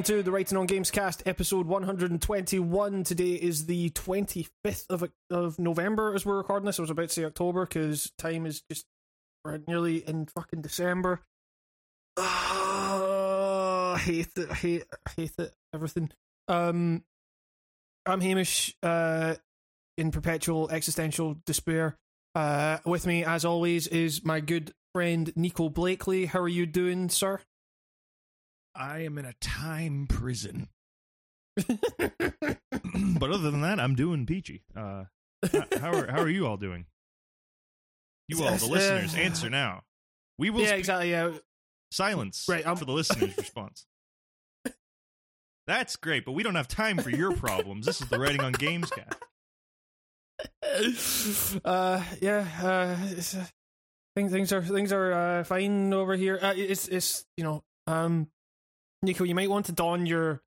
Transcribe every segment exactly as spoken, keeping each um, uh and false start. welcome to the Writing on Games cast, episode one hundred twenty-one. Today is the twenty-fifth of, of November as we're recording this. I was about to say October because time is just, we're nearly in fucking December. Oh, I hate it, I hate, I hate it, everything. Um, I'm Hamish, uh, in perpetual existential despair. Uh, with me, as always, is my good friend Nico Blakely. How are you doing, sir? I am in a time prison. But other than that, I'm doing peachy. Uh, how are how are you all doing? You all, the listeners, answer now. We will. Yeah, exactly. Yeah. Silence. Right, for the listeners' response. That's great, but we don't have time for your problems. This is the Writing on Games cast. Uh, yeah. Uh, it's, uh, things things are things are uh, fine over here. Uh, it's it's you know um. Nico, you might want to don your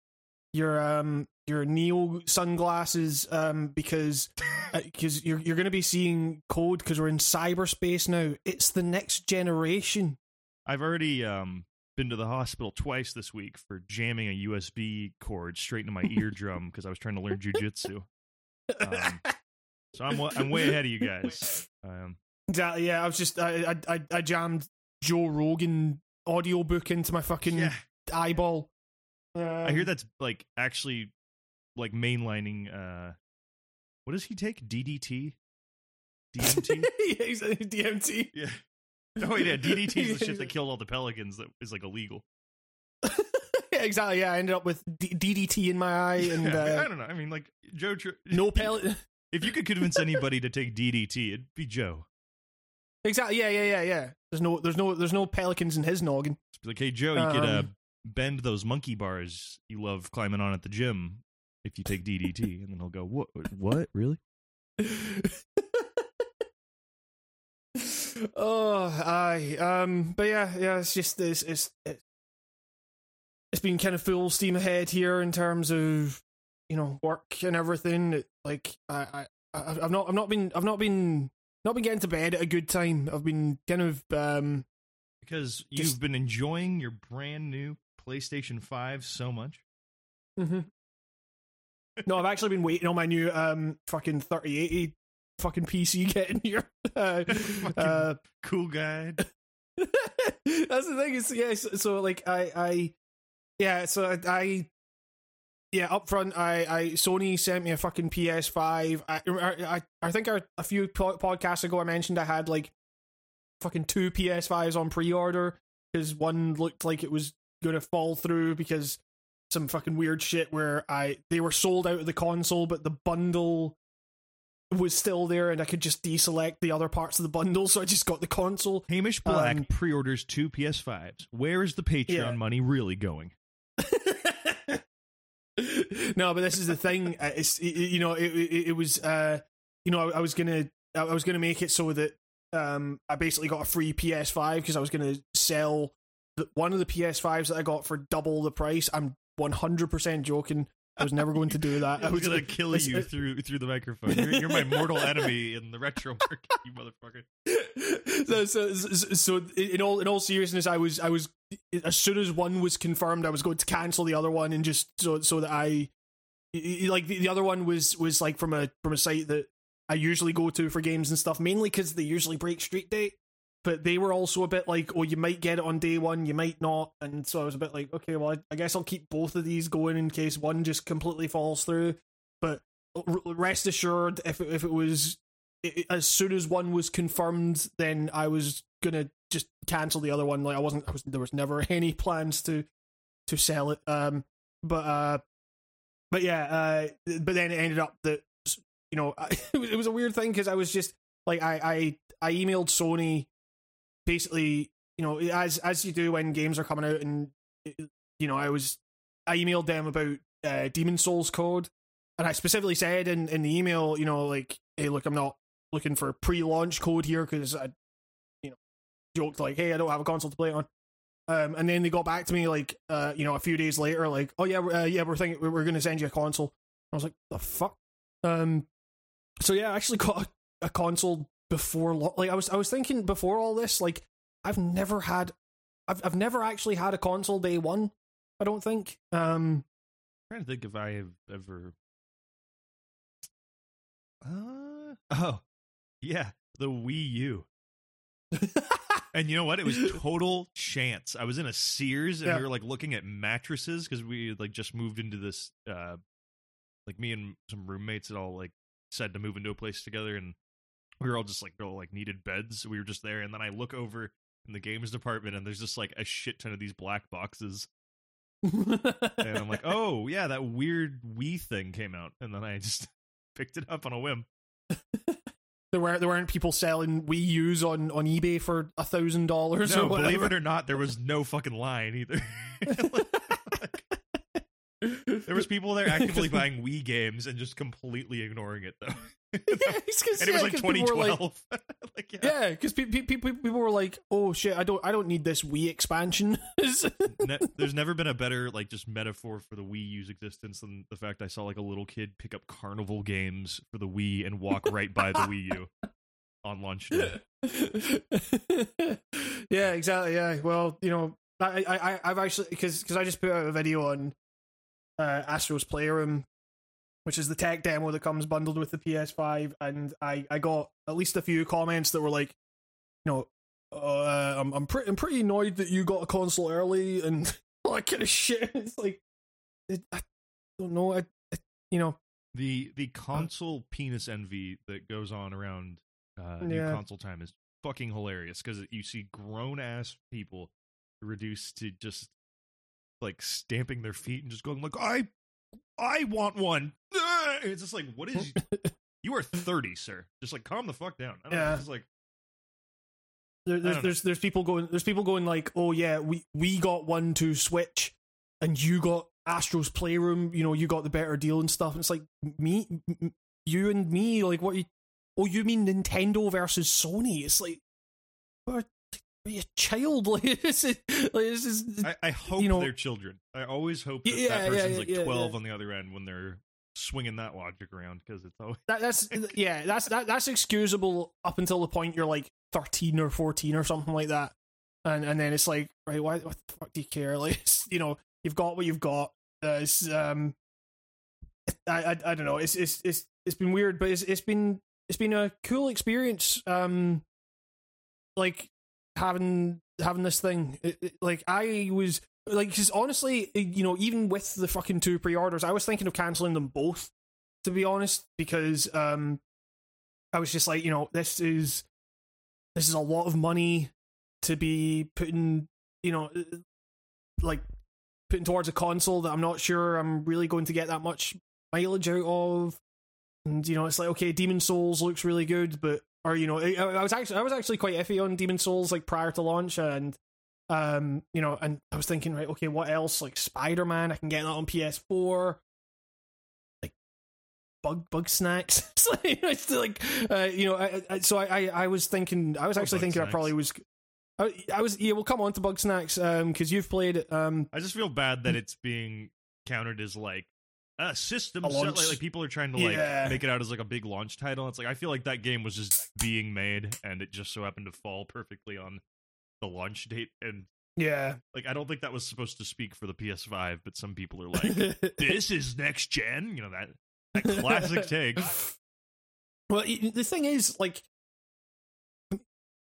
your um your Neo sunglasses um because because uh, you're you're going to be seeing code because we're in cyberspace now. It's the next generation. I've already um been to the hospital twice this week for jamming a U S B cord straight into my eardrum because I was trying to learn jujitsu. Um, so I'm I'm way ahead of you guys. Um, exactly. Yeah, I was just I I I jammed Joe Rogan audiobook into my fucking. Yeah. Eyeball. Um, I hear that's like actually like mainlining. Uh, what does he take? D D T? D M T? Yeah, he's like, D M T. Yeah. Oh yeah, D D T is the shit that killed all the pelicans. That is like illegal. Yeah, exactly. Yeah, I ended up with D- DDT in my eye, and yeah, I, mean, uh, I don't know. I mean, like Joe. Tr- no pellet. If you could convince anybody to take D D T, it'd be Joe. Exactly. Yeah. Yeah. Yeah. Yeah. There's no. There's no. There's no pelicans in his noggin. It's like, hey Joe, you um, could. Uh, bend those monkey bars you love climbing on at the gym if you take D D T. And then he'll go, what, what, really? Oh, aye. Um, but yeah, yeah, it's just, it's, it's, it's been kind of full steam ahead here in terms of, you know, work and everything. It, like, I, I, I've not, I've not been, I've not been, not been getting to bed at a good time. I've been kind of, um, because you've just been enjoying your brand new PlayStation Five so much. Mm-hmm. No, I've actually been waiting on my new um fucking thirty eighty fucking P C getting here. Uh, uh, cool guide. That's the thing. Is yeah. So, so like I, I yeah. So I, I yeah. Up front, I, I Sony sent me a fucking P S five. I I I think I, a few po- podcasts ago I mentioned I had like fucking two P S fives on pre-order because one looked like it was gonna fall through because some fucking weird shit where I they were sold out of the console but the bundle was still there and I could just deselect the other parts of the bundle, so I just got the console. Hamish Black um, pre-orders two P S fives. Where is the Patreon yeah. money really going? No, but this is the thing. It's it, you know it, it, it was uh you know I, I was gonna I was gonna make it so that Um, I basically got a free P S five because I was going to sell the, one of the P S fives that I got for double the price. I'm one hundred percent joking. I was never going to do that. I was going to kill you it, through through the microphone. You're, you're my mortal enemy in the retro market, you motherfucker. So, so, so in all in all seriousness, I was I was as soon as one was confirmed, I was going to cancel the other one and just so so that I like the, the other one was was like from a from a site that I usually go to for games and stuff, mainly because they usually break street date, but they were also a bit like, oh, you might get it on day one, you might not, and so I was a bit like, okay, well, I, I guess I'll keep both of these going in case one just completely falls through, but rest assured, if it, if it was, it, as soon as one was confirmed, then I was gonna just cancel the other one, like, I wasn't, I was, there was never any plans to, to sell it, um, but, uh, but yeah, uh, but then it ended up that, you know, it was a weird thing because I was just like, I, I, I emailed Sony basically, you know, as as you do when games are coming out, and you know, I was I emailed them about uh, Demon's Souls code, and I specifically said in, in the email, you know, like, hey, look, I'm not looking for pre-launch code here because I, you know, joked like, hey, I don't have a console to play it on, um, and then they got back to me like, uh, you know, a few days later, like, oh yeah, uh, yeah, we're thinking we're going to send you a console. I was like, the fuck, um. So yeah, I actually got a, a console before. Lo- like I was, I was thinking before all this. Like I've never had, I've I've never actually had a console day one. I don't think. Um, I'm trying to think if I have ever. Uh, oh, yeah, the Wii U. And you know what? It was total chance. I was in a Sears, and yeah. we were like looking at mattresses because we like just moved into this. Uh, like me and some roommates had all like said to move into a place together, and we were all just like all, like needed beds. We were just there, and then I look over in the games department, and there's just like a shit ton of these black boxes. And I'm like, oh yeah, that weird Wii thing came out, and then I just picked it up on a whim. There weren't there weren't people selling Wii U's on, on eBay for a thousand dollars. No, or believe it or not, there was no fucking line either. like, like, there was people there actively buying Wii games and just completely ignoring it though. Yeah, and it yeah, was like twenty twelve. Like, like, yeah, because yeah, pe- pe- pe- people were like, "Oh shit, I don't I don't need this Wii expansion." ne- there's never been a better like just metaphor for the Wii U's existence than the fact I saw like a little kid pick up Carnival games for the Wii and walk right by the Wii U on launch day. Yeah, exactly. Yeah, well, you know, I I I've actually because because I just put out a video on uh, Astro's Playroom, which is the tech demo that comes bundled with the P S five, and I, I got at least a few comments that were like, you know, uh, I'm I'm pretty I'm pretty annoyed that you got a console early and all that kind of shit. It's like, it, I don't know, I, I you know the the console uh, penis envy that goes on around uh, new yeah. console time is fucking hilarious because you see grown ass people reduced to just like stamping their feet and just going like, I. I want one. It's just like, what is? You are thirty, sir. Just like, calm the fuck down. I don't yeah. know. It's like there, there's there's know. there's people going there's people going like, oh yeah, we we got one to Switch, and you got Astro's Playroom. You know, you got the better deal and stuff. And it's like me, m- you and me. Like, what? Are you, oh, you mean Nintendo versus Sony? It's like, what? Are you a child? Like, this is, like, this is, I, I hope you know, they're children. I always hope that, yeah, that person's yeah, yeah, like yeah, twelve yeah. on the other end when they're swinging that logic around because it's always that, that's yeah that's that, that's excusable up until the point you're like thirteen or fourteen or something like that, and and then it's like right, why what the fuck do you care? Like, you know, you've got what you've got. Uh, it's um, I, I I don't know. It's it's it's it's been weird, but it's it's been it's been a cool experience. Um, like. having having this thing it, it, like I was like because honestly, you know, even with the fucking two pre-orders, I was thinking of cancelling them both, to be honest, because um I was just like, you know, this is this is a lot of money to be putting, you know, like putting towards a console that I'm not sure I'm really going to get that much mileage out of. And you know, it's like, okay, Demon's Souls looks really good, but Or you know, I was actually I was actually quite iffy on Demon's Souls like prior to launch, and um, you know, and I was thinking, right, okay, what else? Like Spider-Man, I can get that on P S four. Like Bug Bugsnax, it's like, it's like uh, you know, I, I, so I, I I was thinking, I was actually oh, thinking Bugsnax. I probably was, I, I was yeah, we'll come on to Bugsnax um because you've played it. Um, I just feel bad that it's being countered as like. Uh, system a set, like, like people are trying to like yeah. make it out as like a big launch title. It's like I feel like that game was just being made, and it just so happened to fall perfectly on the launch date. And yeah, like I don't think that was supposed to speak for the P S five, but some people are like, "This is next gen," you know, that that classic take. Well, the thing is, like,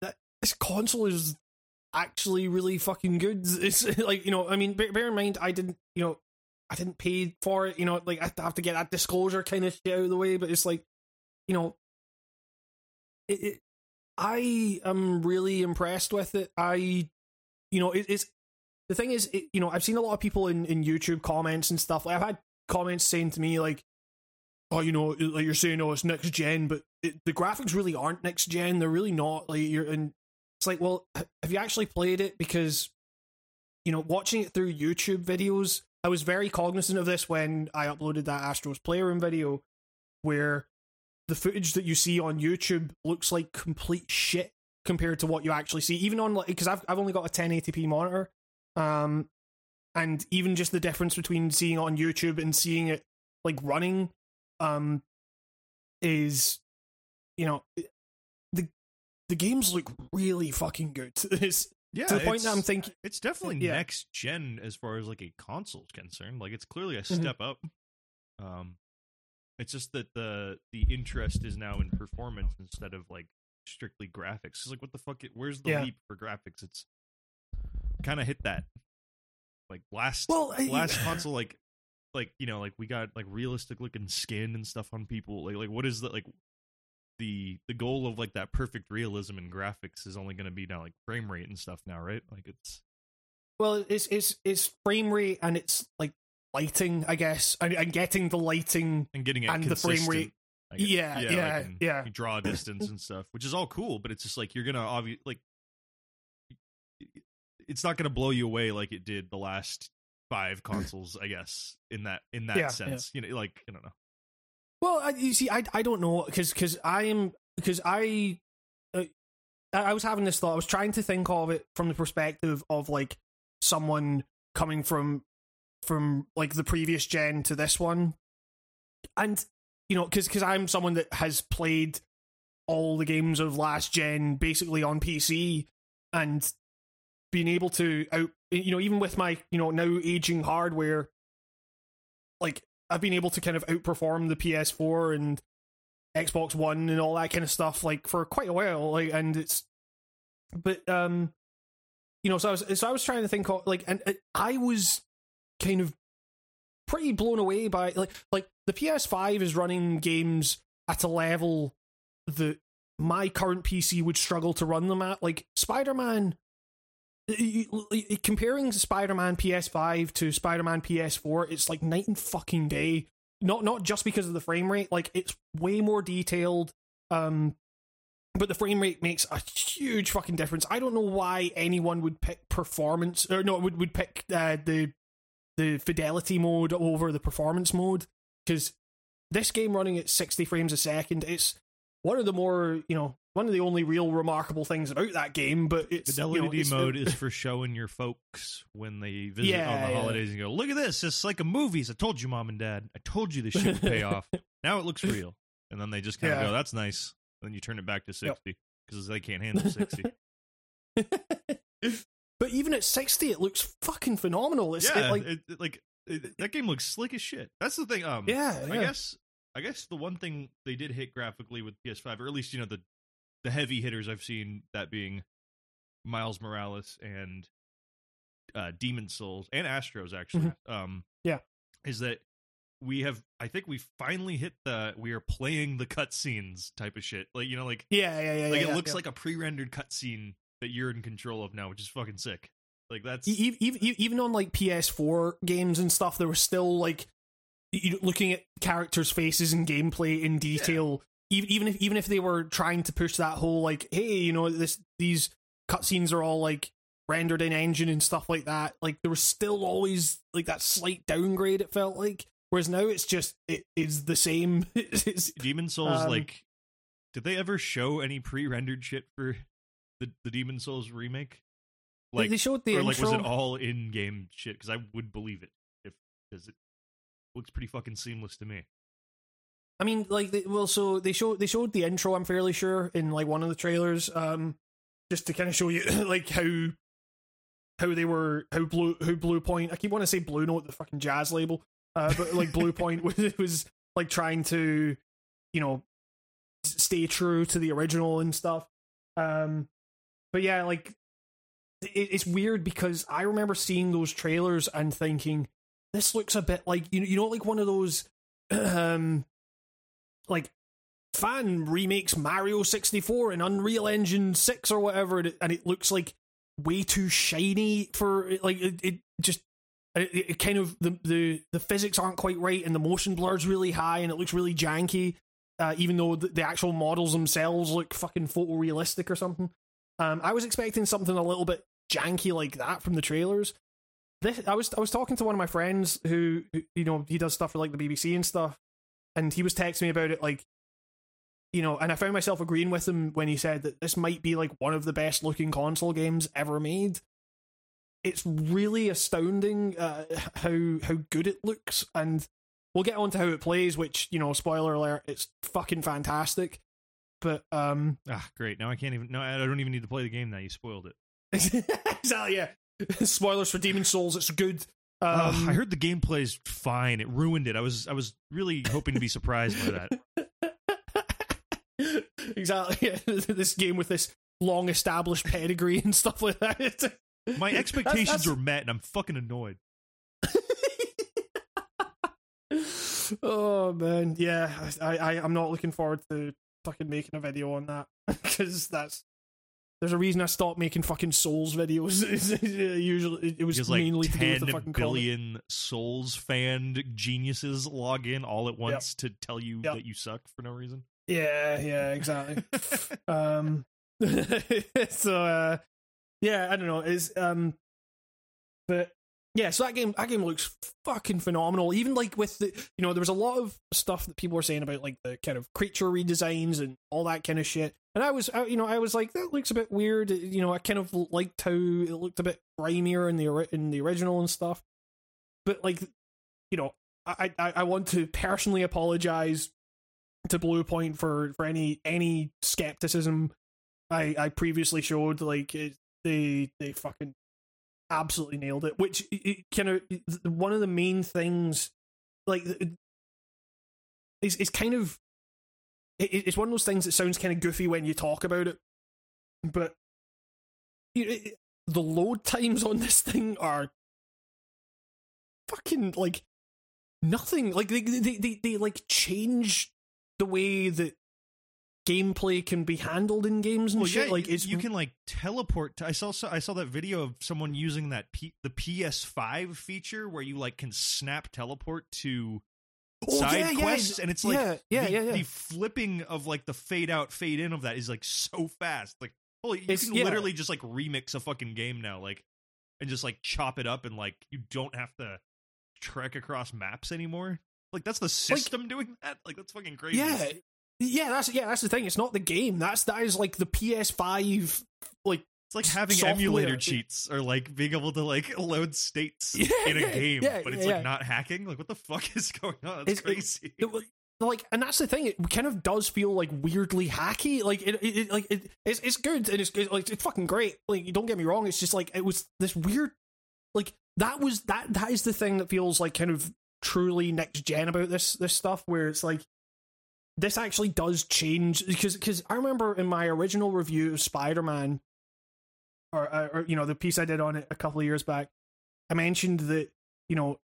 that this console is actually really fucking good. It's like, you know, I mean, bear in mind, I didn't, you know. I didn't pay for it, you know, like I have to get that disclosure kind of shit out of the way, but it's like, you know, it, it, I am really impressed with it. I, you know, it, it's, the thing is, it, you know, I've seen a lot of people in, in YouTube comments and stuff, like I've had comments saying to me like, oh, you know, like you're saying, oh, it's next gen, but it, the graphics really aren't next gen, they're really not, like you're, and it's like, well, have you actually played it? Because, you know, watching it through YouTube videos, I was very cognizant of this when I uploaded that Astro's Playroom video, where the footage that you see on YouTube looks like complete shit compared to what you actually see. Even on, like, because I've I've only got a ten eighty p monitor, um, and even just the difference between seeing it on YouTube and seeing it like running, um, is, you know, the the games look really fucking good. It's Yeah, to the point that I'm thinking it's definitely yeah. next gen as far as like a console's concerned. Like it's clearly a step mm-hmm. up. Um, it's just that the the interest is now in performance instead of like strictly graphics. It's like what the fuck? It, where's the yeah. leap for graphics? It's kind of hit that like last well, I, last console like like you know like we got like realistic looking skin and stuff on people. Like like what is that like? The the goal of like that perfect realism in graphics is only going to be now like frame rate and stuff now, right? Like it's well, it's it's it's frame rate and it's like lighting, I guess, and, and getting the lighting and getting it and the frame rate. Like, yeah, yeah, yeah. Like, yeah. You draw distance and stuff, which is all cool, but it's just like you're gonna obviously like it's not gonna blow you away like it did the last five consoles, I guess, in that in that yeah, sense, yeah. you know, like I don't know. Well, I, you see, I I don't know because because I am because I uh, I was having this thought. I was trying to think of it from the perspective of like someone coming from from like the previous gen to this one, and you know because because I'm someone that has played all the games of last gen basically on P C and being able to out you know even with my you know now aging hardware like. I've been able to kind of outperform the P S four and Xbox One and all that kind of stuff, like for quite a while. Like, and it's, but um, you know, so I was, so I was trying to think of like, and, and I was kind of pretty blown away by like, like the P S five is running games at a level that my current P C would struggle to run them at. Like Spider-Man, comparing Spider-Man P S five to Spider-Man P S four, it's like night and fucking day. Not not just because of the frame rate, like it's way more detailed. Um, but the frame rate makes a huge fucking difference. I don't know why anyone would pick performance or no would would pick uh, the the fidelity mode over the performance mode because this game running at sixty frames a second, it's one of the more you know. One of the only real remarkable things about that game, but it's... Fidelity you know, it's, mode is for showing your folks when they visit yeah, on the yeah. holidays and go, look at this, it's like a movie. I told you, Mom and Dad. I told you this shit would pay off. Now it looks real. And then they just kind of yeah. go, that's nice. And then you turn it back to sixty, because yep. they can't handle sixty. But even at sixty, it looks fucking phenomenal. It's, yeah, it, like, it, it, like it, that game looks slick as shit. That's the thing. Um, yeah, yeah. I guess, I guess the one thing they did hit graphically with P S five, or at least, you know, the The heavy hitters I've seen, that being Miles Morales and uh, Demon's Souls and Astro's, actually. Mm-hmm. Um, yeah, is that we have? I think we finally hit the we are playing the cutscenes type of shit. Like you know, like yeah, yeah, yeah. Like yeah, it looks yeah. like a pre-rendered cutscene that you're in control of now, which is fucking sick. Like that's even even on like P S four games and stuff, there was still like looking at characters' faces and gameplay in detail. Yeah. Even if even if they were trying to push that whole like, hey, you know, this these cutscenes are all like rendered in engine and stuff like that, like there was still always like that slight downgrade. It felt like, whereas now it's just it is the same. It's, Demon's Souls, um, like, did they ever show any pre-rendered shit for the the Demon's Souls remake? Like they showed the or like intro. Was it all in-game shit? Because I would believe it if because it looks pretty fucking seamless to me. I mean, like, they, well, so they showed they showed the intro. I'm fairly sure in like one of the trailers, um, just to kind of show you like how how they were how blue who Bluepoint. I keep wanting to say Blue Note, the fucking jazz label, uh, but like Bluepoint was was like trying to, you know, stay true to the original and stuff. Um, but yeah, like it, it's weird because I remember seeing those trailers and thinking this looks a bit like you know you know like one of those. um, Like, fan remakes Mario sixty-four and Unreal Engine six or whatever, and it, and it looks like way too shiny for like it. It just it, it kind of the, the the physics aren't quite right, and the motion blur's really high, and it looks really janky. Uh, even though the, the actual models themselves look fucking photorealistic or something. Um, I was expecting something a little bit janky like that from the trailers. This I was I was talking to one of my friends who, who you know he does stuff for like the B B C and stuff. And he was texting me about it, like, you know, and I found myself agreeing with him when he said that this might be, like, one of the best-looking console games ever made. It's really astounding uh, how how good it looks, and we'll get on to how it plays, which, you know, spoiler alert, it's fucking fantastic. But, um... Ah, great. Now I can't even... No, I don't even need to play the game now. You spoiled it. Exactly, yeah. Spoilers for Demon's Souls, it's good. Um, uh, I heard the gameplay's fine. It ruined it. I was I was really hoping to be surprised by that. Exactly. This game with this long established pedigree and stuff like that. My expectations that's, that's... were met, and I'm fucking annoyed. Oh man, yeah. I, I I'm not looking forward to fucking making a video on that, because that's there's a reason I stopped making fucking Souls videos. Usually, it was because, like, mainly ten to do with the fucking billion comment. Souls fan geniuses log in all at once yep. to tell you yep. that you suck for no reason. Yeah, yeah, exactly. um, so uh, yeah, I don't know. Is um, but. Yeah, so that game that game looks fucking phenomenal. Even like with the, you know, there was a lot of stuff that people were saying about like the kind of creature redesigns and all that kind of shit. And I was, I, you know, I was like, that looks a bit weird. You know, I kind of liked how it looked a bit grimier in the in the original and stuff. But like, you know, I I, I want to personally apologize to Bluepoint for for any any skepticism I I previously showed. Like it, they they fucking. Absolutely nailed it, which kind of one of the main things, like, it's, it's kind of it, it's one of those things that sounds kind of goofy when you talk about it, but it, the load times on this thing are fucking like nothing. Like they they, they, they like change the way that gameplay can be handled in games and well, shit. Yeah, like it's, you can like teleport. To, I saw I saw that video of someone using that P, the P S five feature where you like can snap teleport to oh, side yeah, quests, yeah. and it's like yeah, yeah, the, yeah, yeah. the flipping of like the fade out, fade in of that is like so fast. Like holy, you it's, can yeah. literally just like remix a fucking game now, like and just like chop it up and like you don't have to trek across maps anymore. Like that's the system like, doing that. Like that's fucking crazy. Yeah. Yeah, that's yeah, that's the thing. It's not the game. That's that is like the P S five. Like it's like having software. Emulator cheats or like being able to like load states yeah, in a game, yeah, but it's yeah, like yeah. not hacking. Like what the fuck is going on? That's it's crazy. It, it, like, and that's the thing. It kind of does feel like weirdly hacky. Like it, it, it like it, it's it's good and it's, it's like it's fucking great. Like don't get me wrong. It's just like it was this weird. Like that was that that is the thing that feels like kind of truly next gen about this this stuff where it's like. This actually does change because because I remember in my original review of Spider-Man, or, or you know the piece I did on it a couple of years back, I mentioned that you know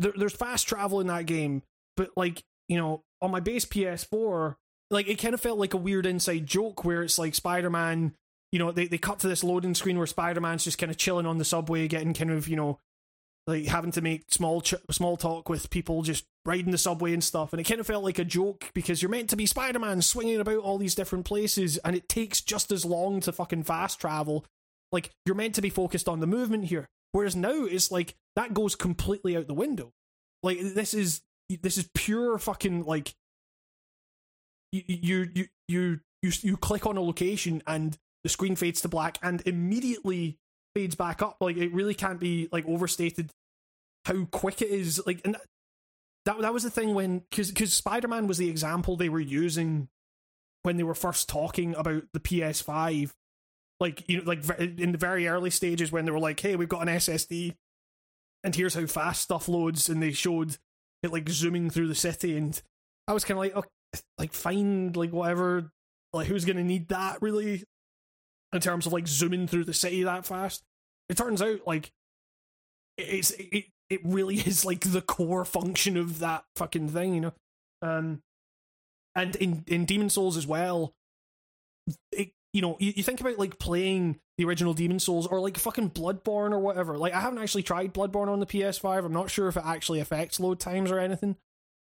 there, there's fast travel in that game, but like you know on my base P S four, like it kind of felt like a weird inside joke where it's like Spider-Man, you know they they cut to this loading screen where Spider-Man's just kind of chilling on the subway, getting kind of you know. Like having to make small ch- small talk with people just riding the subway and stuff, and it kind of felt like a joke because you're meant to be Spider-Man swinging about all these different places, and it takes just as long to fucking fast travel. Like you're meant to be focused on the movement here, whereas now it's like that goes completely out the window. Like this is this is pure fucking like you you you you you, you click on a location and the screen fades to black and immediately. Fades back up. Like it really can't be like overstated how quick it is. Like and that that was the thing when because because Spider-Man was the example they were using when they were first talking about the P S five. Like you know, like in the very early stages when they were like, "Hey, we've got an S S D, and here's how fast stuff loads," and they showed it like zooming through the city, and I was kind of like, "Oh, like fine, like whatever. Like who's gonna need that really?" In terms of like zooming through the city that fast, it turns out like it's it it really is like the core function of that fucking thing, you know. Um, and in in Demon's Souls as well, it you know you, you think about like playing the original Demon's Souls or like fucking Bloodborne or whatever. Like I haven't actually tried Bloodborne on the P S five. I'm not sure if it actually affects load times or anything,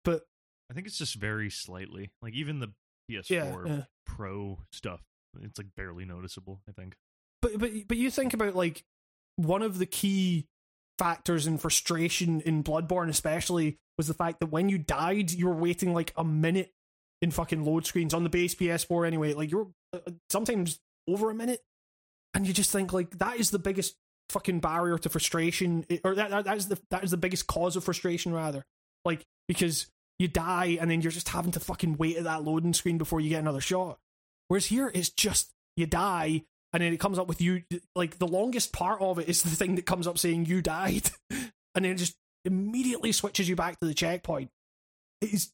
but I think it's just very slightly. Like even the P S four yeah, yeah. Pro stuff. It's like barely noticeable, I think. But but but you think about like one of the key factors in frustration in Bloodborne, especially, was the fact that when you died, you were waiting like a minute in fucking load screens on the base P S four. Anyway, like you're uh, sometimes over a minute, and you just think like that is the biggest fucking barrier to frustration, or that that, that is the that is the biggest cause of frustration rather. Like because you die and then you're just having to fucking wait at that loading screen before you get another shot. Whereas here, it's just, you die, and then it comes up with you, like, the longest part of it is the thing that comes up saying you died, and then it just immediately switches you back to the checkpoint. It is,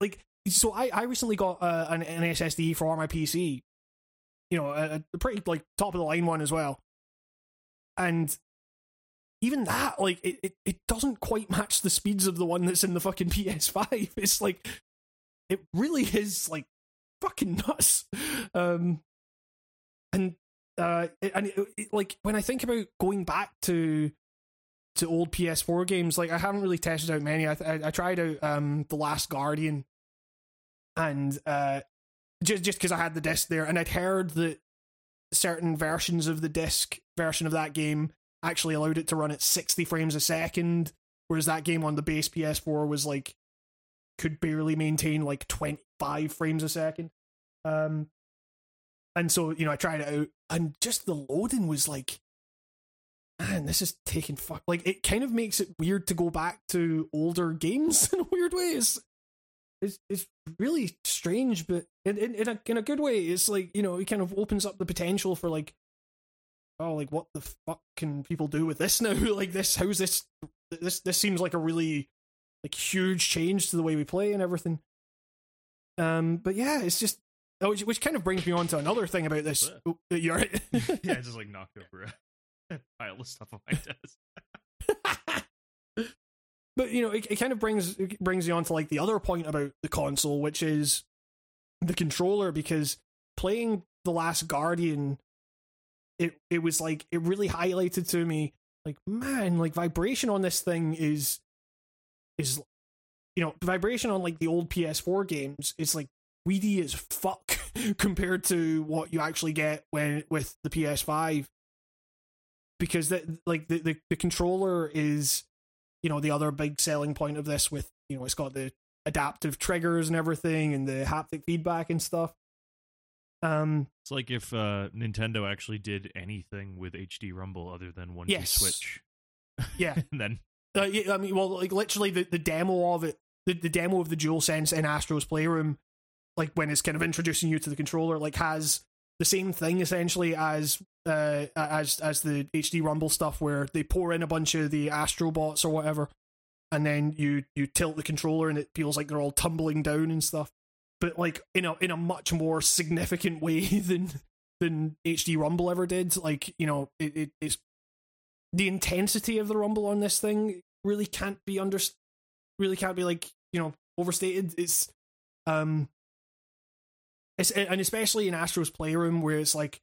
like, so I, I recently got uh, an, an S S D for my P C, you know, a, a pretty, like, top-of-the-line one as well, and even that, like, it, it, it doesn't quite match the speeds of the one that's in the fucking P S five. It's, like, it really is, like, fucking nuts. Um, and, uh, it, and it, it, like, when I think about going back to to old P S four games, like, I haven't really tested out many. I I, I tried out um, The Last Guardian, and uh, just just because I had the disc there, and I'd heard that certain versions of the disc version of that game actually allowed it to run at sixty frames a second, whereas that game on the base P S four was like, could barely maintain like twenty-five frames a second. Um, and so, you know, I tried it out, and just the loading was like, man, this is taking fuck. Like, it kind of makes it weird to go back to older games in weird ways. It's, it's really strange, but in, in, in, a, in a good way. It's like, you know, it kind of opens up the potential for like, oh, like, what the fuck can people do with this now? Like, this, how's this, this, this seems like a really, like, huge change to the way we play and everything. Um, but yeah, it's just, oh, which kind of brings me on to another thing about this. Oh, you're right. Yeah, I just, like, knocked over a pile of stuff on my desk. But, you know, it, it kind of brings, it brings you on to, like, the other point about the console, which is the controller, because playing The Last Guardian, It it was like, it really highlighted to me, like, man, like, vibration on this thing is, is, you know, vibration on, like, the old P S four games is, like, weedy as fuck compared to what you actually get when with the P S five, because that, like, the, the, the controller is, you know, the other big selling point of this, with, you know, it's got the adaptive triggers and everything, and the haptic feedback and stuff. Um, it's like if uh, Nintendo actually did anything with H D Rumble other than one yes. Switch. Yeah. And then uh, yeah, I mean, well, like, literally the, the demo of it, the, the demo of the DualSense in Astro's Playroom, like, when it's kind of introducing you to the controller, like, has the same thing essentially as uh, as as the H D Rumble stuff, where they pour in a bunch of the Astrobots or whatever, and then you you tilt the controller and it feels like they're all tumbling down and stuff. But, like, in a in a much more significant way than than H D Rumble ever did. Like, you know, it, it it's the intensity of the rumble on this thing really can't be under really can't be like, you know, overstated. It's um, it's and especially in Astro's Playroom, where it's like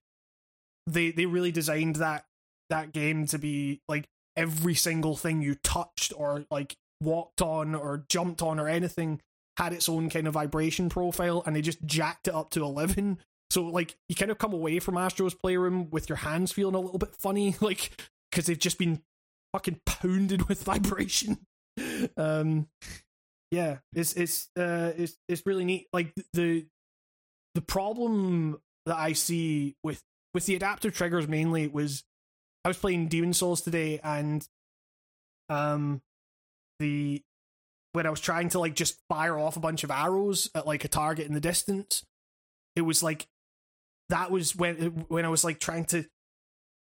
they they really designed that that game to be like every single thing you touched or like walked on or jumped on or anything had its own kind of vibration profile, and they just jacked it up to eleven. So, like, you kind of come away from Astro's Playroom with your hands feeling a little bit funny, like, because they've just been fucking pounded with vibration. Um, yeah, it's it's uh, it's it's really neat. Like, the the problem that I see with with the adaptive triggers mainly was, I was playing Demon's Souls today, and um, the. when I was trying to, like, just fire off a bunch of arrows at, like, a target in the distance, it was, like, that was when when I was, like, trying to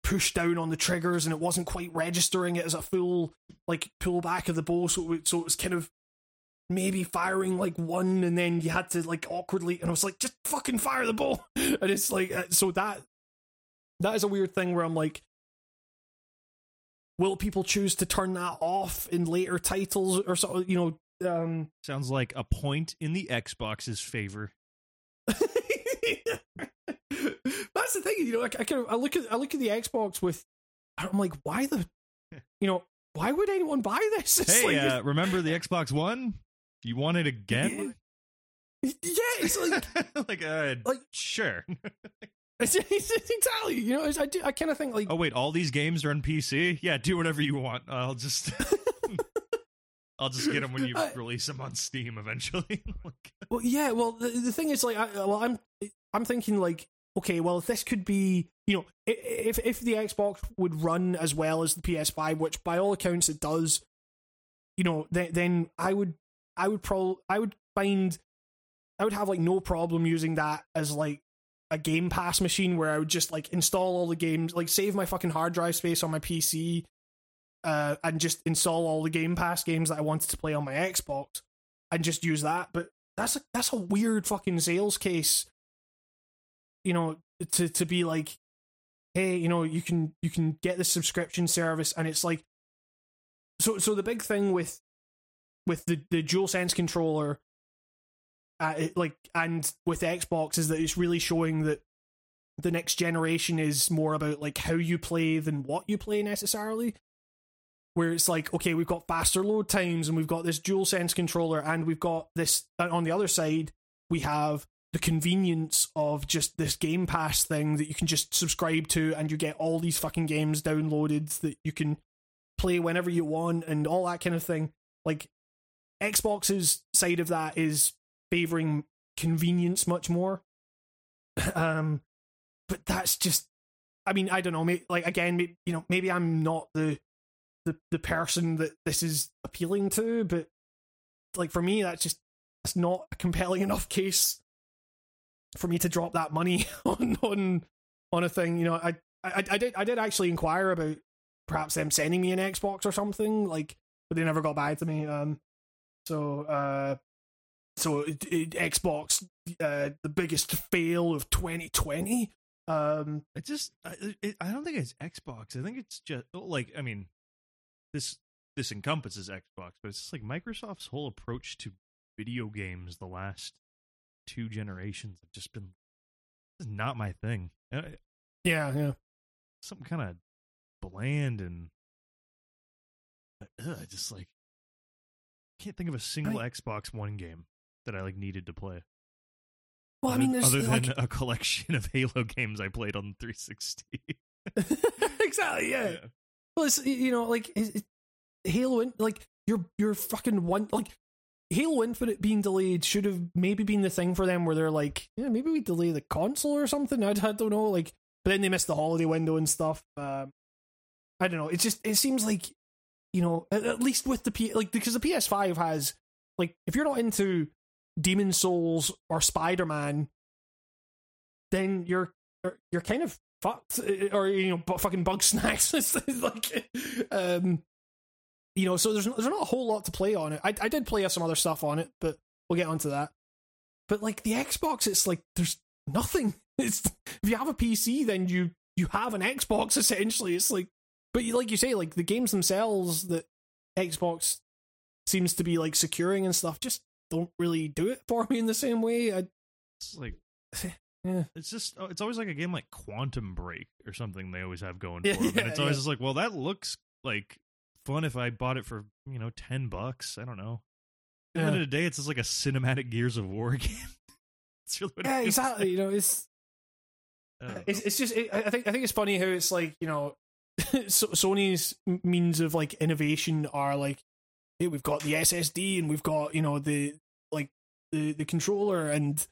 push down on the triggers, and it wasn't quite registering it as a full, like, pull back of the bow, so it, so it was kind of maybe firing, like, one, and then you had to, like, awkwardly, and I was like, just fucking fire the bow! And it's, like, so that that is a weird thing where I'm, like, will people choose to turn that off in later titles or something? You know, um, sounds like a point in the Xbox's favor. That's the thing, you know. I, I kind of I look at I look at the Xbox with, I'm like, why the, you know, why would anyone buy this? It's hey, like, uh, remember the Xbox One? You want it again? Yeah, it's like like uh, like sure. Exactly, you know, I do. I kind of think like, oh wait, all these games are on P C. Yeah, do whatever you want. I'll just, I'll just get them when you I, release them on Steam eventually. Like, well, yeah. Well, the, the thing is, like, I, well, I'm, I'm thinking like, okay, well, if this could be, you know, if if the Xbox would run as well as the P S five, which by all accounts it does, you know, then then I would, I would probably, I would find, I would have like no problem using that as like a Game Pass machine where I would just like install all the games, like save my fucking hard drive space on my P C, uh, and just install all the Game Pass games that I wanted to play on my Xbox and just use that. But that's a, that's a weird fucking sales case, you know, to, to be like, hey, you know, you can, you can get this subscription service. And it's like, so, so the big thing with, with the, the DualSense controller, uh, it, like, and with Xbox is that it's really showing that the next generation is more about like how you play than what you play necessarily, where it's like, okay, we've got faster load times and we've got this DualSense controller and we've got this, and on the other side, we have the convenience of just this Game Pass thing that you can just subscribe to and you get all these fucking games downloaded that you can play whenever you want and all that kind of thing. Like, Xbox's side of that is favoring convenience much more. Um, but that's just, I mean, I don't know, maybe, like, again, maybe, you know, maybe I'm not the, the, the person that this is appealing to, but like, for me, that's just, that's not a compelling enough case for me to drop that money on, on, on a thing. You know, I, I, I did, I did actually inquire about perhaps them sending me an Xbox or something, like, but they never got back to me. Um, So, uh, so it, it, Xbox, uh, the biggest fail of twenty twenty. Um, I just, I, it, I don't think it's Xbox. I think it's just like, I mean, this this encompasses Xbox, but it's just like Microsoft's whole approach to video games the last two generations have just been, this is not my thing. I, yeah, yeah. Something kind of bland and ugh, just like. Can't think of a single I, Xbox One game that I like needed to play. Well, other, I mean, there's other like, than a collection of Halo games I played on three sixty. Exactly, yeah. yeah. Well, it's, you know, like it, it, Halo, like your your fucking one, like Halo Infinite being delayed should have maybe been the thing for them where they're like, yeah, maybe we delay the console or something. I, I don't know, like, but then they missed the holiday window and stuff. Um, I don't know. It just it seems like. You know, at least with the P, like because the P S five has, like, if you're not into Demon's Souls or Spider-Man, then you're you're kind of fucked, or you know, b- fucking Bugsnax. It's like, um, you know, so there's there's not a whole lot to play on it. I I did play some other stuff on it, but we'll get onto that. But like the Xbox, it's like there's nothing. It's if you have a P C, then you you have an Xbox essentially. It's like. But like you say, like the games themselves that Xbox seems to be like securing and stuff just don't really do it for me in the same way. I, it's like, yeah. It's just, it's always like a game like Quantum Break or something they always have going yeah, for them. Yeah, and it's always yeah. just like, well, that looks like fun if I bought it for, you know, ten bucks. I don't know. At the yeah. end of the day, it's just like a cinematic Gears of War game. It's really what yeah, it exactly. Like. You know, it's, uh, it's, it's just, it, I think, I think it's funny how it's like, you know, so Sony's means of like innovation are like, hey, we've got the S S D and we've got, you know, the like the, the controller and,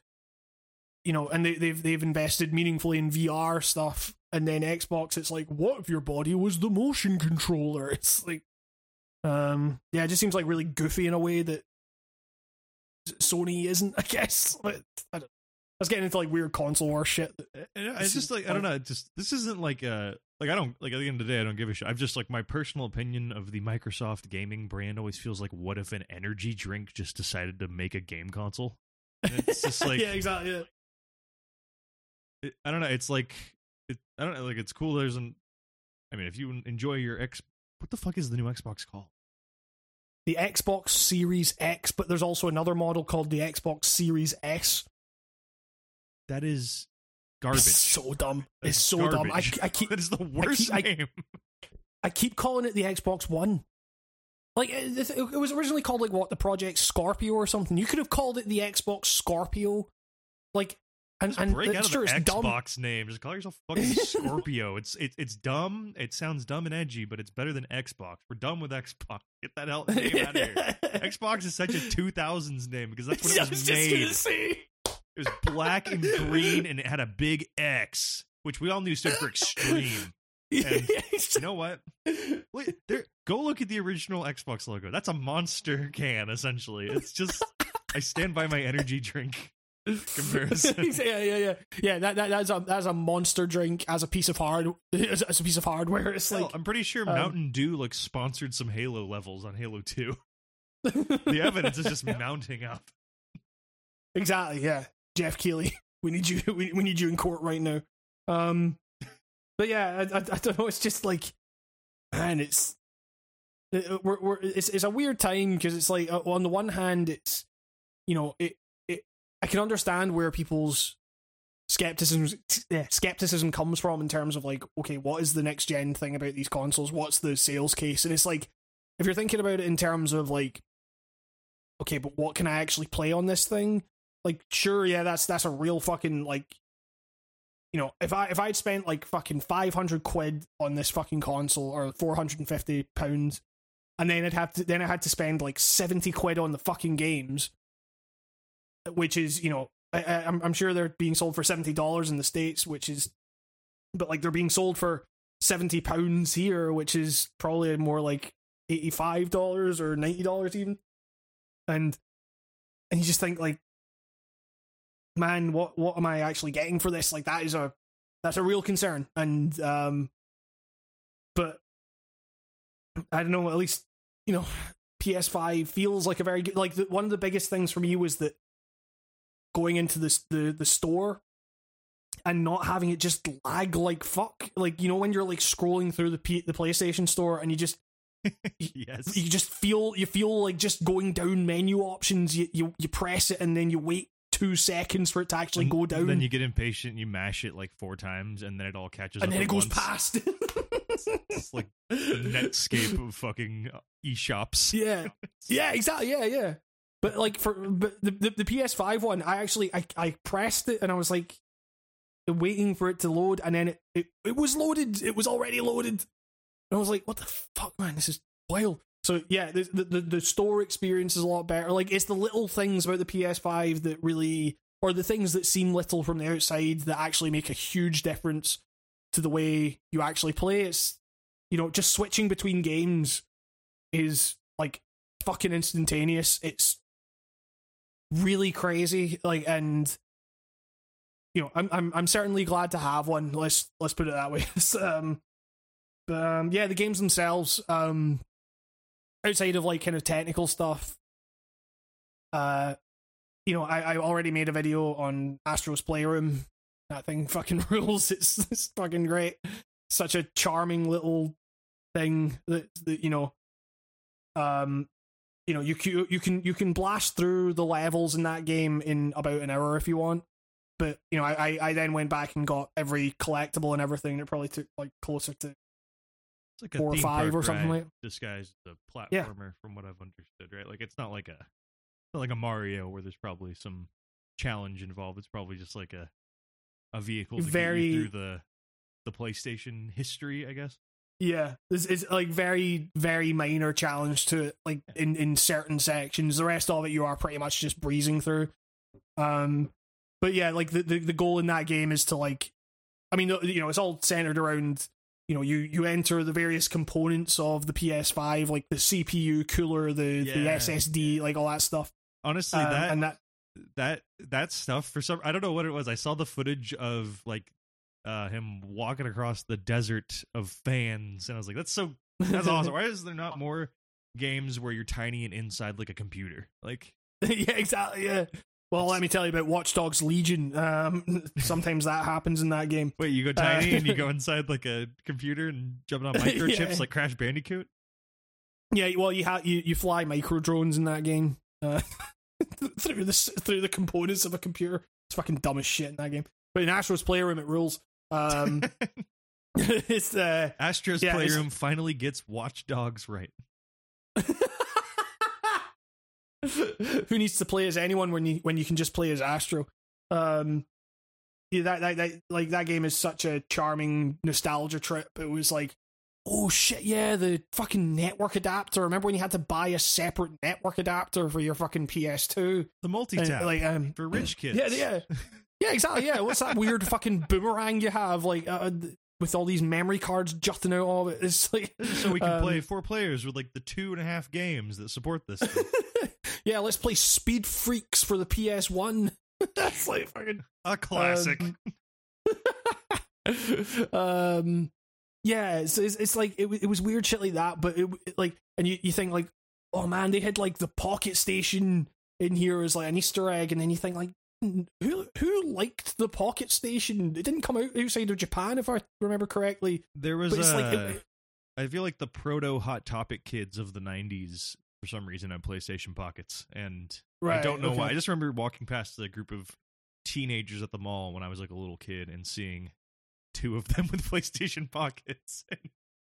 you know, and they, they've they've invested meaningfully in V R stuff. And then Xbox, it's like, what if your body was the motion controller? It's like, um, yeah, it just seems like really goofy in a way that Sony isn't, I guess. But I don't. I was getting into like weird console war shit. It's just like, I don't know. Just this isn't like a like I don't like at the end of the day I don't give a shit. I've just like my personal opinion of the Microsoft gaming brand always feels like what if an energy drink just decided to make a game console? And it's just like yeah, exactly. Yeah. It, I don't know. It's like it, I don't know. Like it's cool. There's an. I mean, if you enjoy your X, what the fuck is the new Xbox called? The Xbox Series X, but there's also another model called the Xbox Series S. That is garbage. It's so dumb. It's so garbage. dumb. I, I keep. That is the worst I keep, name. I, I keep calling it the Xbox One. Like it, it was originally called like what the Project Scorpio or something. You could have called it the Xbox Scorpio. Like and Just and break and, out sure, of the it's Xbox dumb. Name. Just call yourself fucking Scorpio. it's it, it's dumb. It sounds dumb and edgy, but it's better than Xbox. We're done with Xbox. Get that hell name out of here. Xbox is such a two thousands name because that's what it was, I was made. Just gonna say. It was black and green, and it had a big X, which we all knew stood for extreme. And you know what? Wait, there, go look at the original Xbox logo. That's a monster can, essentially. It's just, I stand by my energy drink. comparison. yeah, yeah, yeah, yeah. That, that that's a that's a monster drink as a piece of hard as, as a piece of hardware. It's like, well, I'm pretty sure um, Mountain Dew like sponsored some Halo levels on Halo two. The evidence is just mounting up. Exactly. Yeah, Jeff Keighley, we need you. We, we need you in court right now. Um, but yeah, I, I, I don't know. It's just like, man, it's it, we're we're it's it's a weird time because it's like, on the one hand, it's you know it. I can understand where people's skepticism yeah, skepticism comes from in terms of like, okay, what is the next gen thing about these consoles? What's the sales case? And it's like, if you're thinking about it in terms of like, okay, but what can I actually play on this thing? Like, sure, yeah, that's that's a real fucking like, you know, if I if I'd spent like fucking five hundred quid on this fucking console or four hundred fifty pounds, and then I'd have to then I had to spend like seventy quid on the fucking games. Which is, you know, I, I, I'm sure they're being sold for seventy dollars in the States, which is, but like they're being sold for seventy pounds here, which is probably more like eighty-five dollars or ninety dollars even. And, and you just think like, man, what, what am I actually getting for this? Like that is a, that's a real concern. And, um, but I don't know, at least, you know, P S five feels like a very good, like the, one of the biggest things for me was that going into this the the store and not having it just lag like fuck, like, you know, when you're like scrolling through the P- the PlayStation store and you just yes you just feel you feel like just going down menu options, you you, you press it and then you wait two seconds for it to actually and, go down, then you get impatient and you mash it like four times and then it all catches and up and then it goes once. Past it's, it's like the Netscape of fucking eShops. yeah yeah exactly yeah yeah But like for but the, the the P S five one, I actually I, I pressed it and I was like waiting for it to load, and then it, it, it was loaded. It was already loaded. And I was like, what the fuck, man? This is wild. So yeah, the the, the store experience is a lot better. Like it's the little things about the P S five that really, or the things that seem little from the outside that actually make a huge difference to the way you actually play. It's, you know, just switching between games is like fucking instantaneous. It's really crazy, like, and you know, I'm I'm I'm certainly glad to have one. Let's let's put it that way. um, but um, yeah, the games themselves, um, outside of like kind of technical stuff, uh, you know, I, I already made a video on Astro's Playroom. That thing fucking rules. It's it's fucking great. Such a charming little thing that, that you know, um. You know, you you can you can blast through the levels in that game in about an hour if you want. But, you know, I, I then went back and got every collectible and everything. It probably took, like, closer to it's like four or five or something like that. Disguised as a platformer, yeah. From what I've understood, right? Like, it's not like a it's not like a Mario where there's probably some challenge involved. It's probably just like a, a vehicle to very, get you through the, the PlayStation history, I guess. Yeah, it's, it's like very, very minor challenge to it, like in, in certain sections. The rest of it you are pretty much just breezing through. Um, but yeah, like the, the, the goal in that game is to like, I mean, you know, it's all centered around, you know, you, you enter the various components of the P S five, like the C P U, cooler, the, yeah, the S S D, yeah. Like all that stuff. Honestly, um, that, and that that that stuff for some, I don't know what it was. I saw the footage of like. Uh, him walking across the desert of fans, and I was like, that's so that's awesome. Why is there not more games where you're tiny and inside like a computer? Like yeah, exactly, yeah. Well, let me tell you about Watch Dogs Legion. Um, sometimes that happens in that game. Wait, you go tiny uh, and you go inside like a computer and jumping on microchips yeah. Like Crash Bandicoot? Yeah, well, you ha- you, you fly micro drones in that game uh, through the through the components of a computer. It's fucking dumb as shit in that game. But in Astro's Playroom, it rules. um it's uh Astro's yeah, Playroom finally gets Watch Dogs right. Who needs to play as anyone when you when you can just play as Astro? um yeah that, that, that like that game is such a charming nostalgia trip. It was like, oh shit, yeah, the fucking network adapter. Remember when you had to buy a separate network adapter for your fucking P S two, the multi-tap, like um for rich kids. Yeah, yeah. Yeah, exactly, yeah. What's that weird fucking boomerang you have, like, uh, th- with all these memory cards jutting out of it? It's like... So we can um, play four players with, like, the two and a half games that support this thing. Yeah, let's play Speed Freaks for the P S one. That's like fucking a classic. Um, um yeah, so it's, it's like it, it was weird shit like that, but it, it like, and you, you think like, oh man, they had like the Pocket Station in here as like an Easter egg, and then you think like, who who liked the Pocket Station? It didn't come out outside of Japan, if I remember correctly. There was, it's a, like, it, I feel like the proto Hot Topic kids of the nineties for some reason on PlayStation Pockets, and right, I don't know okay. why. I just remember walking past a group of teenagers at the mall when I was like a little kid and seeing two of them with PlayStation Pockets.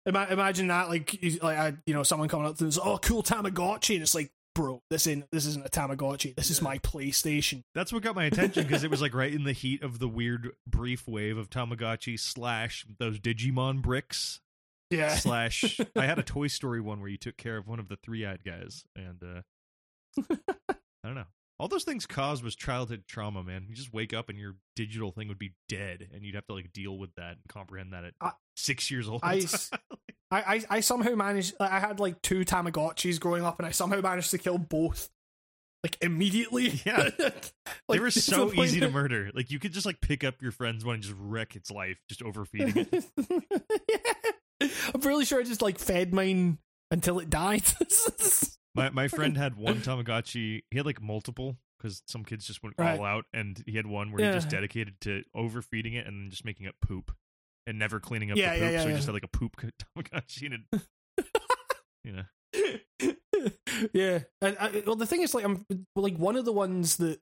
Imagine that, like, like I, you know, someone coming up to this, oh, cool Tamagotchi, and it's like, bro, this ain't this isn't a Tamagotchi. This is my PlayStation. That's what got my attention, because it was like right in the heat of the weird brief wave of Tamagotchi slash those Digimon bricks. Yeah. Slash, I had a Toy Story one where you took care of one of the three-eyed guys, and uh, I don't know. All those things caused was childhood trauma, man. You just wake up and your digital thing would be dead, and you'd have to like deal with that and comprehend that at I, six years old. I, I, I somehow managed. I had like two Tamagotchis growing up, and I somehow managed to kill both, like immediately. Yeah, like, they were so the easy to murder. Like you could just like pick up your friend's one and just wreck its life, just overfeeding it. Yeah. I'm really sure I just like fed mine until it died. My my friend had one Tamagotchi. He had like multiple, because some kids just wouldn't right. call out, and he had one where yeah. he just dedicated to overfeeding it and just making it poop and never cleaning up yeah, the poop. Yeah, yeah, so he yeah. just had like a poop Tamagotchi, and it, you know, yeah. And I, well, the thing is, like, I'm like one of the ones that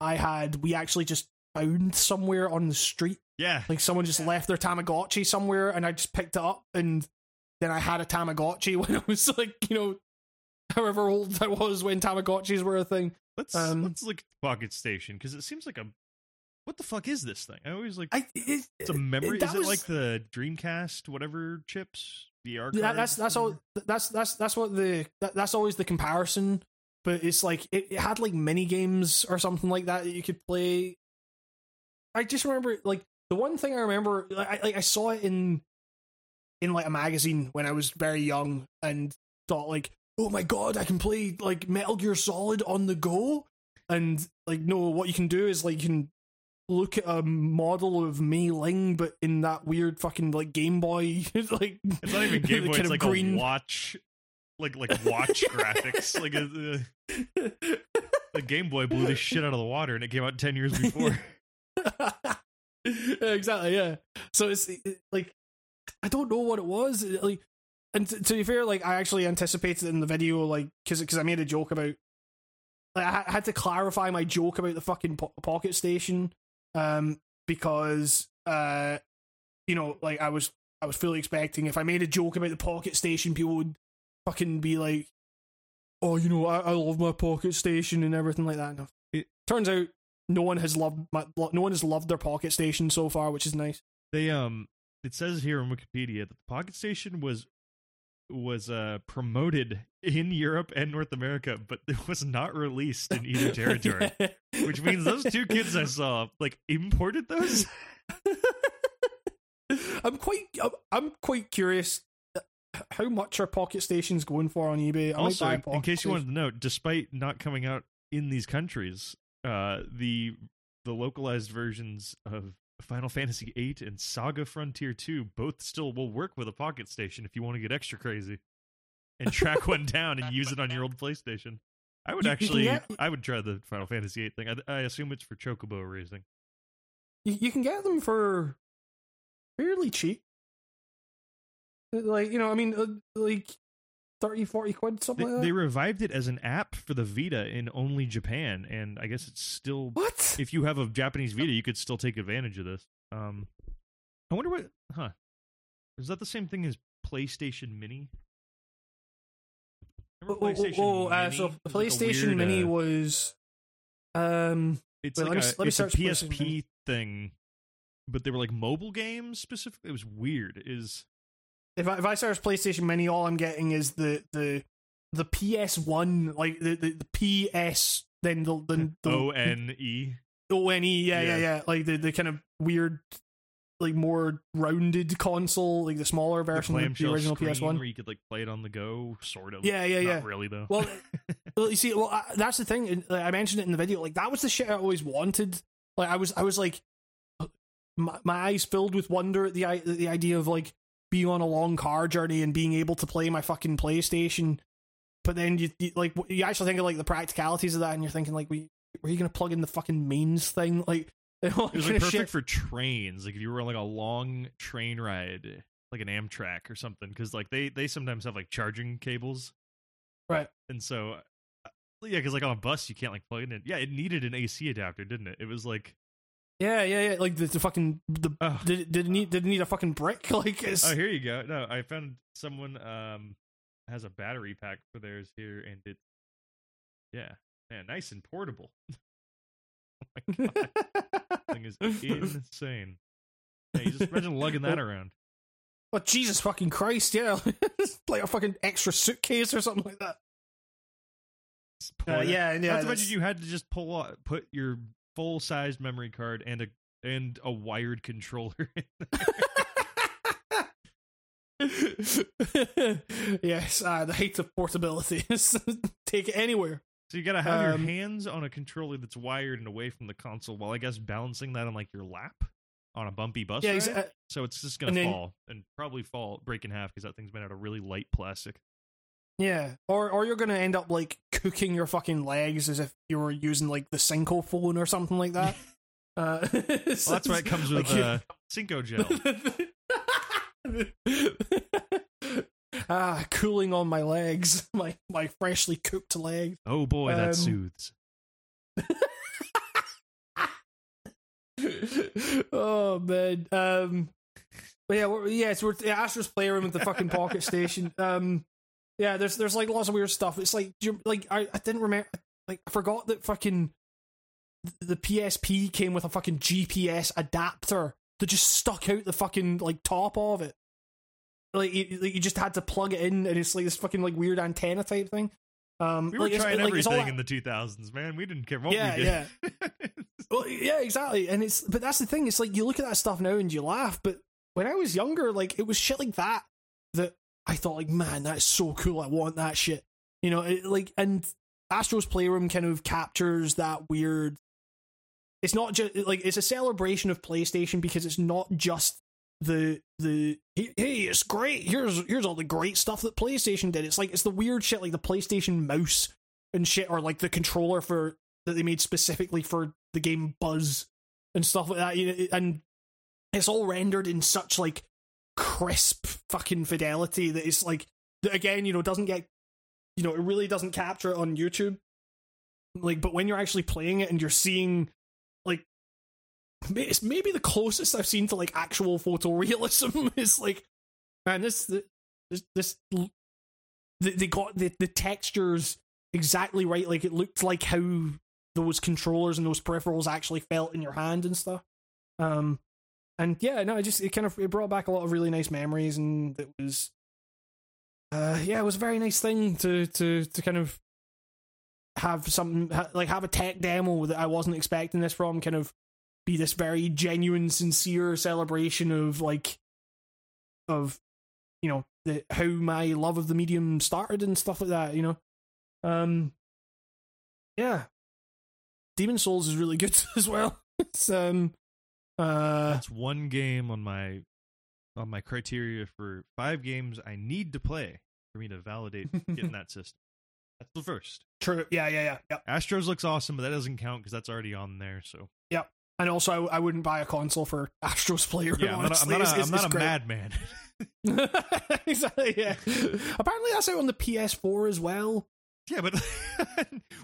I had, we actually just found somewhere on the street. Yeah, like someone just yeah. left their Tamagotchi somewhere, and I just picked it up, and then I had a Tamagotchi when I was like, you know, however old I was when Tamagotchis were a thing. Let's um, let's look at Pocket Station, because it seems like a... What the fuck is this thing? I always like... I, it, it's a memory... It, is was, it like the Dreamcast, whatever chips? V R cards? That, that's, that's, all, that's, that's, that's, what the, that, that's always the comparison, but it's like... It, it had like mini-games or something like that that you could play. I just remember... like the one thing I remember... Like, I, like, I saw it in, in like a magazine when I was very young, and thought like... oh my god, I can play, like, Metal Gear Solid on the go? And, like, no, what you can do is, like, you can look at a model of Mei Ling, but in that weird fucking, like, Game Boy, like... It's not even Game Boy, it's like green... a watch... Like, like, watch graphics. Like, uh, the Game Boy blew this shit out of the water, and it came out ten years before. Exactly, yeah. So it's, it, like, I don't know what it was, it, like... And to, to be fair, like, I actually anticipated it in the video, like, because because I made a joke about, like, I had to clarify my joke about the fucking po- Pocket Station, um, because, uh, you know, like, I was I was fully expecting if I made a joke about the Pocket Station, people would fucking be like, oh, you know, I, I love my Pocket Station and everything like that. And it turns out no one has loved my, no one has loved their Pocket Station so far, which is nice. They um, it says here on Wikipedia that the Pocket Station was. was uh, promoted in Europe and North America, but it was not released in either territory, yeah. which means those two kids I saw, like, imported those? I'm quite I'm, I'm quite curious how much are Pocket Stations going for on eBay? I also, in case you wanted to know, despite not coming out in these countries, uh, the the localized versions of Final Fantasy eight and Saga Frontier two both still will work with a Pocket Station if you want to get extra crazy and track one down and use it on your old PlayStation. I would you, actually, you get, I would try the Final Fantasy eight thing. I, I assume it's for Chocobo racing. You, you can get them for fairly cheap. Like, you know, I mean, like thirty, forty quid, something they, like that. They revived it as an app for the Vita in only Japan, and I guess it's still... What? If you have a Japanese Vita, you could still take advantage of this. Um, I wonder what... Huh. Is that the same thing as PlayStation Mini? Remember PlayStation oh, oh, oh, oh, Mini? Uh, so PlayStation like weird, Mini uh, was... Um, it's wait, like let a, me, it's let me a P S P thing, but they were like mobile games specifically. It was weird. Is... If I, if I search PlayStation Mini, all I'm getting is the the, the P S one, like the, the, the P S, then the... the, the O N E? O N E, yeah, yeah, yeah, yeah. Like the, the kind of weird, like more rounded console, like the smaller version the of the original P S one. Where you could like play it on the go, sort of. Yeah, yeah, Not yeah. really, though. Well, Well, you see, well, I, that's the thing. Like, I mentioned it in the video. Like, that was the shit I always wanted. Like, I was, I was like, my, my eyes filled with wonder at the at the idea of like being on a long car journey and being able to play my fucking PlayStation. But then you, you like you actually think of like the practicalities of that, and you're thinking like, were you, were you gonna plug in the fucking mains thing? Like, it was like perfect shit for trains. Like, if you were on like a long train ride, like an Amtrak or something, because like they they sometimes have like charging cables, right? And so yeah, because like on a bus you can't like plug it in. Yeah, it needed an A C adapter, didn't it? It was like yeah, yeah, yeah. Like the, the fucking the oh. did did it need did it need a fucking brick? Like it's... oh, here you go. No, I found someone um has a battery pack for theirs here, and it yeah, yeah, nice and portable. Oh my god, this thing is insane. Yeah, you just imagine lugging that around. Oh, Jesus fucking Christ, yeah. Like a fucking extra suitcase or something like that. Uh, yeah, yeah. Not to mention you had to just pull out, put your full-sized memory card and a and a wired controller in there. Yes, uh, the height of portability. Take it anywhere. So you gotta have um, your hands on a controller that's wired and away from the console, while I guess balancing that on like your lap. On a bumpy bus, yeah, exactly. Ride? So it's just gonna and then, fall and probably fall, break in half because that thing's made out of really light plastic. Yeah, or or you're gonna end up like cooking your fucking legs as if you were using like the Cinco phone or something like that. uh, well, that's why it comes with like, uh, Cinco gel. Ah, cooling on my legs, my my freshly cooked legs. Oh boy, um, that soothes. Oh man, um, but yeah, we're, yeah, so we're yeah, Astro's Playroom with the fucking Pocket Station. Um, yeah, there's there's like lots of weird stuff. It's like you, like I, I didn't remember, like I forgot that fucking the P S P came with a fucking G P S adapter that just stuck out the fucking like top of it. Like you, you just had to plug it in, and it's like this fucking like weird antenna type thing. Um, we were like, trying it's, everything like, in the two thousands, man. We didn't care what yeah, we did. Yeah. Well, yeah, exactly. And it's but that's the thing. It's like you look at that stuff now and you laugh. But when I was younger, like it was shit like that that I thought, like, man, that's so cool. I want that shit. You know, it, like and Astro's Playroom kind of captures that weird. It's not just like it's a celebration of PlayStation because it's not just the the hey, hey it's great. Here's here's all the great stuff that PlayStation did. It's like it's the weird shit like the PlayStation mouse and shit, or like the controller for that they made specifically for the game Buzz and stuff like that, and it's all rendered in such like crisp fucking fidelity that it's like that again, you know, doesn't get, you know, it really doesn't capture it on YouTube. Like, but when you're actually playing it and you're seeing like it's maybe the closest I've seen to like actual photorealism. It's like, man, this this this they got the the textures exactly right. Like it looked like how those controllers and those peripherals actually felt in your hand and stuff. Um, and yeah, no, it just it kind of it brought back a lot of really nice memories, and it was, uh, yeah, it was a very nice thing to to to kind of have some ha- like have a tech demo that I wasn't expecting this from, kind of be this very genuine, sincere celebration of like, of, you know, the, how my love of the medium started and stuff like that, you know. Um, yeah, Demon's Souls is really good as well. It's um, uh, that's one game on my on my criteria for five games I need to play for me to validate getting that system. That's the first. True. Yeah. Yeah. Yeah. Yep. Astro's looks awesome, but that doesn't count because that's already on there. So. Yep. And also, I, I wouldn't buy a console for Astro's Playroom. Yeah, I'm not, I'm not it's, a, it's, I'm not a madman. Exactly. Yeah. Apparently, that's out on the P S four as well. Yeah, but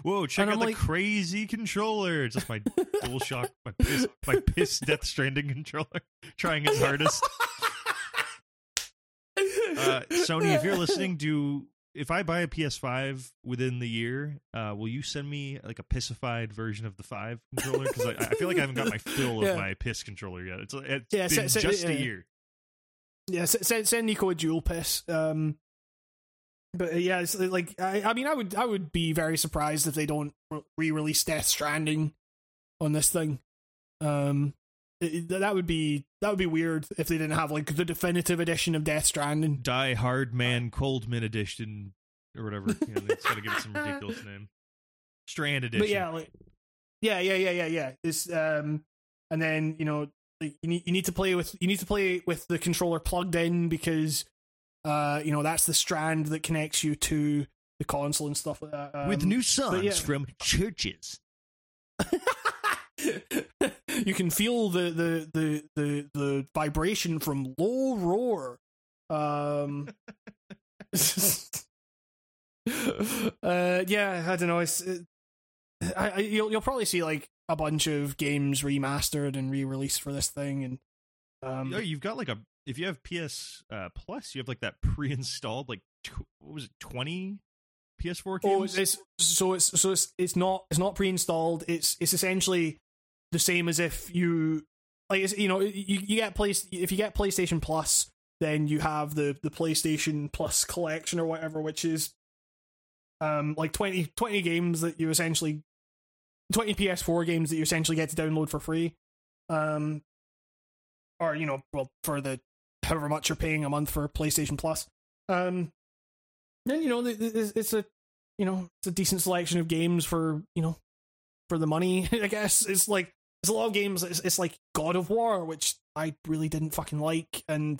whoa! Check out like, the crazy controller. It's just my DualShock, my piss, my piss Death Stranding controller, trying its hardest. uh, Sony, if you're listening, do if I buy a P S five within the year, uh, will you send me like a pissified version of the five controller? Because I, I feel like I haven't got my fill yeah. of my piss controller yet. It's, it's yeah, been send, just send, a yeah. year. Yeah, send send Nico a dual piss. Um. But yeah, it's like I, I mean, I would, I would be very surprised if they don't re-release Death Stranding on this thing. Um, it, that would be that would be weird if they didn't have like the definitive edition of Death Stranding, Die Hard Man Coldman edition or whatever. You know, they just gotta give it some ridiculous name. Strand Edition. But yeah, like, yeah, yeah, yeah, yeah, yeah. This, um, and then you know, like, you need you need to play with you need to play with the controller plugged in because, uh, you know, that's the strand that connects you to the console and stuff like that. Um, with new songs yeah. from churches. You can feel the, the, the, the, the vibration from Low Roar. Um, uh, yeah, I don't know. It's, it, I, I, you'll you'll probably see like a bunch of games remastered and re-released for this thing. And um, you've got like a if you have P S uh, Plus, you have like that pre-installed like tw- what was it twenty P S four games? Oh, it's so it's so it's it's not it's not pre-installed. It's it's essentially the same as if you like it's, you know you, you get play, if you get PlayStation Plus, then you have the, the PlayStation Plus collection or whatever, which is um like twenty, twenty games that you essentially twenty P S four games that you essentially get to download for free, um or you know well for the however much you're paying a month for PlayStation Plus. Um, and you know it's a you know it's a decent selection of games for you know for the money. I guess it's like. There's a lot of games. It's, it's like God of War, which I really didn't fucking like, and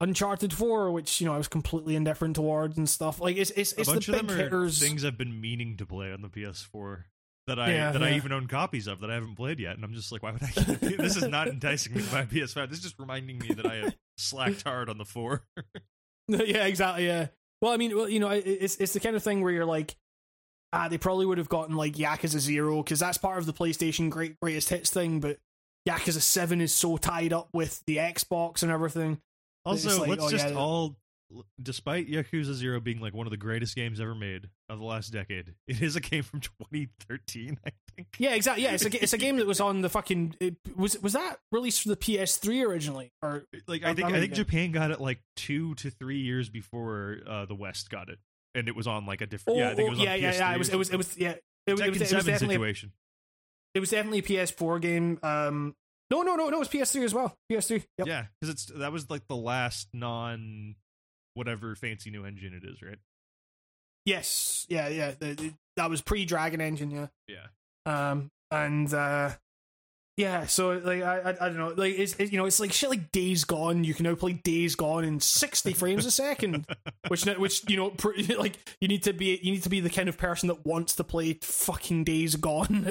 Uncharted four, which you know I was completely indifferent towards and stuff. Like it's it's, it's the big hitters. Things I've been meaning to play on the P S four that I yeah, that yeah. I even own copies of that I haven't played yet, and I'm just like, why would I? Keep this is not enticing me to my P S five. This is just reminding me that I have slacked hard on the four. Yeah, exactly. Yeah. Well, I mean, well, you know, it's it's the kind of thing where you're like. Ah, they probably would have gotten like Yakuza Zero because that's part of the PlayStation Great Greatest Hits thing. But Yakuza seven is so tied up with the Xbox and everything. Also, like, let's oh, just yeah. all, despite Yakuza Zero being like one of the greatest games ever made of the last decade, it is a game from twenty thirteen, I think. Yeah, exactly. Yeah, it's a it's a game that was on the fucking it, was was that released for the P S three originally, or like I think I think again? Japan got it like two to three years before uh, the West got it. And it was on like a different. Oh, yeah, I think it was yeah, on yeah, P S three yeah. It was, it was, it was, yeah. It was, it was, it was definitely. Situation. It was definitely a P S four game. Um, no, no, no, no. It was P S three as well. P S three. Yep. Yeah, because it's that was like the last non, whatever fancy new engine it is, right? Yes. Yeah. Yeah. The, the, that was pre-Dragon Engine. Yeah. Yeah. Um. And uh, yeah. So like, I, I, I don't know. Like, it's, it, you know, it's like shit. Like Days Gone. You can now play Days Gone in sixty frames a second. Which, which you know, like you need to be, you need to be the kind of person that wants to play fucking Days Gone.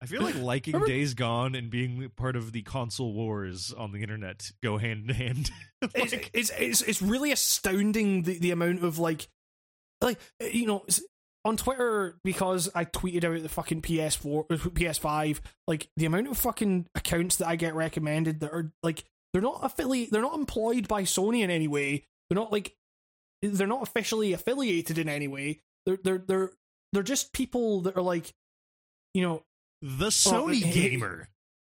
I feel like liking Remember? Days Gone and being part of the console wars on the internet go hand in hand. Like, it's, it's it's it's really astounding the, the amount of like, like you know, on Twitter because I tweeted out the fucking P S four, P S five, like the amount of fucking accounts that I get recommended that are like they're not affiliate, they're not employed by Sony in any way. They're not like. They're not officially affiliated in any way. They're they're they're they're just people that are like, you know, the Sony oh, gamer,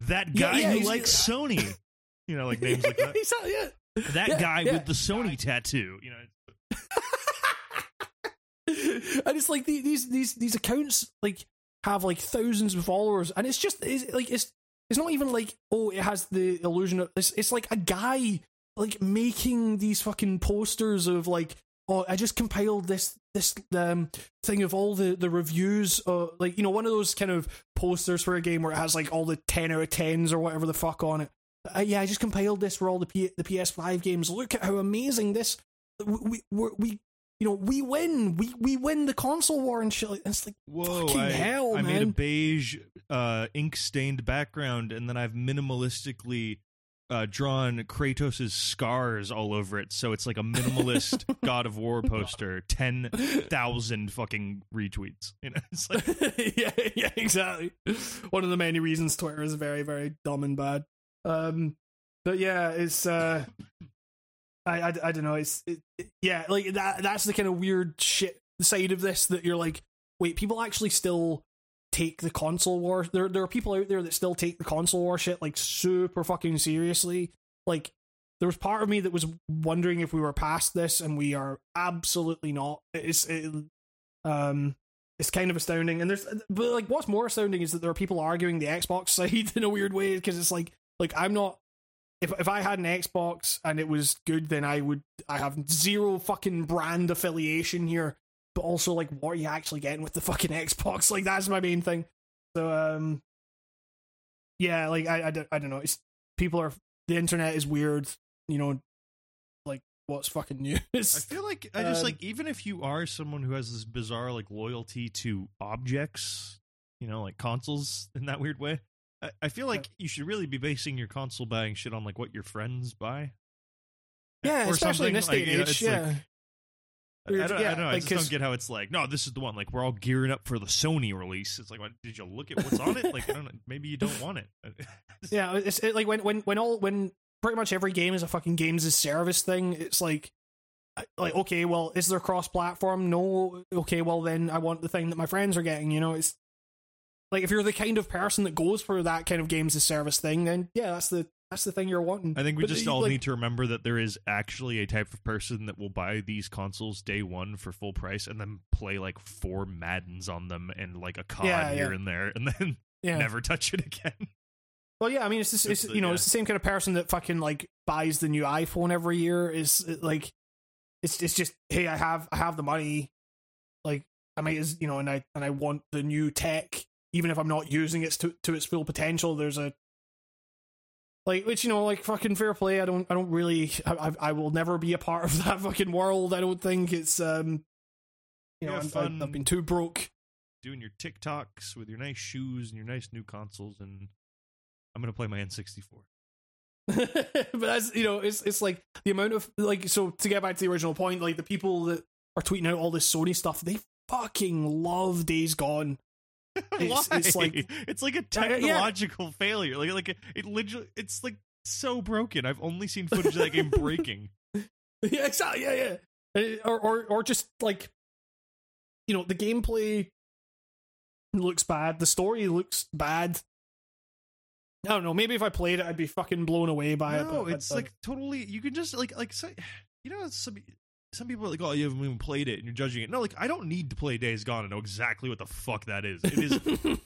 hey, that guy yeah, yeah, who likes like, Sony, you know, like names like that. Not, yeah. That yeah, guy yeah. with the Sony yeah. tattoo, you know. And it's like the, these these these accounts like have like thousands of followers, and it's just it's, like it's it's not even like oh it has the illusion of it's it's like a guy. Like making these fucking posters of like, oh, I just compiled this this um thing of all the the reviews, uh, like you know one of those kind of posters for a game where it has like all the ten out of tens or whatever the fuck on it. Uh, yeah, I just compiled this for all the P- the P S five games. Look at how amazing this we we, we you know we win we we win the console war and shit. Like, it's like whoa, fucking I, hell, I man. I made a beige uh ink stained background and then I've minimalistically. Uh, drawn Kratos' scars all over it, so it's like a minimalist God of War poster. Ten thousand fucking retweets. You know, it's like yeah, yeah, exactly. One of the many reasons Twitter is very, very dumb and bad. Um, but yeah, it's uh, I, I, I don't know. It's it, it, yeah, like that. That's the kind of weird shit side of this that you're like, wait, people actually still. Take the console war. There, there are people out there that still take the console war shit like super fucking seriously. Like, there was part of me that was wondering if we were past this, and we are absolutely not. It's, it, um, it's kind of astounding. And there's, but like, what's more astounding is that there are people arguing the Xbox side in a weird way because it's like, like I'm not. If if I had an Xbox and it was good, then I would. I have zero fucking brand affiliation here. but also, like, what are you actually getting with the fucking Xbox? Like, that's my main thing. So, um, yeah, like, I, I, don't, I don't know. It's, people are, the internet is weird, you know, like, what's fucking news? I feel like, I just, um, like, even if you are someone who has this bizarre, like, loyalty to objects, you know, like consoles in that weird way, I, I feel like you should really be basing your console buying shit on, like, what your friends buy. Yeah, or especially in this day and age, yeah. I don't, yeah, I don't know. Like, I just don't get how it's like, no, this is the one. Like, we're all gearing up for the Sony release. It's like, what, did you look at what's on it? Like, I don't know. Maybe you don't want it. Yeah, it's it, like when when when all when pretty much every game is a fucking games as service thing. It's like, like okay, well, is there cross platform? No. Okay, well then I want the thing that my friends are getting. You know, it's like if you're the kind of person that goes for that kind of games as service thing, then yeah, that's the. That's the thing you're wanting. I think we but just all like, need to remember that there is actually a type of person that will buy these consoles day one for full price and then play like four Maddens on them and like a C O D yeah, here yeah. and there and then yeah. never touch it again. Well, yeah, I mean, it's just, it's, it's you know, yeah. it's the same kind of person that fucking like buys the new iPhone every year. Is it, like, it's it's just hey, I have I have the money, like I might as you know, and I and I want the new tech, even if I'm not using it to to its full potential. There's a Like, which, you know, like, fucking fair play, I don't, I don't really, I, I will never be a part of that fucking world, I don't think, it's, um, you know, I, I've been too broke. Doing your TikToks with your nice shoes and your nice new consoles, and I'm gonna play my N sixty-four. But that's, you know, it's, it's like, the amount of, like, so, to get back to the original point, like, the people that are tweeting out all this Sony stuff, they fucking love Days Gone. It's, it's like it's like a technological uh, yeah. failure. Like like it, it literally it's like so broken. I've only seen footage of that game breaking. Yeah, exactly. Yeah, yeah. Or or or just like you know the gameplay looks bad. The story looks bad. I don't know. Maybe if I played it, I'd be fucking blown away by no, it. No, it's I'd, like totally. You can just like like so, you know some. Some people are like, oh, you haven't even played it and you're judging it. No, like, I don't need to play Days Gone and know exactly what the fuck that is. It is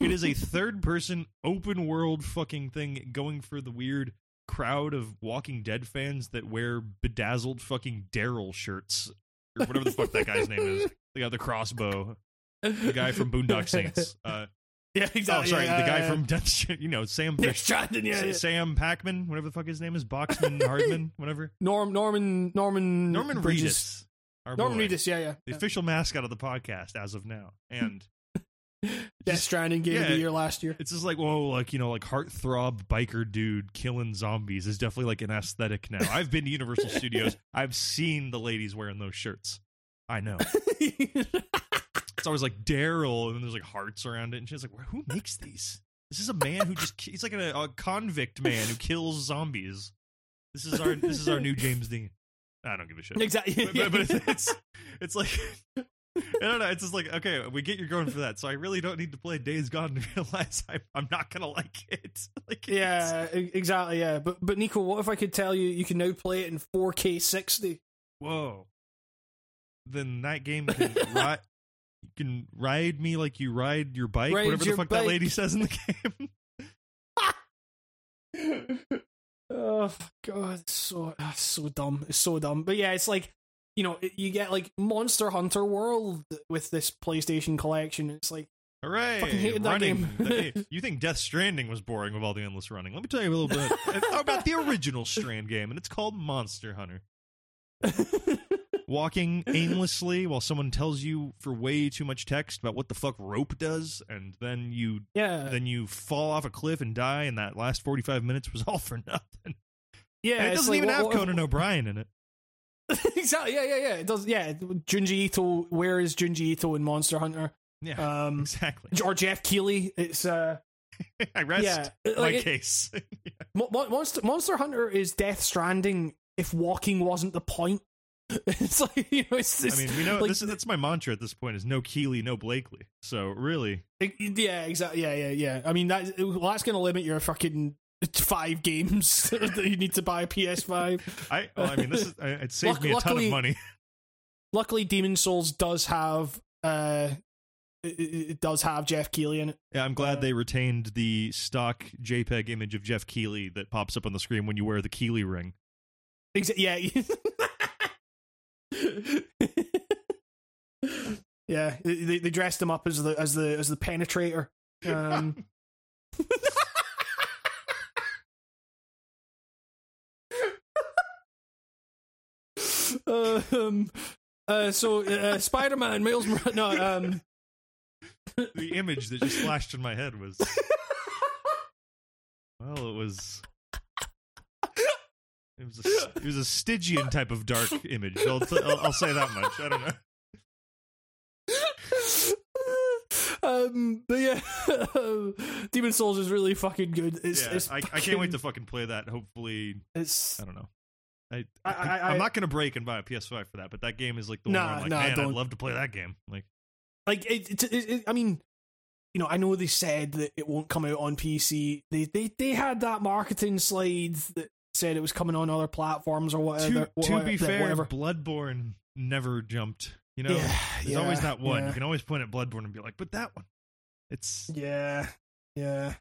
it is a third-person, open-world fucking thing going for the weird crowd of Walking Dead fans that wear bedazzled fucking Daryl shirts. Or whatever the fuck that guy's name is. The guy with the crossbow. The guy from Boondock Saints. Uh, yeah, exactly. Oh, sorry, yeah, the guy yeah. from Death Stranding, you know, Sam... Nick Stratton, yeah, yeah. Sam Packman, whatever the fuck his name is, Boxman, Hardman, whatever. Norm, Norman, Norman... Norman Reedus. Norman Reedus, yeah, yeah. The yeah. official mascot of the podcast as of now. And... Death Stranding game yeah, of the year last year. It's just like, whoa, like, you know, like, heartthrob biker dude killing zombies is definitely, like, an aesthetic now. I've been to Universal Studios. I've seen the ladies wearing those shirts. I know. It's always like Daryl, and then there's like hearts around it, and she's like, "Who makes these? This is a man who just—he's like a, a convict man who kills zombies. This is our this is our new James Dean. I don't give a shit. Exactly, but, but, but it's it's like I don't know. It's just like okay, we get you're going for that, so I really don't need to play Days Gone to realize I, I'm not gonna like it. Like, yeah, exactly, yeah. But but Nico, what if I could tell you you can now play it in four K sixty? Whoa, then that game can rot. You can ride me like you ride your bike, ride whatever your the fuck bike. That lady says in the game. Oh, God, it's so, it's so dumb. It's so dumb. But yeah, it's like, you know, you get like Monster Hunter World with this PlayStation collection. It's like, hooray, fucking hated that running. Game. Hey, you think Death Stranding was boring with all the endless running. Let me tell you a little bit about the original Strand game, and it's called Monster Hunter. Walking aimlessly while someone tells you for way too much text about what the fuck rope does, and then you yeah. then you fall off a cliff and die, and that last forty-five minutes was all for nothing. Yeah, and it doesn't like, even what, have what, Conan what, O'Brien in it. Exactly. Yeah, yeah, yeah. It does. Yeah, Junji Ito. Where is Junji Ito in Monster Hunter? Yeah, um, exactly. Or Jeff Keighley. It's uh, I rest yeah, my like it, case. Yeah. Mo- Mo- Monster Monster Hunter is Death Stranding. If walking wasn't the point. It's like you know. It's just, I mean, we know like, this is that's my mantra at this point: is no Keeley, no Blakely. So really, it, yeah, exactly, yeah, yeah, yeah. I mean, that well, that's going to limit your fucking five games that you need to buy a P S five. I, well, I mean, this is it saved Luck, me a luckily, ton of money. Luckily, Demon's Souls does have, uh, it, it does have Jeff Keighley in it. Yeah, I'm glad uh, they retained the stock JPEG image of Jeff Keighley that pops up on the screen when you wear the Keighley ring. Exa- yeah. Yeah, they they dressed him up as the as the as the penetrator. Um, um uh, so uh, Spider-Man, Miles Morales. No, um, the image that just flashed in my head was well, it was. It was a, it was a Stygian type of dark image. I'll, t- I'll, I'll say that much. I don't know. Um, but yeah, Demon's Souls is really fucking good. It's, yeah, it's I, fucking, I can't wait to fucking play that. Hopefully, it's. I don't know. I, I, I, I I'm not gonna break and buy a P S five for that, but that game is like the nah, one where I'm like, nah, man, don't. I'd love to play that game. Like, like it, it, it, it. I mean, you know, I know they said that it won't come out on P C. They they they had that marketing slide that said it was coming on other platforms or whatever. To, to whatever, be fair, whatever. Bloodborne never jumped. You know, yeah, there's yeah, always that one. Yeah. You can always point at Bloodborne and be like, but that one, it's yeah, yeah,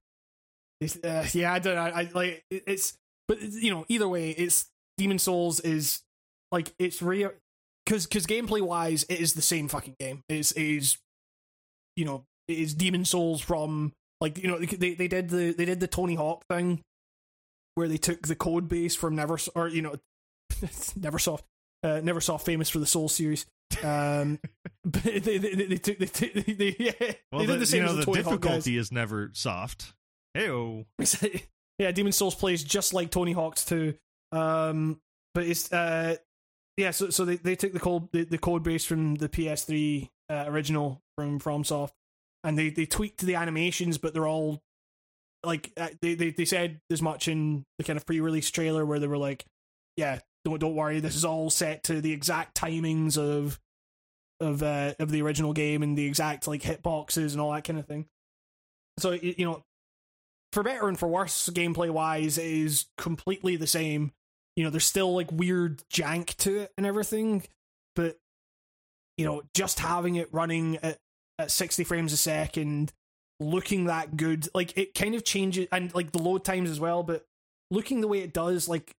it's, uh, yeah. I don't know. I like it's, but you know, either way, it's Demon's Souls is like it's real because because gameplay wise, it is the same fucking game. It's is you know it is Demon's Souls from like you know they they did the they did the Tony Hawk thing where they took the code base from Never or you know Neversoft. Uh, Neversoft, famous for the Soul series, um, but they they they, they, took, they, took, they, they yeah, well, they did the, the same. You know, as the, the difficulty is Neversoft. Heyo. Yeah, Demon's Souls plays just like Tony Hawk's too, um, but it's uh, yeah. So so they, they took the code the, the code base from the P S three uh, original from FromSoft, and they, they tweaked the animations, but they're all like uh, they, they they said as much in the kind of pre-release trailer where they were like, yeah. Don't, don't worry, this is all set to the exact timings of of uh, of the original game and the exact like hitboxes and all that kind of thing. So, you know, for better and for worse, gameplay-wise, it is completely the same. You know, there's still like weird jank to it and everything, but, you know, just having it running at, at sixty frames a second, looking that good, like, it kind of changes, and like the load times as well, but looking the way it does, like,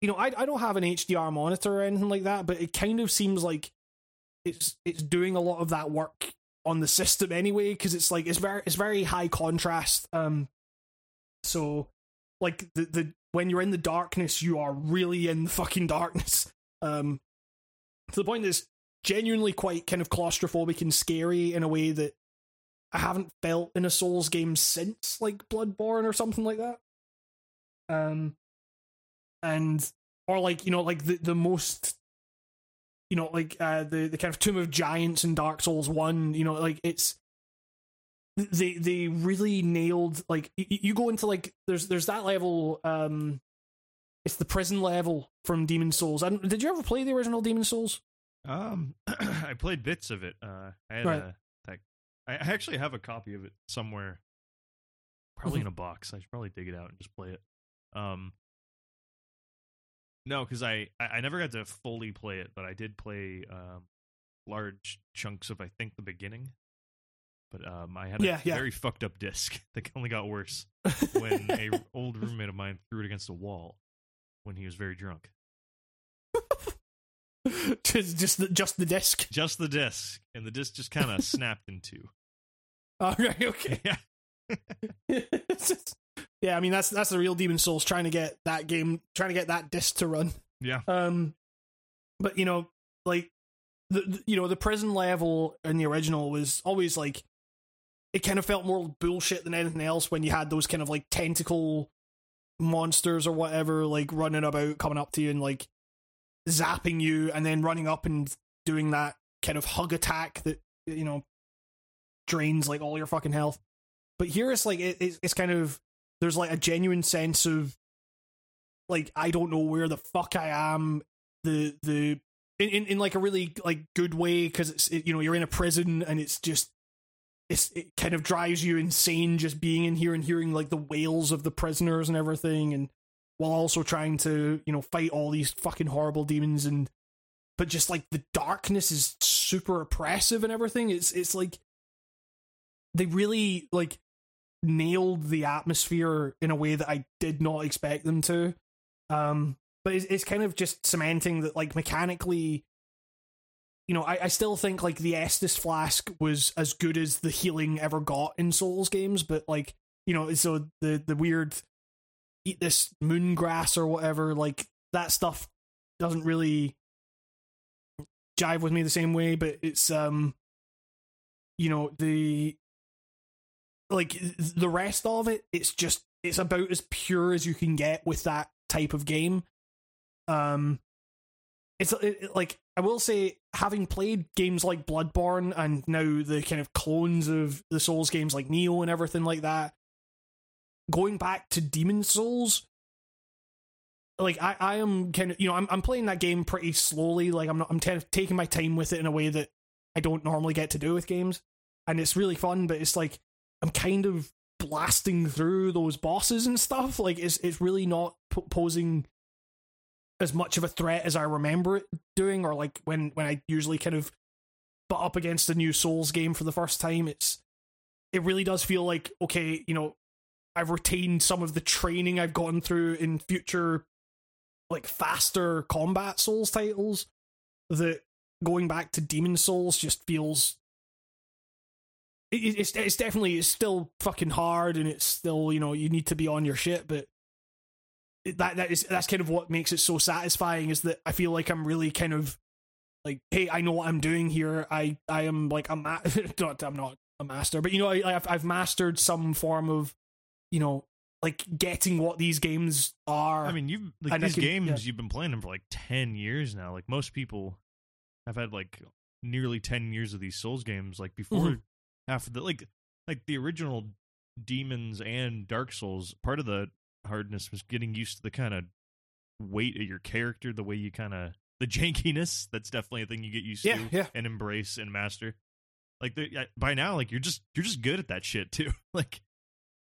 you know, I I don't have an H D R monitor or anything like that, but it kind of seems like it's it's doing a lot of that work on the system anyway, because it's like it's very it's very high contrast. Um, so like the the when you're in the darkness, you are really in the fucking darkness. Um, to the point that it's genuinely quite kind of claustrophobic and scary in a way that I haven't felt in a Souls game since like Bloodborne or something like that. Um. And, or like, you know, like the, the most, you know, like uh, the, the kind of Tomb of Giants in Dark Souls one, you know, like it's, they they really nailed, like, y- you go into like, there's there's that level, um, it's the prison level from Demon's Souls. I don't, did you ever play the original Demon's Souls? Um, I played bits of it. Uh, I, had right. a, like, I actually have a copy of it somewhere, probably in a box. I should probably dig it out and just play it. Um. No, because I, I never got to fully play it, but I did play um, large chunks of, I think, the beginning. But um, I had a yeah, yeah. very fucked up disc that only got worse when an old roommate of mine threw it against a wall when he was very drunk. just, just, the, just the disc? Just the disc. And the disc just kind of snapped in two. All right, okay. Yeah. Yeah, I mean that's that's the real Demon's Souls trying to get that game, trying to get that disc to run. Yeah. Um, but you know, like the, the you know the prison level in the original was always like it kind of felt more bullshit than anything else when you had those kind of like tentacle monsters or whatever like running about, coming up to you and like zapping you, and then running up and doing that kind of hug attack that you know drains like all your fucking health. But here it's like it, it, it's kind of there's like a genuine sense of like I don't know where the fuck I am. The the in, in, in like a really like good way because it's it, you know you're in a prison and it's just it's it kind of drives you insane just being in here and hearing like the wails of the prisoners and everything, and while also trying to you know fight all these fucking horrible demons and but just like the darkness is super oppressive and everything. It's it's like they really like. Nailed the atmosphere in a way that I did not expect them to, um but it's, it's kind of just cementing that like mechanically you know, I, I still think, like, the Estus Flask was as good as the healing ever got in Souls games, but, like, you know, so the, the weird eat this moon grass or whatever, like, that stuff doesn't really jive with me the same way, but it's, um, you know, the, like, the rest of it, it's just, it's about as pure as you can get with that type of game. Um, it's, it, like, I will say, having played games like Bloodborne and now the kind of clones of the Souls games like Neo and everything like that, going back to Demon's Souls, like, I, I am kind of, you know, I'm I'm playing that game pretty slowly, like, I'm not, I'm t- taking my time with it in a way that I don't normally get to do with games, and it's really fun, but it's like, I'm kind of blasting through those bosses and stuff, like, it's it's really not p- posing... as much of a threat as I remember it doing, or like when, when I usually kind of butt up against a new Souls game for the first time, it's, it really does feel like, okay, you know, I've retained some of the training I've gotten through in future, like, faster combat Souls titles, that going back to Demon Souls just feels, it, it's, it's definitely, it's still fucking hard, and it's still, you know, you need to be on your shit, but That that is that's kind of what makes it so satisfying, is that I feel like I'm really kind of like, hey, I know what I'm doing here. I, I am like I'm ma- not I'm not a master, but you know, I I've, I've mastered some form of, you know, like, getting what these games are. I mean, you like these can, games yeah. you've been playing them for like ten years now. Like, most people have had like nearly ten years of these Souls games. Like, before mm-hmm. half of the like like the original Demons and Dark Souls, part of the hardness was getting used to the kind of weight of your character, the way you kind of the jankiness. That's definitely a thing you get used yeah, to yeah. and embrace and master. Like, the, by now, like, you're just you're just good at that shit too. Like,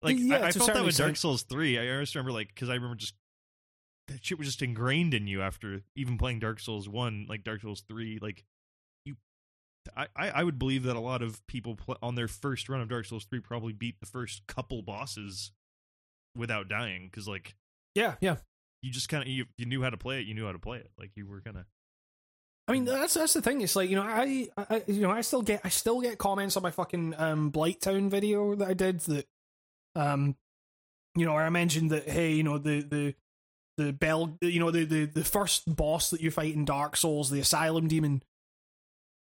like yeah, I, I felt that with Dark Souls three. I always remember, like, because I remember just that shit was just ingrained in you after even playing Dark Souls one, like Dark Souls three. Like, you, I, I would believe that a lot of people pl- on their first run of Dark Souls three probably beat the first couple bosses without dying, because, like, yeah yeah you just kind of you, you knew how to play it you knew how to play it like you were kind of I mean, that's that's the thing. It's like, you know, I, I you know I still get I still get comments on my fucking um Blighttown video that I did, that um you know, where I mentioned that, hey, you know, the the the bell you know the, the the first boss that you fight in Dark Souls, the Asylum Demon,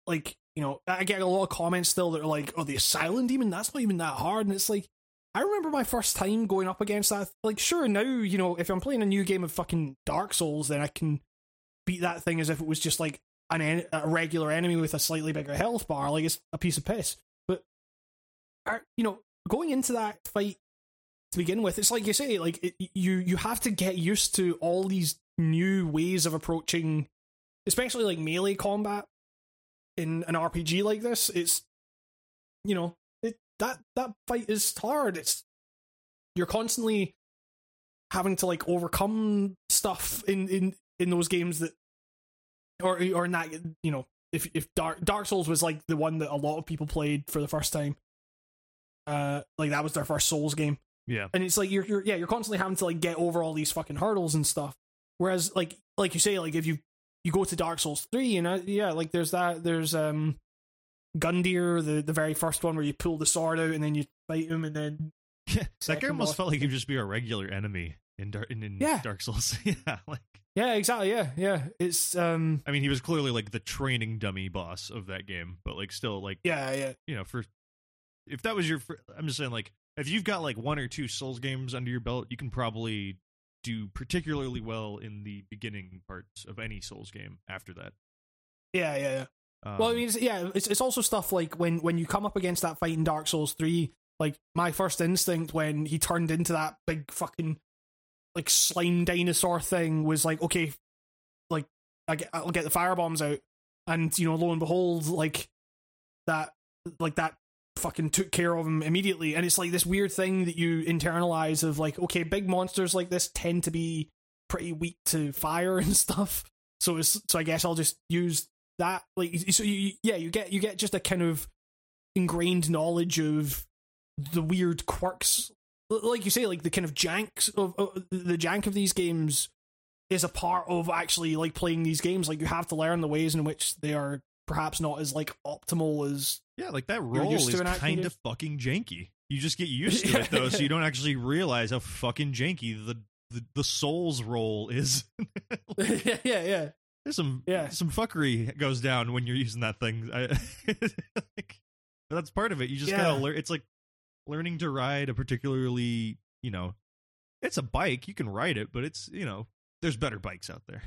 like, you know, I get a lot of comments still that are like, oh, the Asylum Demon, that's not even that hard. And it's like, I remember my first time going up against that. Like, sure, now, you know, if I'm playing a new game of fucking Dark Souls, then I can beat that thing as if it was just, like, an en- a regular enemy with a slightly bigger health bar. Like, it's a piece of piss. But, I, you know, going into that fight to begin with, it's like you say, like, it, you, you have to get used to all these new ways of approaching, especially, like, melee combat in an R P G like this. It's, you know... That that fight is hard. It's you're constantly having to, like, overcome stuff in, in, in those games that, or or in that, you know, if if Dark Dark Souls was like the one that a lot of people played for the first time, uh, like that was their first Souls game. Yeah, and it's like you're you're yeah you're constantly having to, like, get over all these fucking hurdles and stuff. Whereas like like you say, like, if you you go to Dark Souls three, you know, yeah, like there's that there's um. Gundyr, the, the very first one, where you pull the sword out and then you fight him, and then yeah, that guy almost off. felt like he'd just be a regular enemy in Dark in, in yeah. Dark Souls. yeah, like yeah, exactly. Yeah, yeah. It's um. I mean, he was clearly like the training dummy boss of that game, but like still like yeah, yeah. You know, for if that was your, fr- I'm just saying, like, if you've got like one or two Souls games under your belt, you can probably do particularly well in the beginning parts of any Souls game. After that, yeah, yeah, yeah. Um, well, I mean, it's, yeah, it's it's also stuff like when, when you come up against that fight in Dark Souls three, like, my first instinct when he turned into that big fucking, like, slime dinosaur thing was like, okay, like, I get, I'll get the firebombs out, and, you know, lo and behold, like, that, like, that fucking took care of him immediately, and it's like this weird thing that you internalize of, like, okay, big monsters like this tend to be pretty weak to fire and stuff, so it's, so I guess I'll just use... that like so you, yeah you get you get just a kind of ingrained knowledge of the weird quirks, like you say, like the kind of janks of uh, the jank of these games is a part of actually, like, playing these games. Like, you have to learn the ways in which they are perhaps not as like optimal as yeah, like that roll is kind of fucking janky. You just get used to it though, so you don't actually realize how fucking janky the the, the Souls roll is. Like, yeah, yeah, yeah. There's some yeah. some fuckery goes down when you're using that thing. I, like, but that's part of it. You just yeah. gotta learn. It's like learning to ride a particularly, you know, it's a bike. You can ride it, but it's, you know, there's better bikes out there.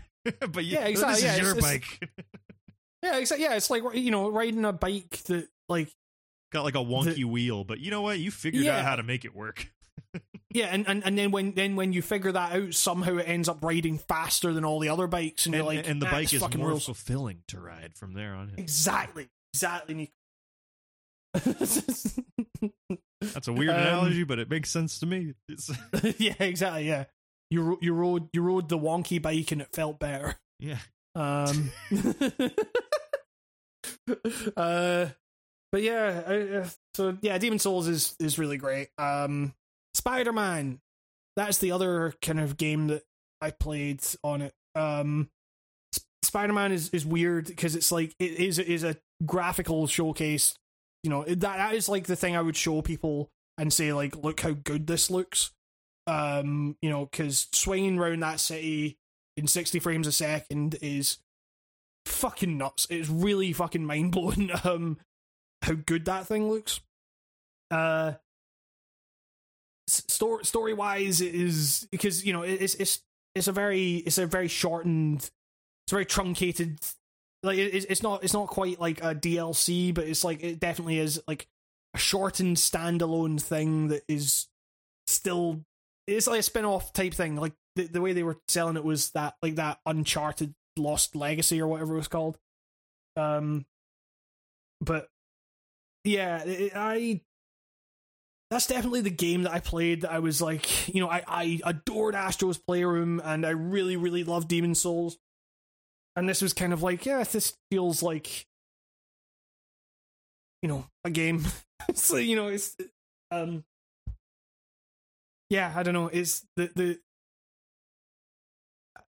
But you, yeah, exactly. This yeah, is your it's, bike. It's, yeah, exactly. Yeah, it's like, you know, riding a bike that like got like a wonky the, wheel, but you know what? You figured yeah. out how to make it work. Yeah, and, and, and then when then when you figure that out, somehow it ends up riding faster than all the other bikes, and, and you're like, and the nah, bike is more real. fulfilling to ride from there on. In. Exactly, exactly. That's a weird um, analogy, but it makes sense to me. It's yeah, exactly. Yeah, you you rode you rode the wonky bike, and it felt better. Yeah. Um. uh. But yeah, uh, so yeah, Demon's Souls is is really great. Um. Spider-Man, that's the other kind of game that I played on it. Um, S- Spider-Man is, is weird because it's like, it is, it is a graphical showcase. You know, it, that, that is like the thing I would show people and say like, look how good this looks. Um, you know, because swinging around that city in sixty frames a second is fucking nuts. It's really fucking mind-blowing um, how good that thing looks. Uh... Story story wise, it is because you know it's it's it's a very it's a very shortened, it's a very truncated. Like it, it's not it's not quite like a D L C, but it's like it definitely is like a shortened standalone thing that is still it's like a spin-off type thing. Like the the way they were selling it was that like that Uncharted Lost Legacy or whatever it was called. Um, but yeah, it, I. That's definitely the game that I played that I was like, you know, I, I adored Astro's Playroom and I really, really loved Demon's Souls. And this was kind of like, yeah, this feels like, you know, a game. So, you know, it's, um, yeah, I don't know. It's the, the,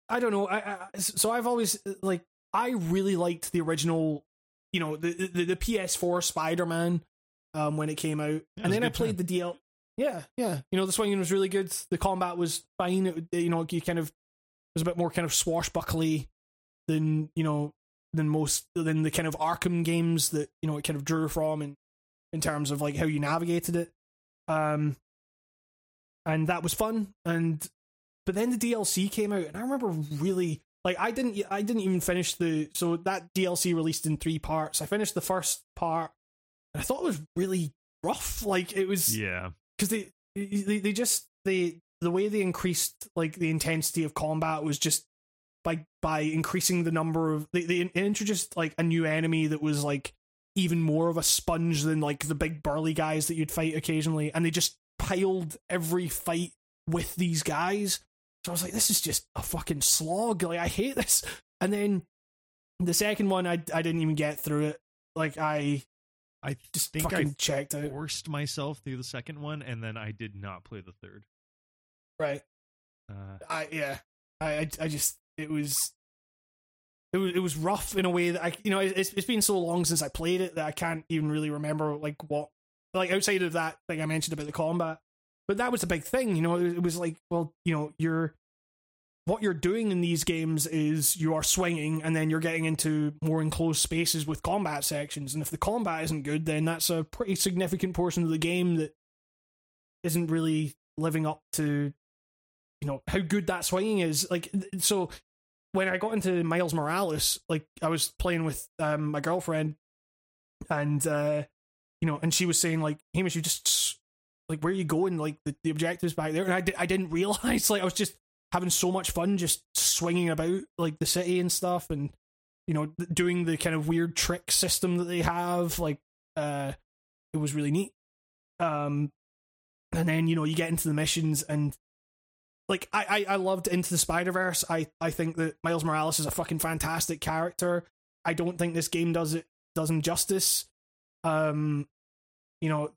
I don't know. I, I so I've always like, I really liked the original, you know, the, the, the P S four Spider-Man. Um, when it came out, yeah, and then I played time. the D L. Yeah, yeah. You know, the swinging was really good. The combat was fine. It, you know, you kind of it was a bit more kind of swashbuckly than you know than most than the kind of Arkham games that you know it kind of drew from, in in terms of like how you navigated it. Um, and that was fun. And but then the D L C came out, and I remember really like I didn't I didn't even finish the so that D L C released in three parts. I finished the first part. I thought it was really rough. Like it was, yeah, because they, they they just they the way they increased like the intensity of combat was just by by increasing the number of they they introduced like a new enemy that was like even more of a sponge than like the big burly guys that you'd fight occasionally, and they just piled every fight with these guys. So I was like, this is just a fucking slog. Like I hate this. And then the second one, I I didn't even get through it. Like I. I just think I checked out. forced myself through the second one, and then I did not play the third. Right. Uh, I yeah. I I just it was it was it was rough in a way that I you know it's it's been so long since I played it that I can't even really remember like what like outside of that thing I mentioned about the combat. But that was the big thing, you know. It, it was like, well, you know, you're what you're doing in these games is you are swinging and then you're getting into more enclosed spaces with combat sections. And if the combat isn't good, then that's a pretty significant portion of the game that isn't really living up to, you know, how good that swinging is. Like, so when I got into Miles Morales, like I was playing with um, my girlfriend and, uh, you know, and she was saying like, Hamish, you just like, where are you going? Like the, the objectives back there. And I, di- I didn't realize, like I was just, having so much fun just swinging about like the city and stuff, and you know doing the kind of weird trick system that they have. Like uh it was really neat. Um and then you know you get into the missions, and like I I, I loved Into the Spider-Verse. I I think that Miles Morales is a fucking fantastic character. I don't think this game does it does him justice. Um you know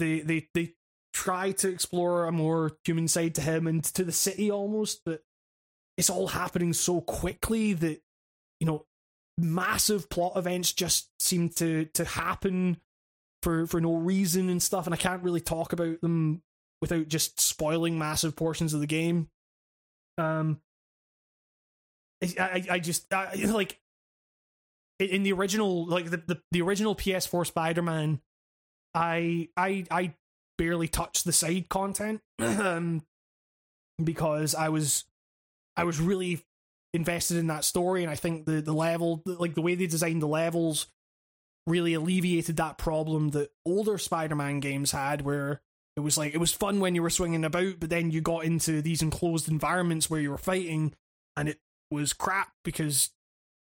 they they they try to explore a more human side to him and to the city almost, but it's all happening so quickly that, you know, massive plot events just seem to to happen for for no reason and stuff, and I can't really talk about them without just spoiling massive portions of the game. Um, I I, I just I, like in the original, like the the, the original P S four Spider-Man, I I I barely touched the side content um, because I was I was really invested in that story, and I think the the level, like the way they designed the levels, really alleviated that problem that older Spider-Man games had, where it was like, it was fun when you were swinging about, but then you got into these enclosed environments where you were fighting, and it was crap, because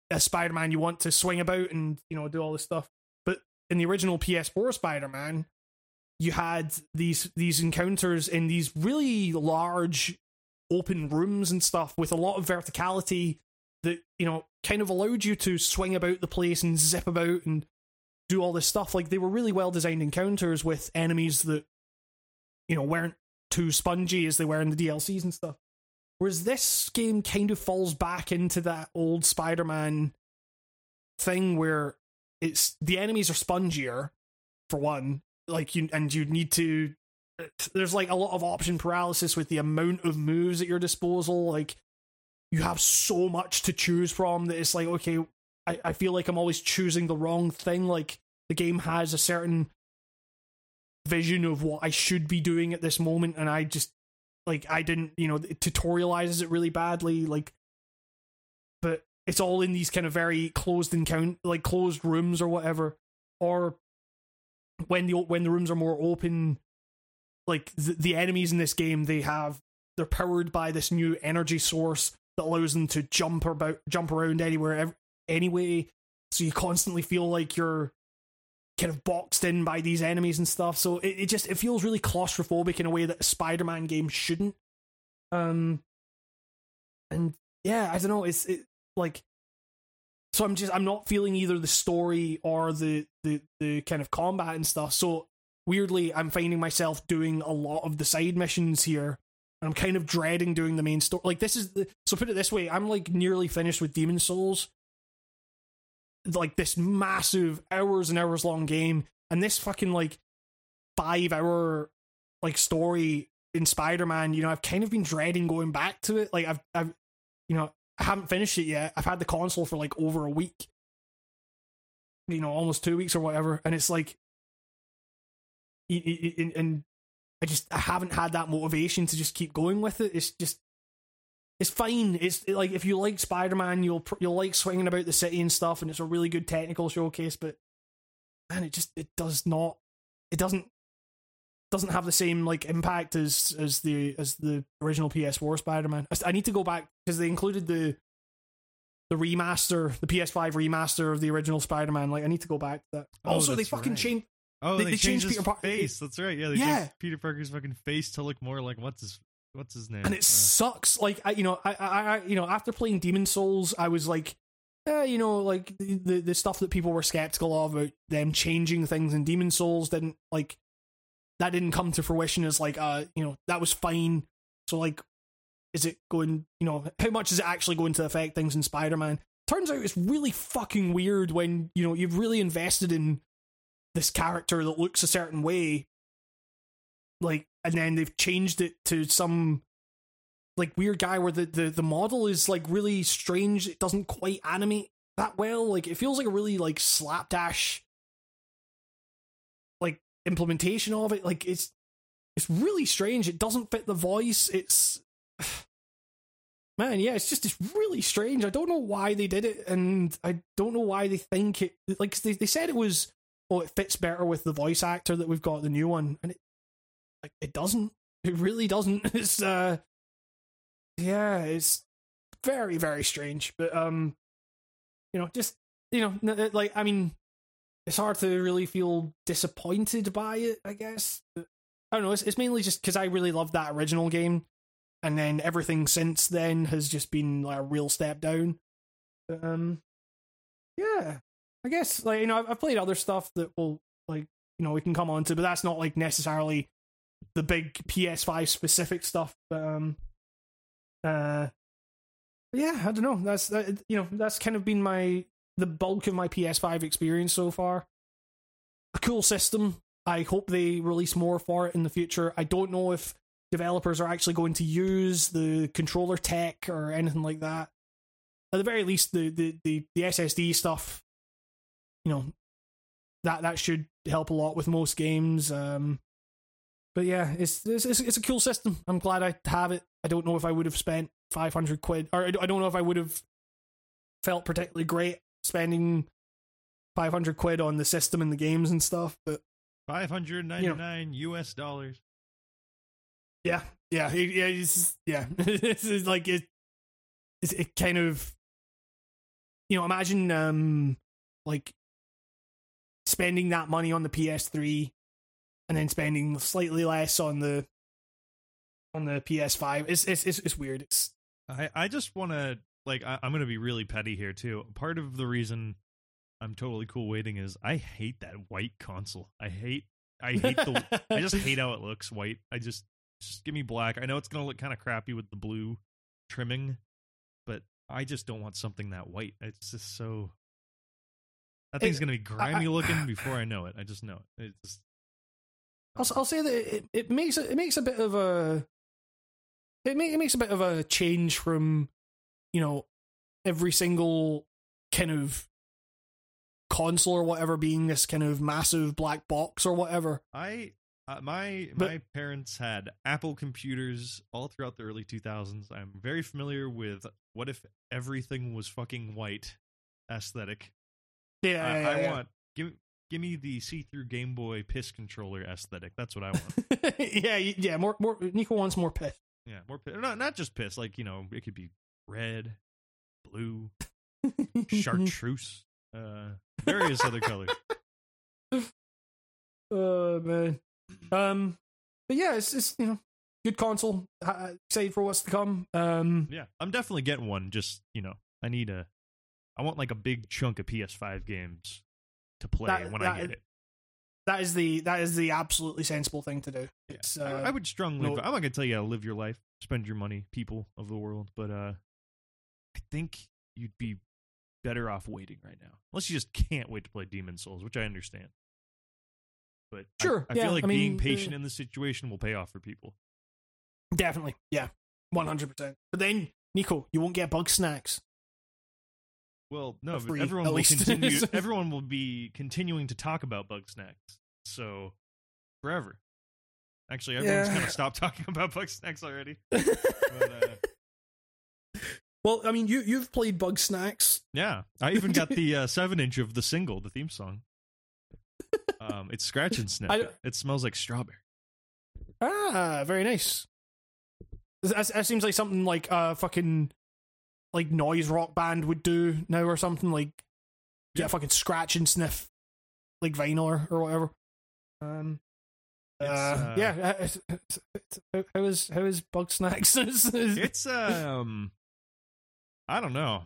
as Spider-Man you want to swing about and, you know, do all this stuff. But in the original P S four Spider-Man, you had these these encounters in these really large open rooms and stuff with a lot of verticality that, you know, kind of allowed you to swing about the place and zip about and do all this stuff. Like, they were really well designed encounters with enemies that, you know, weren't too spongy as they were in the D L Cs and stuff. Whereas this game kind of falls back into that old Spider-Man thing where it's, the enemies are spongier for one, like you, and you need to, there's like a lot of option paralysis with the amount of moves at your disposal. Like, you have so much to choose from that it's like, okay, I, I feel like I'm always choosing the wrong thing. Like, the game has a certain vision of what I should be doing at this moment, and I just, like, I didn't, you know, it tutorializes it really badly, like, but it's all in these kind of very closed encounter, like closed rooms or whatever. Or when the when the rooms are more open, like, the, the enemies in this game, they have, they're powered by this new energy source that allows them to jump about, jump around anywhere, ev- anyway. So you constantly feel like you're kind of boxed in by these enemies and stuff. So it, it just, it feels really claustrophobic in a way that a Spider-Man game shouldn't. Um, and yeah, I don't know. It's it, like, so I'm just, I'm not feeling either the story or the, the, the kind of combat and stuff. So, weirdly, I'm finding myself doing a lot of the side missions here, and I'm kind of dreading doing the main story. Like, this is the, so put it this way, I'm like nearly finished with Demon's Souls, like this massive hours and hours long game, and this fucking like five hour like story in Spider-Man, you know, I've kind of been dreading going back to it. Like, I've, I've, you know, I haven't finished it yet. I've had the console for like over a week, you know, almost two weeks or whatever, and it's like, and I just I haven't had that motivation to just keep going with it. It's just, it's fine. It's like, if you like Spider-Man, you'll you'll like swinging about the city and stuff, and it's a really good technical showcase. But man, it just it does not it doesn't doesn't have the same like impact as as the as the original P S four Spider-Man. I need to go back, because they included the the remaster, the P S five remaster of the original Spider-Man. Like, I need to go back to that. Oh, also, they fucking right. changed. Oh, they, they, they changed, changed his Peter Parker. Face. That's right. Yeah, they yeah. changed Peter Parker's fucking face to look more like what's his what's his name. And it uh. sucks. Like, I, you know, I, I, I, you know, after playing Demon's Souls, I was like, eh, you know, like the the stuff that people were skeptical of about them changing things in Demon's Souls didn't like that didn't come to fruition as like, uh, you know, that was fine. So like, is it going? You know, how much is it actually going to affect things in Spider-Man? Turns out it's really fucking weird when, you know, you've really invested in this character that looks a certain way, like, and then they've changed it to some like weird guy where the, the, the model is like really strange. It doesn't quite animate that well. Like, it feels like a really like slapdash like implementation of it. Like, it's it's really strange. It doesn't fit the voice. It's man, yeah, it's just it's really strange. I don't know why they did it, and I don't know why they think it like they they said it was. Oh, it fits better with the voice actor that we've got, the new one, and it like it doesn't. It really doesn't. It's uh, yeah, it's very very strange. But um, you know, just you know, like I mean, it's hard to really feel disappointed by it, I guess. But I don't know. It's it's mainly just because I really loved that original game, and then everything since then has just been like a real step down. But, um, yeah. I guess, like, you know, I've played other stuff that will, like, you know, we can come on to, but that's not, like, necessarily the big P S five specific stuff, but, um, uh, yeah, I don't know, that's, that, you know, that's kind of been my, the bulk of my P S five experience so far. A cool system. I hope they release more for it in the future. I don't know if developers are actually going to use the controller tech or anything like that. At the very least, the the, the, the S S D stuff, you know, that, that should help a lot with most games. Um, but yeah, it's, it's it's a cool system. I'm glad I have it. I don't know if I would have spent five hundred quid, or I don't know if I would have felt particularly great spending five hundred quid on the system and the games and stuff, but five hundred ninety-nine, you know, U S dollars. Yeah, yeah, it, yeah, it's, yeah. It's like it, it's, it kind of, you know, imagine um like spending that money on the P S three and then spending slightly less on the on the P S five. It's it's it's, it's weird. It's I I just want to like I, I'm gonna be really petty here too. Part of the reason I'm totally cool waiting is I hate that white console. I hate I hate the I just hate how it looks white. I just. Just give me black. I know it's going to look kind of crappy with the blue trimming, but I just don't want something that white. It's just so... That thing's going to be grimy I, looking before I know it. I just know it. It's just... I'll, I'll say that it, it makes it makes a bit of a... It, make, it makes a bit of a change from, you know, every single kind of console or whatever being this kind of massive black box or whatever. I... Uh, my but, my parents had Apple computers all throughout the early two thousands. I'm very familiar with what if everything was fucking white aesthetic. Yeah, uh, yeah I yeah. want give give me the see-through Game Boy piss controller aesthetic. That's what I want. yeah, yeah. More more. Nico wants more piss. Yeah, more piss. Not not just piss. Like, you know, it could be red, blue, chartreuse, uh, various other colors. Oh man. Um, but yeah, it's it's you know, good console. Uh, excited for what's to come. Um, yeah, I'm definitely getting one. Just you know, I need a, I want like a big chunk of P S five games to play that, when that, I get it. That is the that is the absolutely sensible thing to do. Yeah. It's, uh, I, I would strongly. No, I'm not gonna tell you how to live your life, spend your money, people of the world. But uh, I think you'd be better off waiting right now, unless you just can't wait to play Demon's Souls, which I understand. But sure, I, I yeah, feel like I mean, being patient uh, in this situation will pay off for people. Definitely, yeah, one hundred percent. But then, Nico, you won't get Bugsnax. Well, no, free, but everyone will continue. Everyone will be continuing to talk about Bugsnax, so forever. Actually, everyone's yeah. going to stop talking about Bugsnax already. but, uh... Well, I mean, you you've played Bugsnax. Yeah, I even got the uh, seven inch of the single, the theme song. Um, it's Scratch and Sniff. It smells like strawberry. Ah, very nice. That, that seems like something like a fucking like noise rock band would do now or something. Like get yeah. a fucking Scratch and Sniff like vinyl or, or whatever. Um, uh, uh, yeah. It's, it's, it's, it's, how is how is Bugsnax? It's um, I don't know.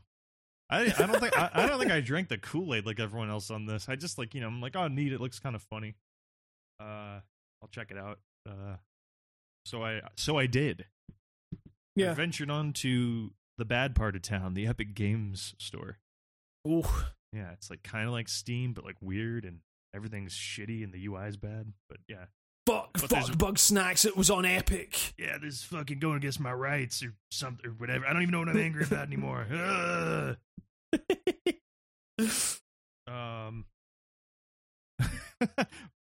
I, I don't think I, I don't think I drank the Kool-Aid like everyone else on this. I just like, you know, I'm like, oh, neat. It looks kind of funny. Uh, I'll check it out. Uh, so I so I did. Yeah. I ventured on to the bad part of town, the Epic Games store. Ooh. Yeah, it's like kind of like Steam, but like weird, and everything's shitty, and the U I's bad. But yeah. Fuck, but fuck, Bugsnax. It was on Epic. Yeah, this is fucking going against my rights or something, or whatever. I don't even know what I'm angry about anymore. Ugh. um,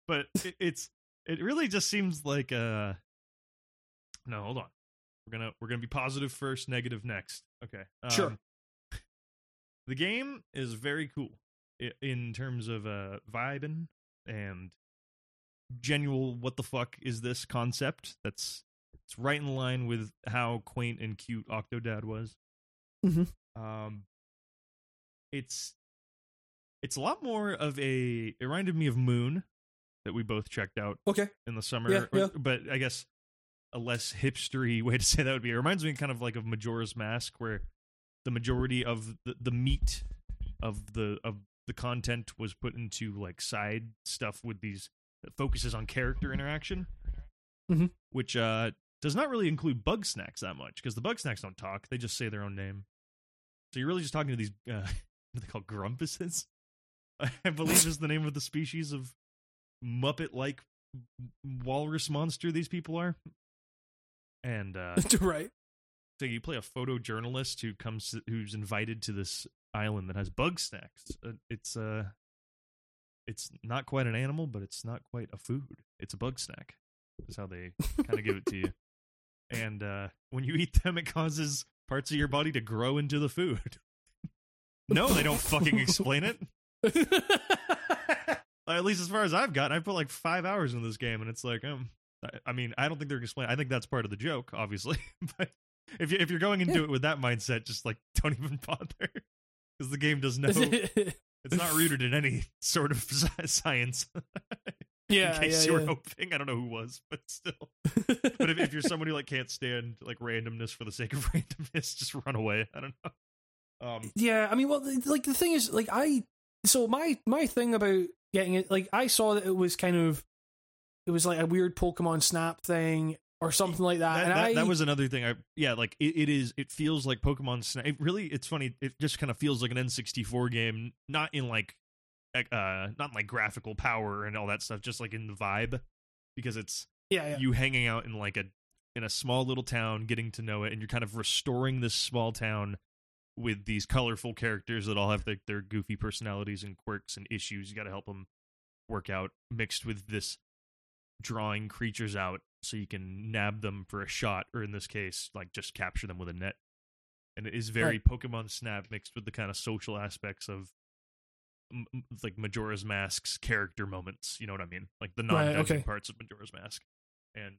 but it, it's it really just seems like uh, no, hold on. We're gonna we're gonna be positive first, negative next. Okay, um, sure. The game is very cool in terms of uh vibing and genuine. What the fuck is this concept? That's it's right in line with how quaint and cute Octodad was. Mm-hmm. Um. It's it's a lot more of a... It reminded me of Moon that we both checked out okay. in the summer. Yeah, yeah. But I guess a less hipstery way to say that would be... It reminds me kind of like of Majora's Mask, where the majority of the, the meat of the of the content was put into like side stuff with these... that focuses on character interaction, mm-hmm. which uh, does not really include Bugsnax that much, because the Bugsnax don't talk. They just say their own name. So you're really just talking to these... Uh, what are they called, grumpuses? I believe is the name of the species of Muppet-like walrus monster these people are. And uh, right. So you play a photojournalist who comes to, who's invited to this island that has Bugsnax. Uh, it's uh, it's not quite an animal, but it's not quite a food. It's a bug snack. Is how they kind of give it to you. And uh, when you eat them, it causes parts of your body to grow into the food. No, they don't fucking explain it. At least as far as I've gotten, I've put like five hours in this game, and it's like, um, I, I mean, I don't think they're explaining. I think that's part of the joke, obviously. But if you, if you're going into yeah. it with that mindset, just like don't even bother, because the game does no. It's not rooted in any sort of science. Yeah, in case yeah, you were yeah. hoping, I don't know who was, but still. But if, if you're somebody who like can't stand like randomness for the sake of randomness, just run away. I don't know. Um, yeah, I mean, well, like the thing is, like I. So my my thing about getting it, like I saw that it was kind of, it was like a weird Pokemon Snap thing or something like that. That, and that, I, that was another thing. I yeah, like it, it is. It feels like Pokemon Snap. It really, it's funny. It just kind of feels like an N sixty-four game, not in like, uh, not in like graphical power and all that stuff. Just like in the vibe, because it's yeah, yeah. you hanging out in like a in a small little town, getting to know it, and you're kind of restoring this small town with these colorful characters that all have their, their goofy personalities and quirks and issues. You got to help them work out, mixed with this drawing creatures out so you can nab them for a shot, or in this case, like just capture them with a net. And it is very right. Pokemon Snap mixed with the kind of social aspects of m- like Majora's Mask's character moments. You know what I mean? Like the non-dungeon right, okay. parts of Majora's Mask. And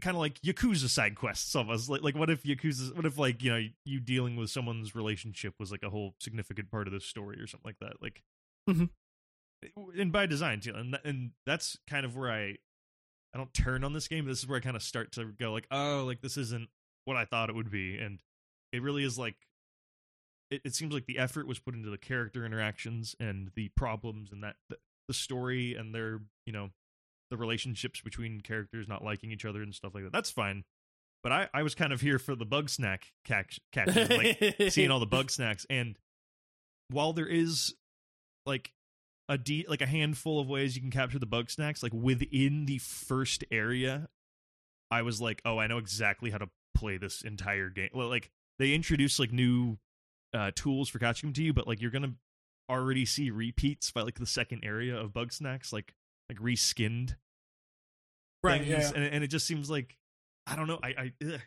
kind of like Yakuza side quests almost. Like, like what if Yakuza, what if like, you know, you dealing with someone's relationship was like a whole significant part of the story or something like that. Like, mm-hmm. and by design too. And, and that's kind of where I, I don't turn on this game. But this is where I kind of start to go like, oh, like this isn't what I thought it would be. And it really is like, it, it seems like the effort was put into the character interactions and the problems and that the, the story and their, you know, the relationships between characters not liking each other and stuff like that. That's fine. But I, I was kind of here for the bug snack catch, catches, like seeing all the bug snacks. And while there is like a de- like a handful of ways you can capture the bug snacks, like within the first area, I was like, oh, I know exactly how to play this entire game. Well, like they introduce like new uh, tools for catching them to you, but like you're going to already see repeats by like the second area of bug snacks, like like reskinned. Right, yeah, yeah. And, and it just seems like, I don't know, I, I ugh,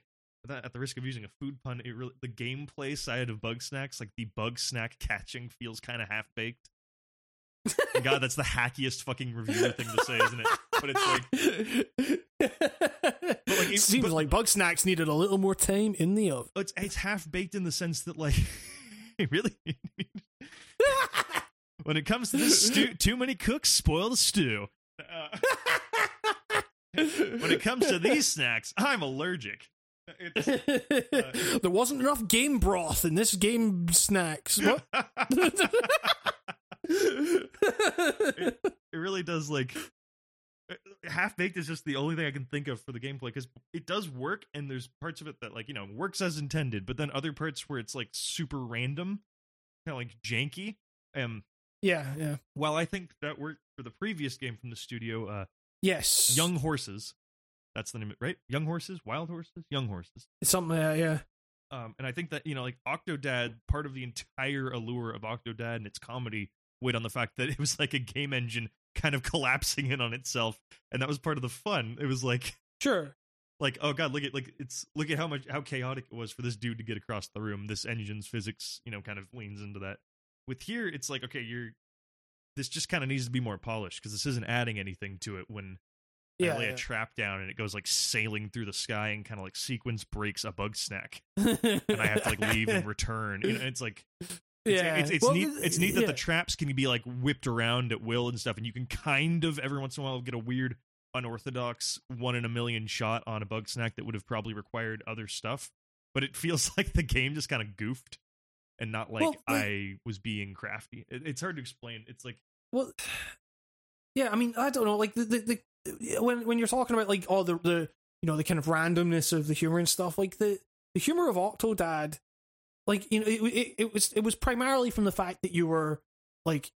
at the risk of using a food pun, it really, the gameplay side of Bugsnax, like the bug snack catching feels kind of half-baked. God, that's the hackiest fucking reviewer thing to say, isn't it? But it's like... but like it seems but, like Bugsnax needed a little more time in the oven. It's, it's half-baked in the sense that, like, really... When it comes to this stew, too many cooks spoil the stew. Uh, when it comes to these snacks, I'm allergic. It's, uh, there wasn't enough game broth in this game snacks. What? it, it really does, like... Half-baked is just the only thing I can think of for the gameplay, because it does work, and there's parts of it that, like, you know, works as intended, but then other parts where it's, like, super random, kind of, like, janky. Um, yeah, yeah. While I think that worked for the previous game from the studio, uh, yes, Young Horses, that's the name, of it, right? Young Horses, Wild Horses, Young Horses, it's something like that, yeah. Um, and I think that, you know, like Octodad, part of the entire allure of Octodad and its comedy weighed on the fact that it was like a game engine kind of collapsing in on itself, and that was part of the fun. It was like, sure, like oh god, look at like it's look at how much how chaotic it was for this dude to get across the room. This engine's physics, you know, kind of leans into that. With here, it's like, okay, you're. This just kind of needs to be more polished, because this isn't adding anything to it when yeah, I lay yeah. a trap down and it goes like sailing through the sky and kind of like sequence breaks a bug snack, and I have to like leave and return. You know, it's like, it's, yeah, it's, it's, it's well, neat. It's neat yeah. that the traps can be like whipped around at will and stuff, and you can kind of every once in a while get a weird, unorthodox one in a million shot on a bug snack that would have probably required other stuff, but it feels like the game just kind of goofed. And not like well, I was being crafty. It, it's hard to explain. It's like, well, yeah. I mean, I don't know. Like the, the, the when when you're talking about like all the, the you know the kind of randomness of the humor and stuff. Like the, the humor of Octodad Like, you know, it, it, it was it was primarily from the fact that you were like,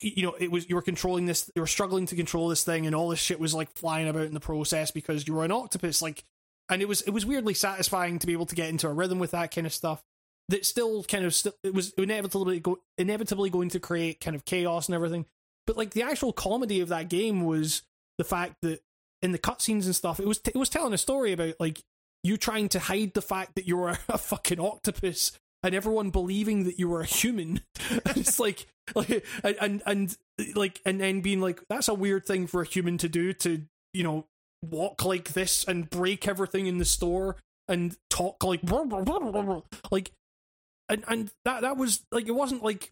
you know, it was you were controlling this, you were struggling to control this thing, and all this shit was like flying about in the process because you were an octopus, like, and it was it was weirdly satisfying to be able to get into a rhythm with that kind of stuff. That still kind of st- it was inevitably go- inevitably going to create kind of chaos and everything. But like the actual comedy of that game was the fact that in the cutscenes and stuff, it was t- it was telling a story about like you trying to hide the fact that you were a fucking octopus and everyone believing that you were a human. And it's like, like and, and and like and then being like, that's a weird thing for a human to do, to, you know, walk like this and break everything in the store and talk like blah, blah, blah, blah, blah. Like and and that that was like, it wasn't like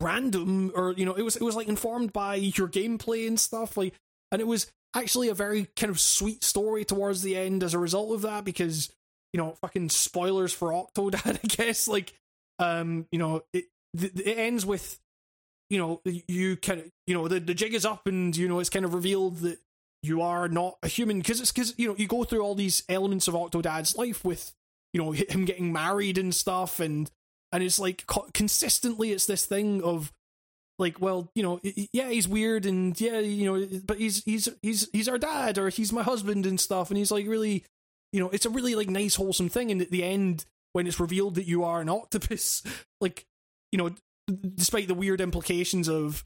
random, or, you know, it was it was like informed by your gameplay and stuff, like, and it was actually a very kind of sweet story towards the end as a result of that, because, you know, fucking spoilers for Octodad, I guess, like, um, you know, it it ends with, you know, you kind of, you know, the, the jig is up, and, you know, it's kind of revealed that you are not a human, because it's, because, you know, you go through all these elements of Octodad's life with, you know, him getting married and stuff, and and it's like, consistently it's this thing of, like, well, you know, yeah, he's weird, and yeah, you know, but he's he's he's he's our dad, or he's my husband and stuff, and he's like, really, you know, it's a really like nice wholesome thing. And at the end, when it's revealed that you are an octopus, like, you know, despite the weird implications of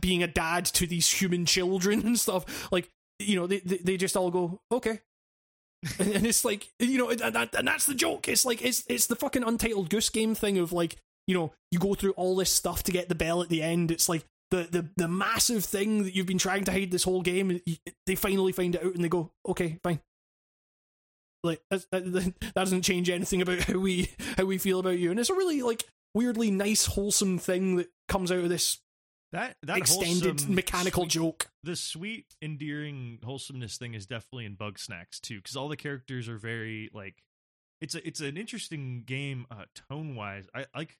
being a dad to these human children and stuff, like, you know, they they, they just all go, okay. And it's like, you know, and, that, and that's the joke. It's like, it's it's the fucking Untitled Goose Game thing of like, you know, you go through all this stuff to get the bell at the end. It's like the the the massive thing that you've been trying to hide this whole game. They finally find it out, and they go, "Okay, fine." Like that, that, that doesn't change anything about how we how we feel about you. And it's a really like weirdly nice, wholesome thing that comes out of this that that extended mechanical sweet, joke. The sweet, endearing wholesomeness thing is definitely in Bugsnax too, because all the characters are very like. It's a it's an interesting game uh, tone wise. I like.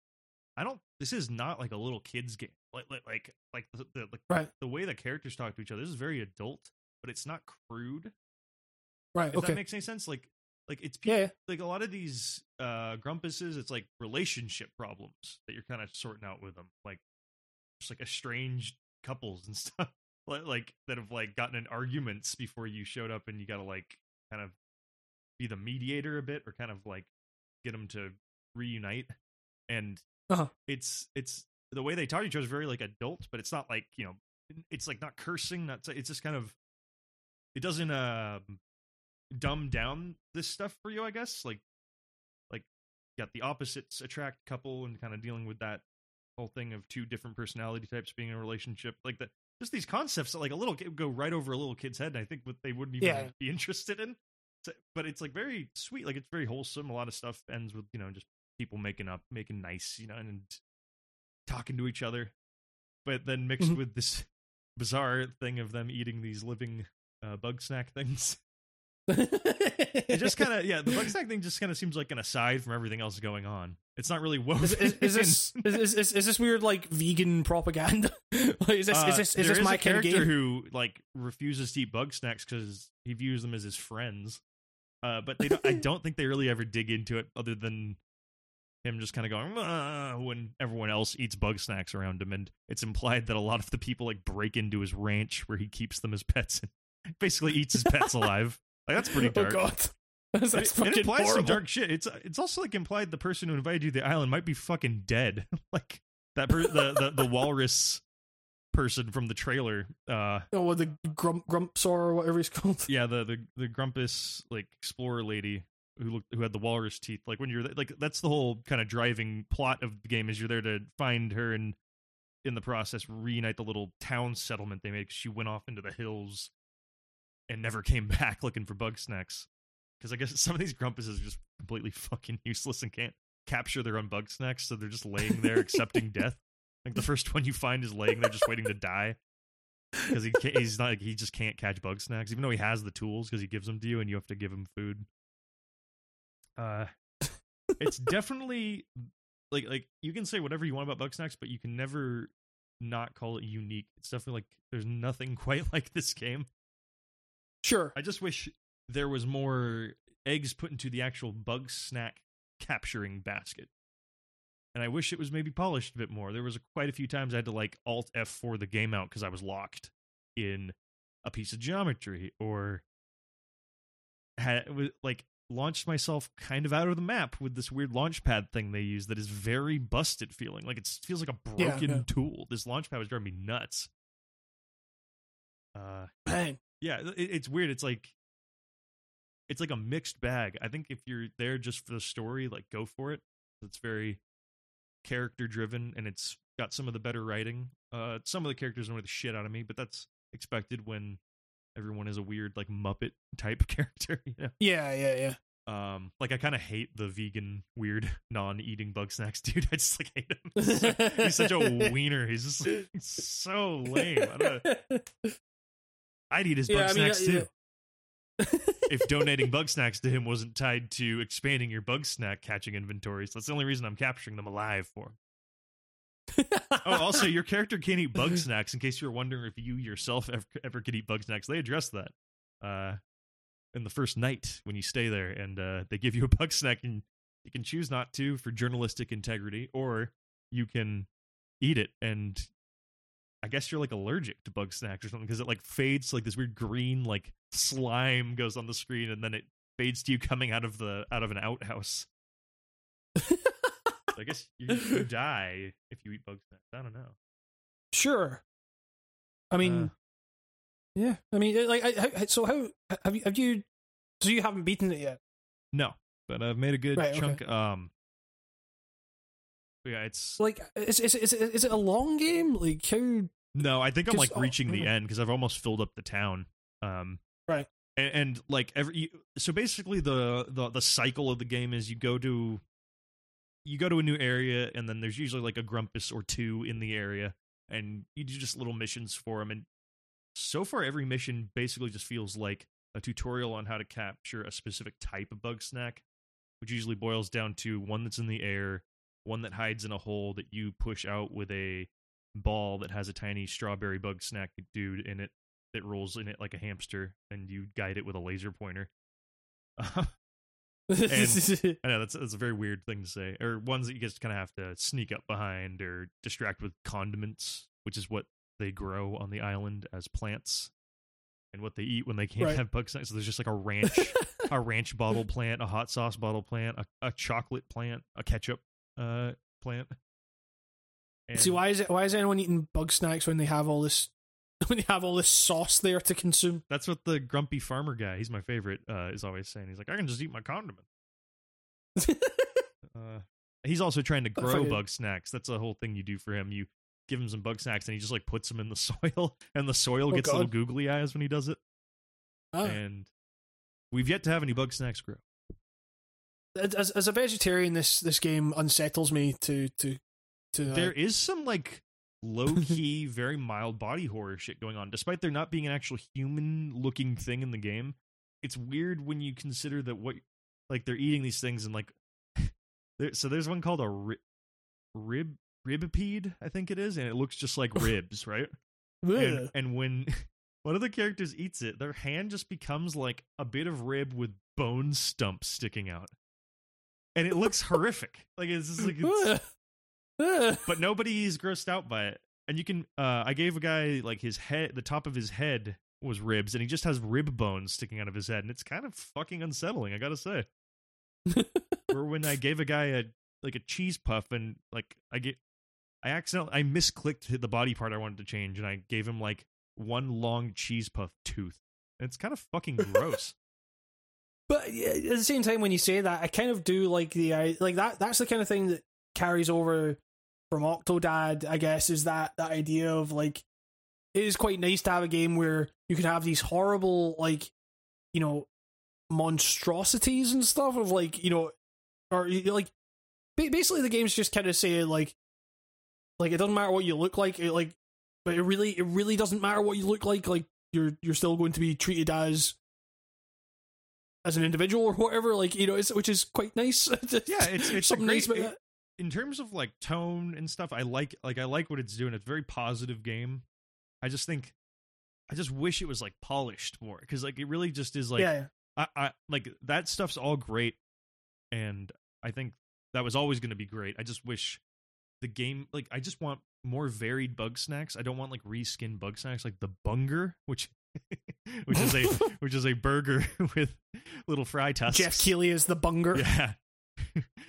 I don't. This is not like a little kids game. Like like like, like the the, like right. the way that characters talk to each other. This is very adult, but it's not crude. Right. Does okay. that make any sense? Like like it's people, yeah. Like a lot of these uh, grumpuses, it's like relationship problems that you're kind of sorting out with them. Like just like estranged couples and stuff. Like that have like gotten in arguments before you showed up, and you got to like kind of be the mediator a bit, or kind of like get them to reunite. And. Uh-huh. It's it's the way they talk to each other is very like adult, but it's not like, you know, it's like not cursing, not it's just kind of, it doesn't uh, dumb down this stuff for you, I guess. Like like got the opposites attract couple, and kind of dealing with that whole thing of two different personality types being in a relationship, like that. Just these concepts that like a little kid go right over a little kid's head, and I think what they wouldn't even yeah. be interested in. So, but it's like very sweet, like it's very wholesome. A lot of stuff ends with, you know, just people making up, making nice, you know, and talking to each other, but then mixed mm-hmm. with this bizarre thing of them eating these living uh, bug snack things. It just kind of, yeah, the bug snack thing just kind of seems like an aside from everything else going on. It's not really woven. Is, is, is this is, is, is this weird like vegan propaganda? Like, is this uh, is this is this is my a character kind of game? Who like refuses to eat bug snacks because he views them as his friends? Uh, but they don't, I don't think they really ever dig into it, other than him just kind of going ah, when everyone else eats bug snacks around him. And it's implied that a lot of the people like break into his ranch where he keeps them as pets, and basically eats his pets alive. Like, that's pretty dark. Oh God, that's, that's it, fucking it implies horrible. Some dark shit. It's it's also like implied the person who invited you to the island might be fucking dead. Like that per- the, the the walrus person from the trailer. Uh, oh, well, the grump grumpsor or whatever he's called. Yeah, the the the grumpus like explorer lady. Who looked? Who had the walrus teeth? Like when you're like, that's the whole kind of driving plot of the game, is you're there to find her and, in the process, reunite the little town settlement they made. 'Cause she went off into the hills and never came back looking for bug snacks. Because I guess some of these grumpuses are just completely fucking useless and can't capture their own bug snacks, so they're just laying there accepting death. Like the first one you find is laying there just waiting to die, because he can't, he's not he just can't catch bug snacks, even though he has the tools, because he gives them to you and you have to give him food. Uh, it's definitely like like you can say whatever you want about Bugsnax, but you can never not call it unique. It's definitely like there's nothing quite like this game. Sure, I just wish there was more eggs put into the actual Bugsnax capturing basket. And I wish it was maybe polished a bit more. There was a, quite a few times I had to like Alt F four the game out because I was locked in a piece of geometry, or had like launched myself kind of out of the map with this weird launch pad thing they use that is very busted feeling. Like it feels like a broken yeah, yeah. tool. This launch pad was driving me nuts. Uh, yeah, it, it's weird. It's like it's like a mixed bag. I think if you're there just for the story, like go for it. It's very character driven, and it's got some of the better writing. Uh, some of the characters annoy the shit out of me, but that's expected when everyone is a weird like Muppet type character. You know? Yeah, yeah, yeah. Um, like I kind of hate the vegan, weird, non-eating Bugsnax dude. I just like hate him. He's, so, he's such a wiener. He's just like, he's so lame. I don't know. I'd eat his yeah, Bugsnax I mean, too. Yeah. If donating Bugsnax to him wasn't tied to expanding your Bugsnax catching inventories, that's the only reason I'm capturing them alive for. Oh, also, your character can't eat Bugsnax. In case you're wondering if you yourself ever, ever could eat Bugsnax, they address that uh, in the first night when you stay there, and uh, they give you a Bugsnax, and you can choose not to for journalistic integrity, or you can eat it. And I guess you're like allergic to Bugsnax or something because it like fades to, like this weird green like slime goes on the screen, and then it fades to you coming out of the out of an outhouse. I guess you, you die if you eat Bugsnax. I don't know. Sure. I mean, uh, yeah. I mean, like, I, I, so how have you? Have you? So you haven't beaten it yet? No, but I've made a good right, chunk. Okay. Um, yeah, it's like is is is is it a long game? Like how? No, I think I'm like oh, reaching the end because I've almost filled up the town. Um, right. And, and like every so basically the, the the cycle of the game is you go to. You go to a new area, and then there's usually like a Grumpus or two in the area, and you do just little missions for them. And so far, every mission basically just feels like a tutorial on how to capture a specific type of Bugsnax, which usually boils down to one that's in the air, one that hides in a hole that you push out with a ball that has a tiny strawberry Bugsnax dude in it that rolls in it like a hamster, and you guide it with a laser pointer. And, I know that's that's a very weird thing to say, or ones that you just kind of have to sneak up behind or distract with condiments, which is what they grow on the island as plants, and what they eat when they can't right. have Bugsnax. So there's just like a ranch, a ranch bottle plant, a hot sauce bottle plant, a, a chocolate plant, a ketchup uh, plant. And see why is it why is anyone eating Bugsnax when they have all this when they have all this sauce there to consume? That's what the grumpy farmer guy, he's my favorite, uh, is always saying. He's like, I can just eat my condiment. uh, he's also trying to grow Bugsnax. That's a whole thing you do for him. You give him some Bugsnax, and he just like puts them in the soil, and the soil oh, gets God. little googly eyes when he does it. Oh. And we've yet to have any Bugsnax grow. As, as a vegetarian, this this game unsettles me. To to to. Uh... There is some like. Low-key, very mild body horror shit going on, despite there not being an actual human-looking thing in the game. It's weird when you consider that what, like, they're eating these things and, like, there, so there's one called a ri- rib ribipede, I think it is, and it looks just like ribs, right? and, and when one of the characters eats it, their hand just becomes, like, a bit of rib with bone stumps sticking out. And it looks horrific. Like, it's just like... It's, but nobody's grossed out by it. And you can, uh, I gave a guy like his head, the top of his head was ribs, and he just has rib bones sticking out of his head. And it's kind of fucking unsettling, I gotta say. Or when I gave a guy a, like a cheese puff, and like, I get, I accidentally, I misclicked the body part I wanted to change, and I gave him like one long cheese puff tooth. And it's kind of fucking gross. But at the same time, when you say that, I kind of do like the, like that, that's the kind of thing that carries over from Octodad, I guess, is that that idea of, like, it is quite nice to have a game where you can have these horrible, like, you know, monstrosities and stuff of, like, you know, or, like, basically the game's just kind of saying, like, like, it doesn't matter what you look like, it, like, but it really, it really doesn't matter what you look like, like, you're, you're still going to be treated as, as an individual or whatever, like, you know, it's, which is quite nice. Yeah, it's, it's something a great, nice about it, that. In terms of like tone and stuff, I like like I like what it's doing. It's a very positive game. I just think, I just wish it was like polished more, because like it really just is like yeah, yeah. I, I like that stuff's all great, and I think that was always going to be great. I just wish the game, like, I just want more varied Bugsnax. I don't want like reskin Bugsnax, like the Bunger, which which is a which is a burger with little fry tusks. Jeff Keighley is the Bunger. Yeah.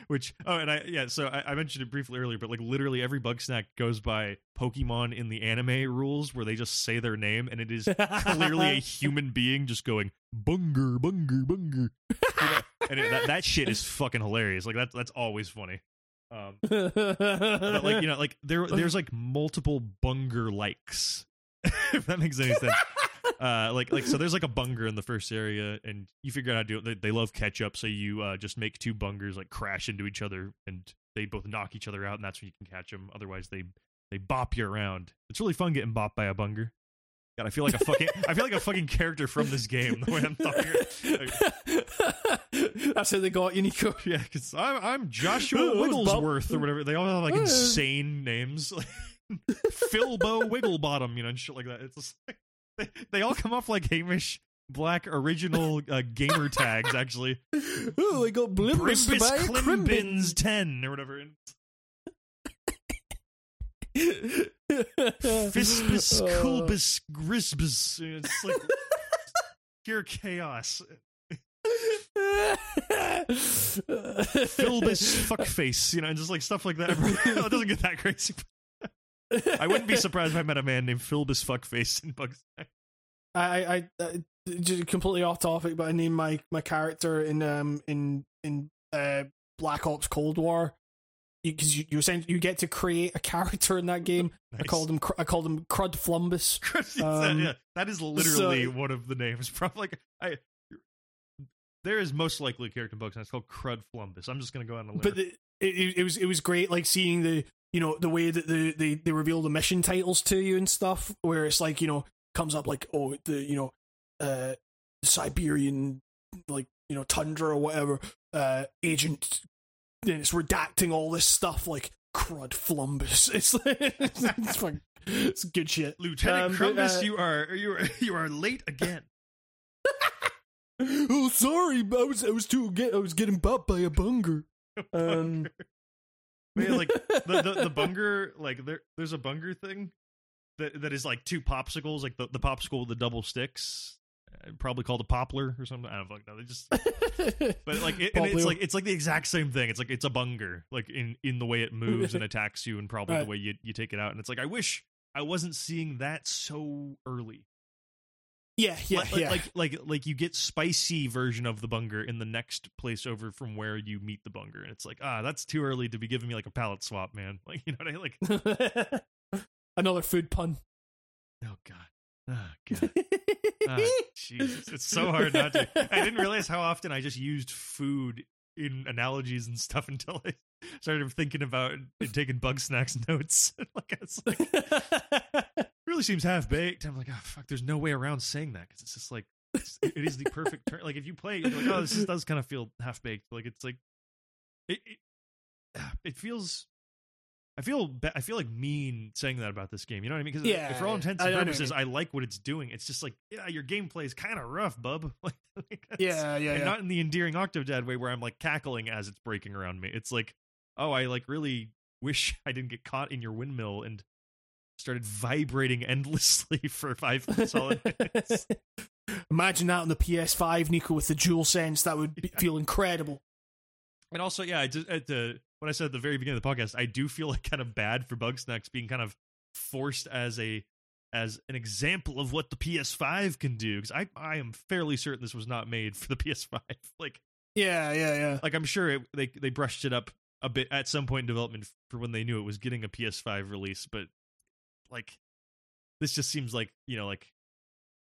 Which oh and I yeah so I, I mentioned it briefly earlier, but like literally every Bugsnax goes by Pokemon in the anime rules where they just say their name and it is clearly a human being just going Bunger Bunger Bunger, you know? And it, that, that shit is fucking hilarious. Like that's that's always funny. Um, but like you know like there there's like multiple Bunger likes. If that makes any sense. Uh, like, like, so there's like a Bunger in the first area, and you figure out how to do it. They, they love ketchup, so you uh, just make two Bungers like crash into each other, and they both knock each other out, and that's when you can catch them. Otherwise, they they bop you around. It's really fun getting bopped by a Bunger. God, I feel like a fucking, I feel like a fucking character from this game. The way I'm talking. That's how they got you, Nico. Yeah, because I'm I'm Joshua Wigglesworth or whatever. They all have like insane names, like Philbo Wigglebottom, you know, and shit like that. It's just like. They all come off like Hamish Black original uh, gamer tags, actually. Oh, they got Blimbus by Crimbins ten or whatever. Fispus, uh. Culbus, Grisbus. It's like pure chaos. Philbus, fuckface, you know, and just like stuff like that. It doesn't get that crazy. I wouldn't be surprised if I met a man named Philbus Fuckface in Bugsnax. I, I, I just completely off topic, but I named my, my character in um in in uh Black Ops Cold War because you you, you you get to create a character in that game. Nice. I called him I called him Crud Flumbus. Um, yeah, that is literally so, one of the names. Probably like, I. There is most likely a character in Bugsnax it's called Crud Flumbus. I'm just gonna go out on a limb. But the, it it was it was great, like seeing the. You know, the way that the, they, they reveal the mission titles to you and stuff, where it's like, you know, comes up like, oh, the, you know, uh, Siberian, like, you know, tundra or whatever, uh, agent, and it's redacting all this stuff, like, Crud Flumbus. It's like, it's, it's, fun. It's good shit. Lieutenant um, Crumbus, uh, you are, you are, you are late again. Oh, sorry, I was, I was too, get, I was getting bopped by a bunger. A bunger. Um, yeah, like the, the the bunger, like there there's a bunger thing that that is like two popsicles, like the, the popsicle with the double sticks, probably called a poplar or something. I don't fucking know. They just, but like it, and it's like it's like the exact same thing. It's like it's a bunger, like in, in the way it moves and attacks you, and probably right. the way you you take it out. And it's like I wish I wasn't seeing that so early. Yeah, yeah, like, yeah. Like, like, like, like you get spicy version of the bunger in the next place over from where you meet the bunger, and it's like, ah, that's too early to be giving me like a palate swap, man. Like, you know what I mean? Like? Another food pun. Oh God, oh God, oh, Jesus, it's so hard not to. I didn't realize how often I just used food in analogies and stuff until I started thinking about and taking Bugsnax notes. Like, I was like. Really seems half baked. I'm like, oh fuck. There's no way around saying that because it's just like it's, it is the perfect turn. Like if you play, you're like, oh, this is, does kind of feel half baked. Like it's like it, it. It feels. I feel. I feel like mean saying that about this game. You know what I mean? Because yeah, for all intents and purposes, I, I, I like what it's doing. It's just like, yeah, your gameplay is kind of rough, bub. Like, like yeah, yeah, and yeah. Not in the endearing Octodad way where I'm like cackling as it's breaking around me. It's like, oh, I like really wish I didn't get caught in your windmill and. Started vibrating endlessly for five solid minutes. Imagine that on the P S five, Nico, with the DualSense. That would be, yeah. feel incredible. And also, yeah, I just, at the when I said at the very beginning of the podcast, I do feel like kind of bad for Bugsnax being kind of forced as a as an example of what the P S five can do. Because I, I am fairly certain this was not made for the P S five. Like, yeah, yeah, yeah. Like I'm sure it, they they brushed it up a bit at some point in development for when they knew it was getting a P S five release, but. Like, this just seems like, you know, like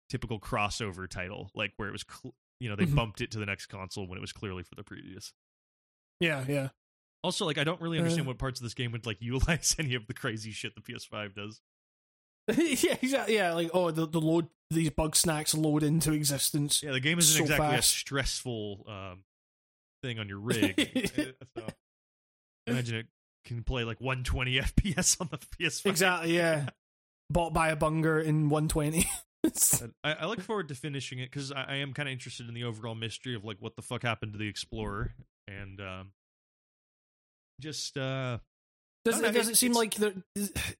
typical crossover title, like where it was, cl- you know, they mm-hmm. bumped it to the next console when it was clearly for the previous. Yeah, yeah. Also, like, I don't really understand uh, what parts of this game would, like, utilize any of the crazy shit the P S five does. Yeah, exactly. Yeah, like, oh, the, the load, these Bugsnax load into existence. Yeah, the game isn't so exactly fast. A stressful um, thing on your rig. So, imagine it. Can play like one twenty F P S on the P S five. Exactly, yeah. Bought by a bunger in one twenty. I, I look forward to finishing it because I, I am kind of interested in the overall mystery of like what the fuck happened to the Explorer, and um, just uh doesn't it doesn't seem like there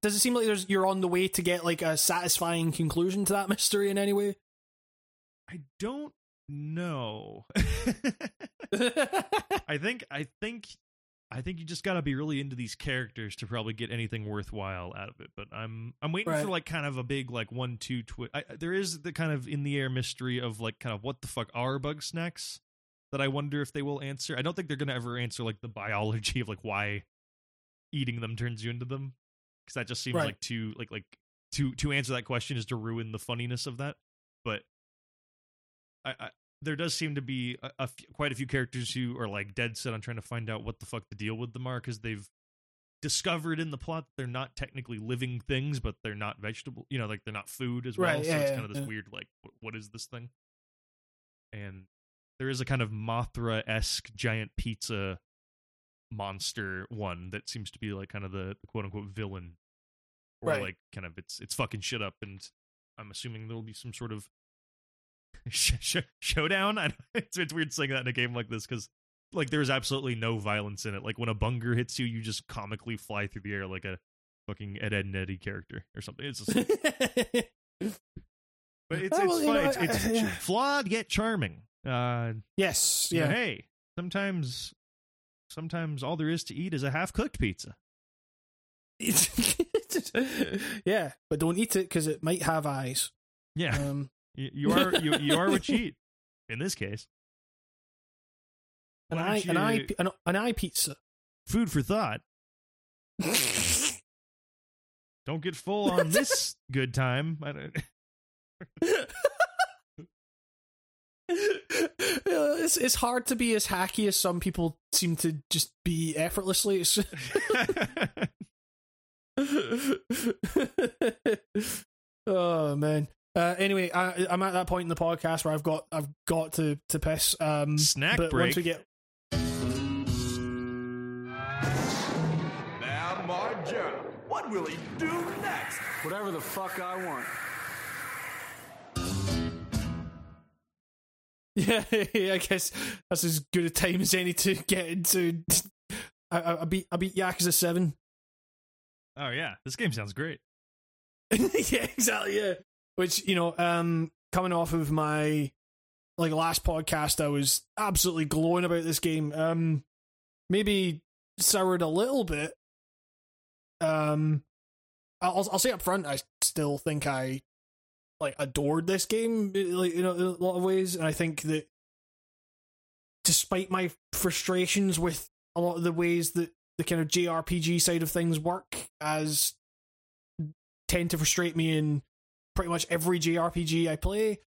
does it seem like there's you're on the way to get like a satisfying conclusion to that mystery in any way? I don't know. I think I think I think you just gotta be really into these characters to probably get anything worthwhile out of it. But I'm I'm waiting right. for like kind of a big like one two twist. There is the kind of in the air mystery of like kind of what the fuck are Bugsnax that I wonder if they will answer. I don't think they're gonna ever answer like the biology of like why eating them turns you into them, because that just seems right. like too like like to to answer that question is to ruin the funniness of that. But I. I There does seem to be a, a few, quite a few characters who are like dead set on trying to find out what the fuck the deal with them are, because they've discovered in the plot that they're not technically living things, but they're not vegetable, you know, like they're not food as well. Right, yeah, so it's yeah, kind of this yeah. weird, like, what is this thing? And there is a kind of Mothra-esque giant pizza monster one that seems to be like kind of the quote unquote villain, or right. like kind of it's it's fucking shit up, and I'm assuming there will be some sort of showdown. I it's, it's weird saying that in a game like this, because like there's absolutely no violence in it. Like when a bunger hits you, you just comically fly through the air like a fucking Ed, Ed and Eddie character or something. It's just, but it's well, it's fun. Know, it's, it's uh, yeah. flawed yet charming. Uh, yes. Yeah. You know, hey, sometimes sometimes all there is to eat is a half cooked pizza. Yeah, but don't eat it because it might have eyes. Yeah. Um, You are you, you are what you eat. In this case, an eye, you... an eye, an, an eye pizza. Food for thought. Don't get full on this good time. I don't. It's it's hard to be as hacky as some people seem to just be effortlessly. It's... Oh man. Uh, anyway, I, I'm at that point in the podcast where I've got I've got to to piss. Um, Snack but break. Once we get now, Marja, what will he do next? Whatever the fuck I want. Yeah, I guess that's as good a time as any to get into. I, I beat I beat Yakuza seven. Oh yeah, this game sounds great. Yeah, exactly. Yeah. Which, you know, um, coming off of my like last podcast, I was absolutely glowing about this game. Um, maybe soured a little bit. Um, I'll I'll say up front, I still think I like adored this game, like, you know, in a lot of ways, and I think that despite my frustrations with a lot of the ways that the kind of J R P G side of things work, as tend to frustrate me in pretty much every J R P G I play,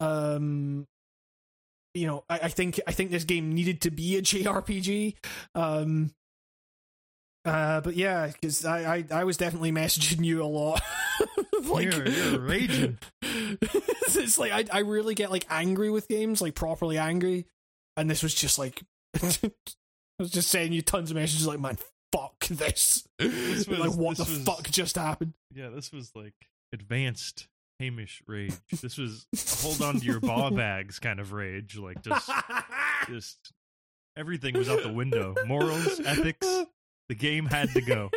um, you know, I, I think I think this game needed to be a J R P G, um, uh, but yeah, because I, I, I was definitely messaging you a lot. Like, you're, you're raging. It's like I I really get like angry with games, like properly angry, and this was just like I was just sending you tons of messages like, man, fuck this, this was, like what this the was, fuck just happened? Yeah, this was like advanced Hamish rage. This was hold on to your ball bags kind of rage. Like just, just everything was out the window. Morals, ethics. The game had to go.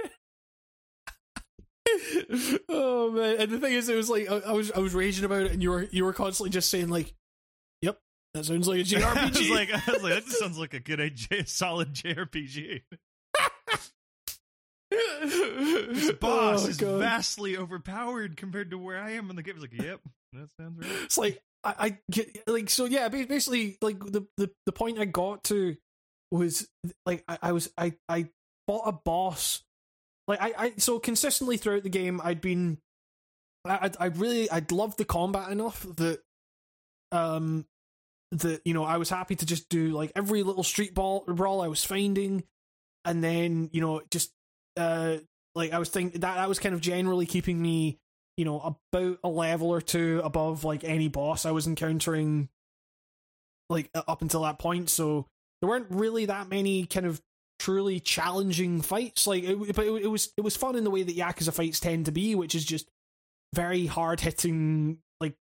Oh man! And the thing is, it was like I, I was I was raging about it, and you were you were constantly just saying like, "Yep, that sounds like a J R P G." I was like, I was like, that just sounds like a good, a solid J R P G. This boss oh, is God. vastly overpowered compared to where I am in the game. It's like, yep, that sounds right. It's like I, I get like so yeah. Basically, like the, the, the point I got to was like I, I was I I fought a boss. Like I, I so consistently throughout the game, I'd been I I really I'd loved the combat enough that um that you know I was happy to just do like every little street ball brawl I was finding, and then you know just. Uh, like I was thinking that that was kind of generally keeping me, you know, about a level or two above like any boss I was encountering, like up until that point. So there weren't really that many kind of truly challenging fights. Like, it, but it, it was it was fun in the way that Yakuza fights tend to be, which is just very hard hitting, like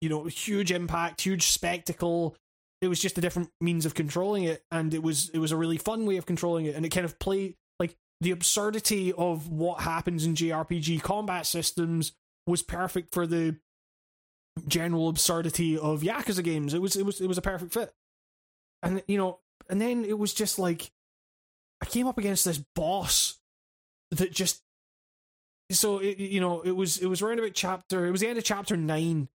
you know, huge impact, huge spectacle. It was just a different means of controlling it, and it was it was a really fun way of controlling it, and it kind of played. the absurdity of what happens in J R P G combat systems was perfect for the general absurdity of Yakuza games. It was it was it was a perfect fit. And you know, and then it was just like I came up against this boss that just so it, you know, it was it was around about chapter it was the end of chapter nine,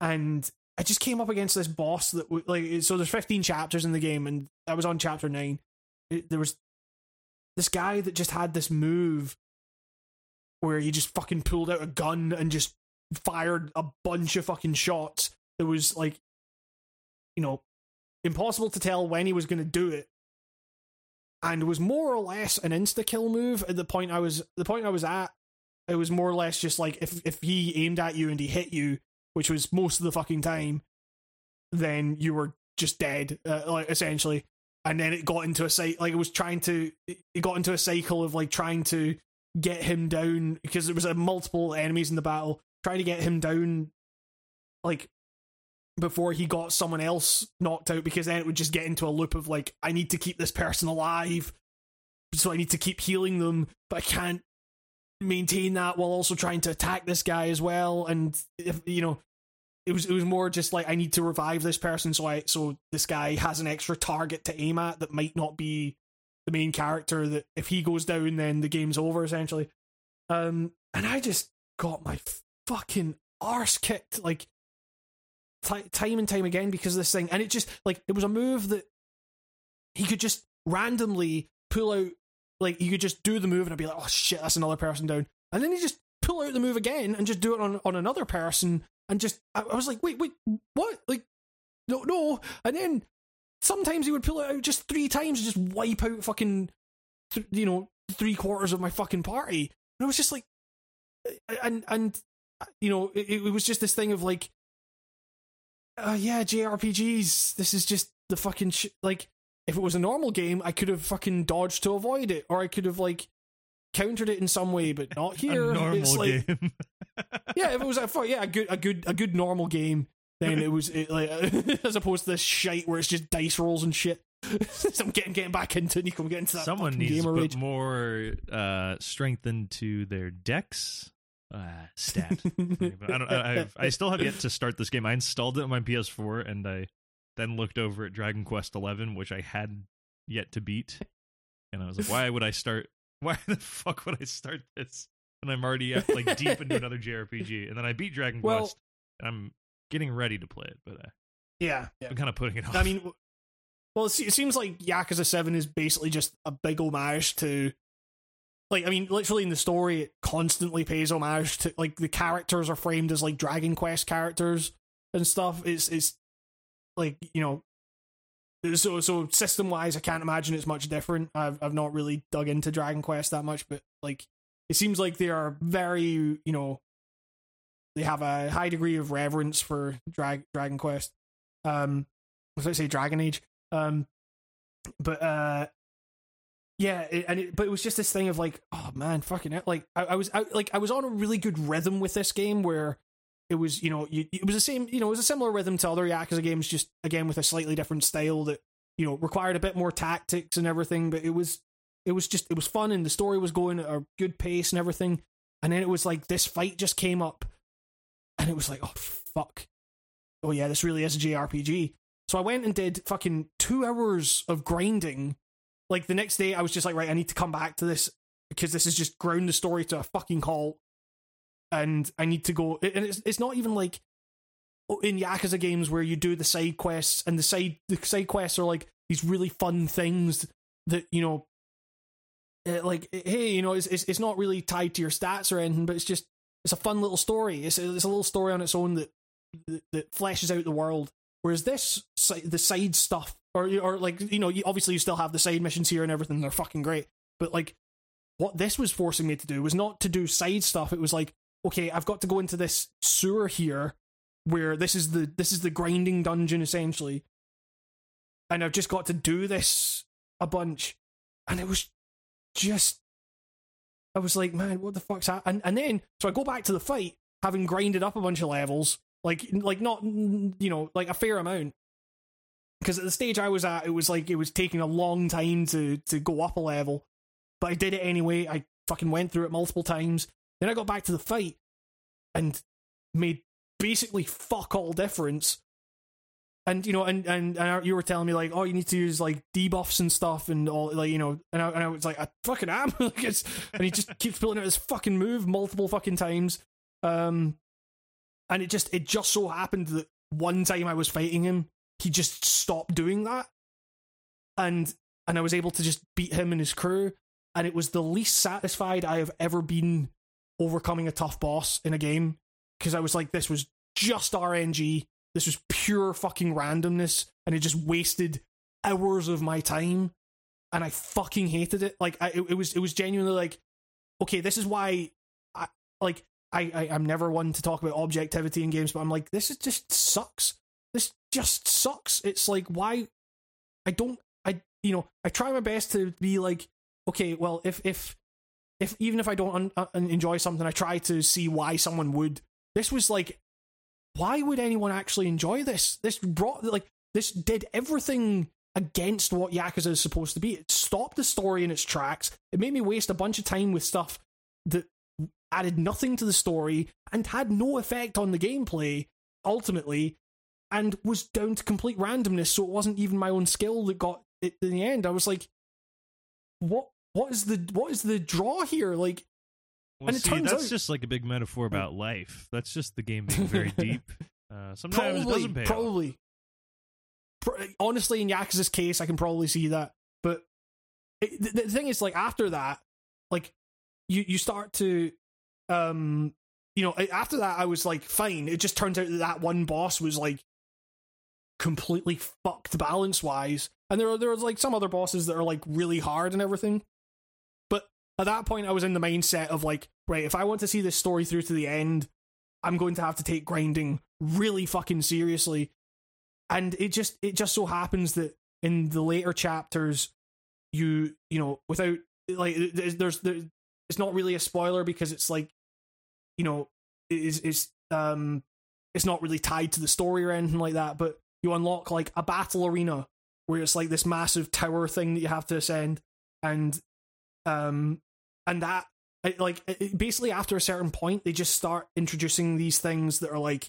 and I just came up against this boss that w- like so there's fifteen chapters in the game, and I was on chapter nine. It, there was this guy that just had this move where he just fucking pulled out a gun and just fired a bunch of fucking shots. It was like, you know, impossible to tell when he was going to do it, and was more or less an insta kill move. At the point I was, the point I was at, it was more or less just like if if he aimed at you and he hit you, which was most of the fucking time, then you were just dead, uh, like essentially. And then it got into a cycle, like it was trying to, it got into a cycle of like trying to get him down because there was uh, multiple enemies in the battle, trying to get him down, like before he got someone else knocked out, because then it would just get into a loop of like, I need to keep this person alive, so I need to keep healing them, but I can't maintain that while also trying to attack this guy as well. And if you know, it was it was more just like I need to revive this person, so I so this guy has an extra target to aim at that might not be the main character, that if he goes down then the game's over essentially. Um, and I just got my fucking arse kicked like t- time and time again because of this thing. And it just like it was a move that he could just randomly pull out, like you could just do the move and I'd be like, oh shit, that's another person down, and then he just pull out the move again and just do it on, on another person, and just I, I was like wait wait what like no no and then sometimes he would pull it out just three times and just wipe out fucking th- you know three quarters of my fucking party. And I was just like, and and you know, it, it was just this thing of like, uh, yeah, J R P Gs, this is just the fucking shit. Like, if it was a normal game, I could have fucking dodged to avoid it, or I could have like countered it in some way, but not here. A normal it's like, game. Yeah, if it was a yeah a good a good a good normal game, then it was it, like as opposed to this shite where it's just dice rolls and shit. So I'm getting getting back into Nico. I'm getting to that. Someone needs game to put rage. more uh, strength into their decks. Uh, stat. I don't. I, I've, I still have yet to start this game. I installed it on my P S four, and I then looked over at Dragon Quest eleven, which I had yet to beat. And I was like, "Why would I start? Why the fuck would I start this? And I'm already at, like deep into another J R P G." And then I beat Dragon well, Quest, and I'm getting ready to play it. But uh, yeah, yeah, I'm kind of putting it off. I mean, well, it seems like Yakuza seven is basically just a big homage to. Like, I mean, literally in the story, it constantly pays homage to, like, the characters are framed as, like, Dragon Quest characters and stuff. It's, it's like, you know, so so system-wise, I can't imagine it's much different. I've I've not really dug into Dragon Quest that much, but, like, it seems like they are very, you know, they have a high degree of reverence for drag, Dragon Quest. Um, I was going to say Dragon Age. Um, but, uh... Yeah, it, and it, but it was just this thing of like, oh man, fucking it! Like I, I was, I, like I was on a really good rhythm with this game where it was, you know, you, it was the same, you know, it was a similar rhythm to other Yakuza games, just again with a slightly different style that you know required a bit more tactics and everything. But it was, it was just, it was fun, and the story was going at a good pace and everything. And then it was like this fight just came up, and it was like, oh fuck, oh yeah, this really is a J R P G. So I went and did fucking two hours of grinding. Like, the next day, I was just like, right, I need to come back to this, because this is just ground the story to a fucking halt, and I need to go... And it's it's not even like in Yakuza games where you do the side quests, and the side the side quests are like these really fun things that, you know, like, hey, you know, it's it's, it's not really tied to your stats or anything, but it's just, it's a fun little story. It's, it's a little story on its own that, that, that fleshes out the world. Whereas this, the side stuff, or, or like, you know, obviously you still have the side missions here and everything, they're fucking great. But, like, what this was forcing me to do was not to do side stuff. It was like, okay, I've got to go into this sewer here, where this is the this is the grinding dungeon, essentially. And I've just got to do this a bunch. And it was just... I was like, man, what the fuck's happening? And, and then, so I go back to the fight, having grinded up a bunch of levels, Like, like not, you know, like a fair amount. Because at the stage I was at, it was like, it was taking a long time to, to go up a level. but I did it anyway. I fucking went through it multiple times. Then I got back to the fight and made basically fuck all difference. And, you know, and, and, and you were telling me, like, oh, you need to use, like, debuffs and stuff and all, like, you know, and I, and I was like, I fucking am. Like, it's, and he just keeps pulling out this fucking move multiple fucking times. Um, and it just, it just so happened that one time I was fighting him, he just stopped doing that. And, and I was able to just beat him and his crew. And it was the least satisfied I have ever been overcoming a tough boss in a game. Because I was like, this was just R N G. This was pure fucking randomness, and it just wasted hours of my time, and I fucking hated it. Like, I, it, it was, it was genuinely like, okay, this is why, I like, I, I, I'm never one to talk about objectivity in games, but I'm like, this is just sucks. This just sucks. It's like, why? I don't, I, you know, I try my best to be like, okay, well, if, if, if even if I don't un- un- enjoy something, I try to see why someone would. This was like, why would anyone actually enjoy this? This brought, like, this did everything against what Yakuza is supposed to be. It stopped the story in its tracks. It made me waste a bunch of time with stuff that added nothing to the story and had no effect on the gameplay, ultimately, and was down to complete randomness, so it wasn't even my own skill that got it in the end. I was like, what? What is the, what is the draw here? Like, Well, and it see, turns that's out... just like a big metaphor about life. That's just the game being very deep. Uh, sometimes probably, it doesn't pay Probably. Pro- honestly, in Yakuza's case, I can probably see that. But it, the, the thing is, like, after that, like, you, you start to, um, you know, after that, I was like, fine. It just turns out that that one boss was, like, completely fucked balance-wise. And there are, there are, like, some other bosses that are, like, really hard and everything. At that point, I was in the mindset of, like, right, if I want to see this story through to the end, I'm going to have to take grinding really fucking seriously. And it just, it just so happens that in the later chapters, you, you know, without, like, there's, there's, there's it's not really a spoiler because it's like, you know, it's, it's, um, it's not really tied to the story or anything like that, but you unlock, like, a battle arena where it's, like, this massive tower thing that you have to ascend, and, um, and that, like, basically after a certain point, they just start introducing these things that are like,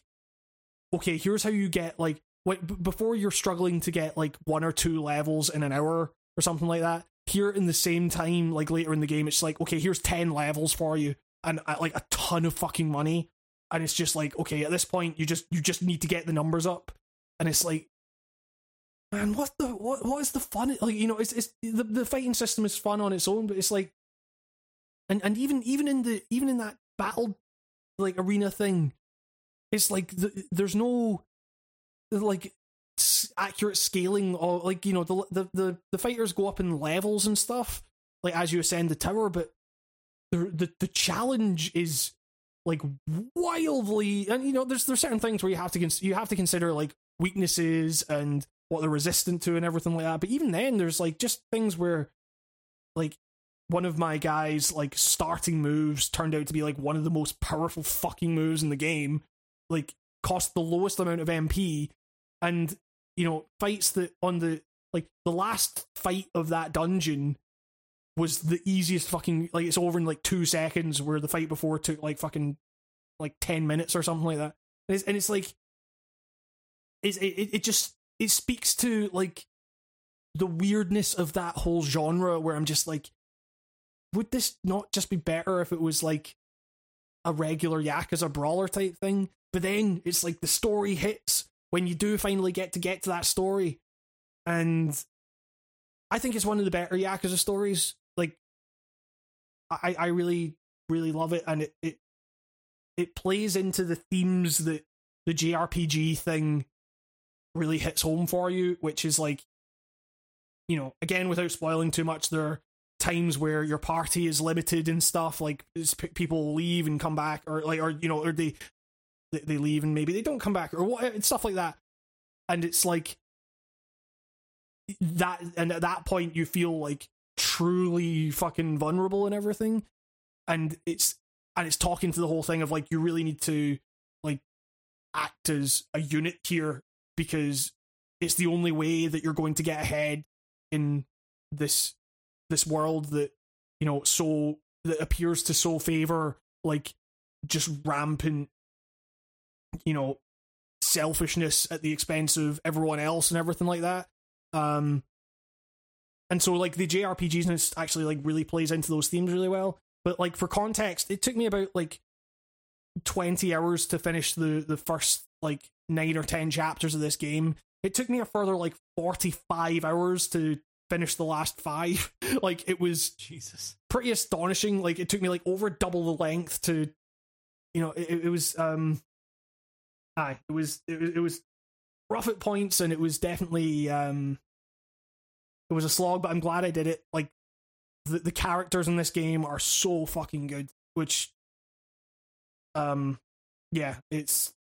okay, here's how you get, like, what, before you're struggling to get, like, one or two levels in an hour or something like that. Here in the same time, like, later in the game, it's like, okay, here's ten levels for you and, like, a ton of fucking money. And it's just like, okay, at this point, you just, you just need to get the numbers up. And it's like, man, what the, what, what is the fun? Like, you know, it's, it's, the, the fighting system is fun on its own, but it's like, And and even even in the even in that battle, like, arena thing, it's like the, there's no, like, accurate scaling, or, like, you know, the, the the the fighters go up in levels and stuff, like, as you ascend the tower, but the the, the challenge is, like, wildly, and, you know, there's there's certain things where you have to cons- you have to consider, like, weaknesses and what they're resistant to and everything like that. But even then, there's, like, just things where, like, one of my guys, like, starting moves turned out to be, like, one of the most powerful fucking moves in the game, like, cost the lowest amount of M P, and, you know, fights that on the, like, the last fight of that dungeon was the easiest fucking, like, it's over in, like, two seconds, where the fight before took, like, fucking, like, ten minutes or something like that. And it's, and it's like, it's, it, it just, it speaks to, like, the weirdness of that whole genre, where I'm just like, would this not just be better if it was, like, a regular Yakuza brawler type thing? But then it's like the story hits when you do finally get to get to that story. And I think it's one of the better Yakuza stories. Like, I, I really, really love it. And it, it, it plays into the themes that the J R P G thing really hits home for you, which is, like, you know, again, without spoiling too much, there times where your party is limited and stuff, like, people leave and come back, or, like, or, you know, or they they leave and maybe they don't come back, or what, stuff like that. And it's like that, and at that point you feel, like, truly fucking vulnerable and everything. And it's, and it's talking to the whole thing of, like, you really need to, like, act as a unit here, because it's the only way that you're going to get ahead in this this world that you know, soul that appears to so favor like just rampant, you know, selfishness at the expense of everyone else and everything like that. Um, and so like the J R P Gs actually like really plays into those themes really well. But like for context, it took me about like twenty hours to finish the the first like nine or ten chapters of this game. It took me a further like forty-five hours to finish the last five. Like it was Jesus pretty astonishing. Like it took me like over double the length to, you know, it, it was um aye, it was it was it was rough at points, and it was definitely um it was a slog, but I'm glad I did it. Like the, the characters in this game are so fucking good, which um yeah, it's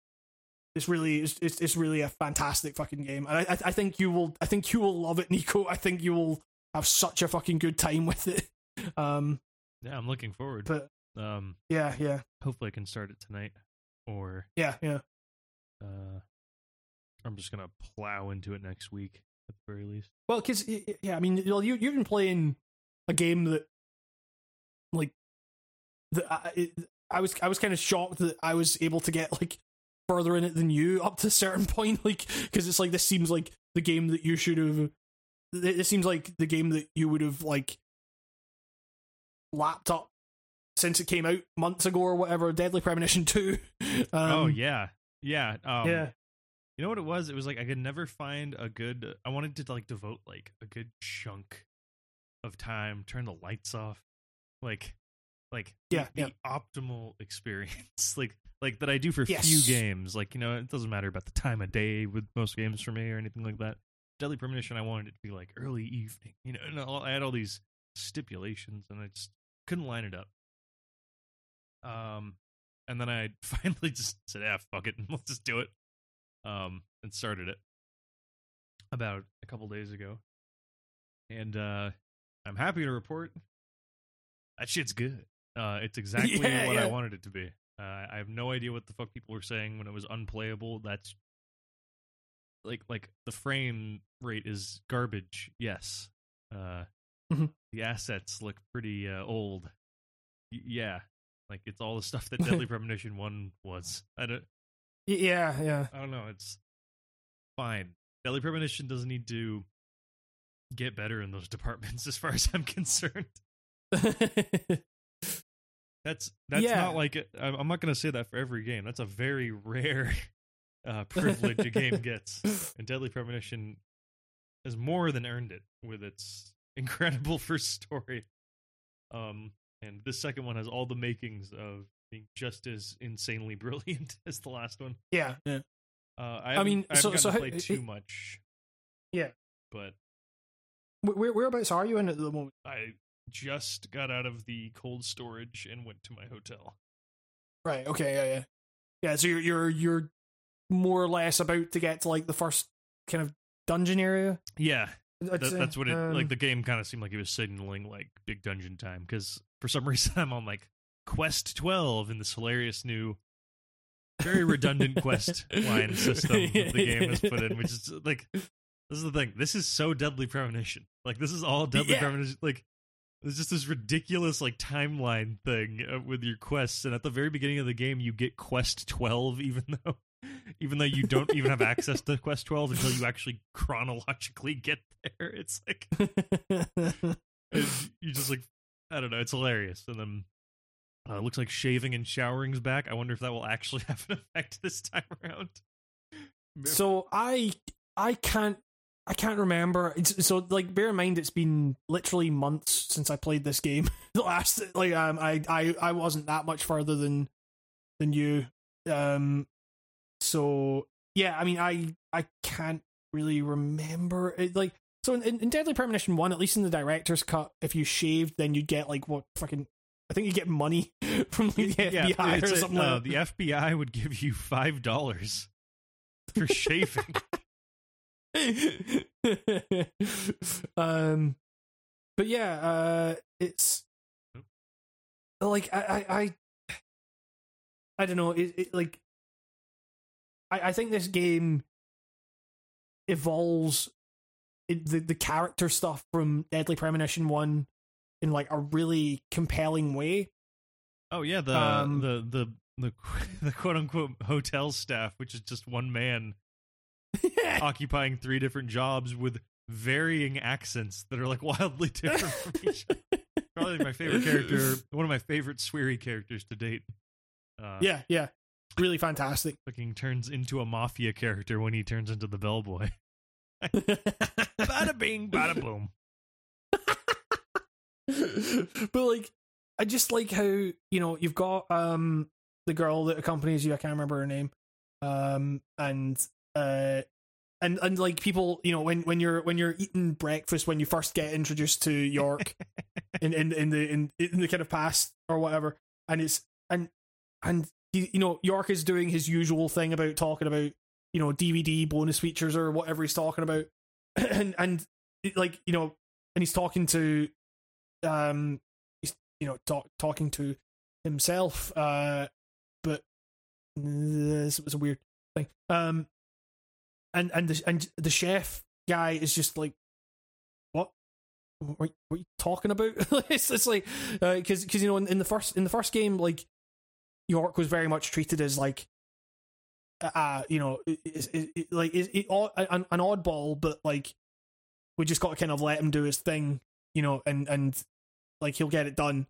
It's really, it's, it's really a fantastic fucking game, and I, I think you will, I think you will love it, Nico. I think you will have such a fucking good time with it. Um, yeah, I'm looking forward. But um, yeah, yeah. Hopefully, I can start it tonight, or yeah, yeah. Uh, I'm just gonna plow into it next week at the very least. Well, because yeah, I mean, you you've been playing a game that, like, the I, it, I was I was kind of shocked that I was able to get like further in it than you up to a certain point, like, because it's like this seems like the game that you should have this seems like the game that you would have like lapped up since it came out months ago or whatever. Deadly Premonition two. um, oh yeah yeah um, yeah you know what it was it was like I could never find a good I wanted to like devote like a good chunk of time, turn the lights off, like like yeah, the, the yeah. optimal experience like like that I do for yes. few games, like, you know, it doesn't matter about the time of day with most games for me or anything like that. Deadly Premonition, I wanted it to be like early evening, you know, and all, I had all these stipulations and I just couldn't line it up. Um, and then I finally just said, ah, fuck it, let's just do it. Um, and started it about a couple days ago. And uh, I'm happy to report that shit's good. Uh, it's exactly yeah, what yeah. I wanted it to be. Uh, I have no idea what the fuck people were saying when it was unplayable. That's like like the frame rate is garbage. Yes, uh, mm-hmm. The assets look pretty uh, old. Y- yeah, like it's all the stuff that Deadly Premonition One was. I don't. Yeah, yeah. I don't know. It's fine. Deadly Premonition doesn't need to get better in those departments, as far as I'm concerned. That's that's yeah. not like it. I'm not going to say that for every game. That's a very rare uh, privilege a game gets, and Deadly Premonition has more than earned it with its incredible first story. Um, and this second one has all the makings of being just as insanely brilliant as the last one. Yeah, yeah. Uh, I, I mean, I haven't so, gotten so to play it, too it, much. Yeah, but where whereabouts are you in at the moment? I. Just got out of the cold storage and went to my hotel. Right. Okay. Yeah. Yeah. Yeah. So you're you're you're more or less about to get to like the first kind of dungeon area. Yeah. That, that's what it um, like. The game kind of seemed like it was signaling like big dungeon time, because for some reason I'm on like quest twelve in this hilarious new, very redundant quest line system that the game has put in, which is like, this is the thing. This is so Deadly Premonition. Like this is all Deadly yeah. Premonition. Like. There's just this ridiculous like timeline thing uh, with your quests, and at the very beginning of the game, you get quest twelve, even though, even though you don't even have access to quest twelve until you actually chronologically get there. It's like you just like I don't know, it's hilarious. And then uh, it looks like shaving and showering's back. I wonder if that will actually have an effect this time around. So I I can't. I can't remember. It's, so, like, bear in mind, it's been literally months since I played this game. The last, like, um, I, I, I wasn't that much further than, than you. Um, so yeah, I mean, I, I can't really remember. It, like, so in, in Deadly Premonition One, at least in the director's cut, if you shaved, then you'd get like what fucking. I think you get money from like, the yeah, F B I or a, something. Uh, like the F B I would give you five dollars for shaving. um but yeah uh it's like I I I, I don't know it, it like I, I think this game evolves it, the, the character stuff from Deadly Premonition one in like a really compelling way. Oh yeah, the um, the the the, the quote unquote hotel staff, which is just one man occupying three different jobs with varying accents that are like wildly different from each other. Probably my favorite character, one of my favorite Sweary characters to date. Uh, yeah, yeah, really fantastic. Fucking turns into a mafia character when he turns into the bellboy. Bada bing, bada boom. But like, I just like how, you know, you've got um the girl that accompanies you. I can't remember her name. Um and uh and and like people, you know, when when you're when you're eating breakfast when you first get introduced to York in, in in the in in the kind of past or whatever, and it's and and he, you know, York is doing his usual thing about talking about, you know, D V D bonus features or whatever he's talking about, and and like, you know, and he's talking to um. you know, talk, talking to himself, uh, but this was a weird thing. Um, and and the and the chef guy is just like, what, what, what are you talking about? It's, it's like, because uh, because you know, in, in the first in the first game, like York was very much treated as like, uh, you know, it, it, it, like it, it, an, an oddball, but like we just got to kind of let him do his thing, you know, and and. Like, he'll get it done.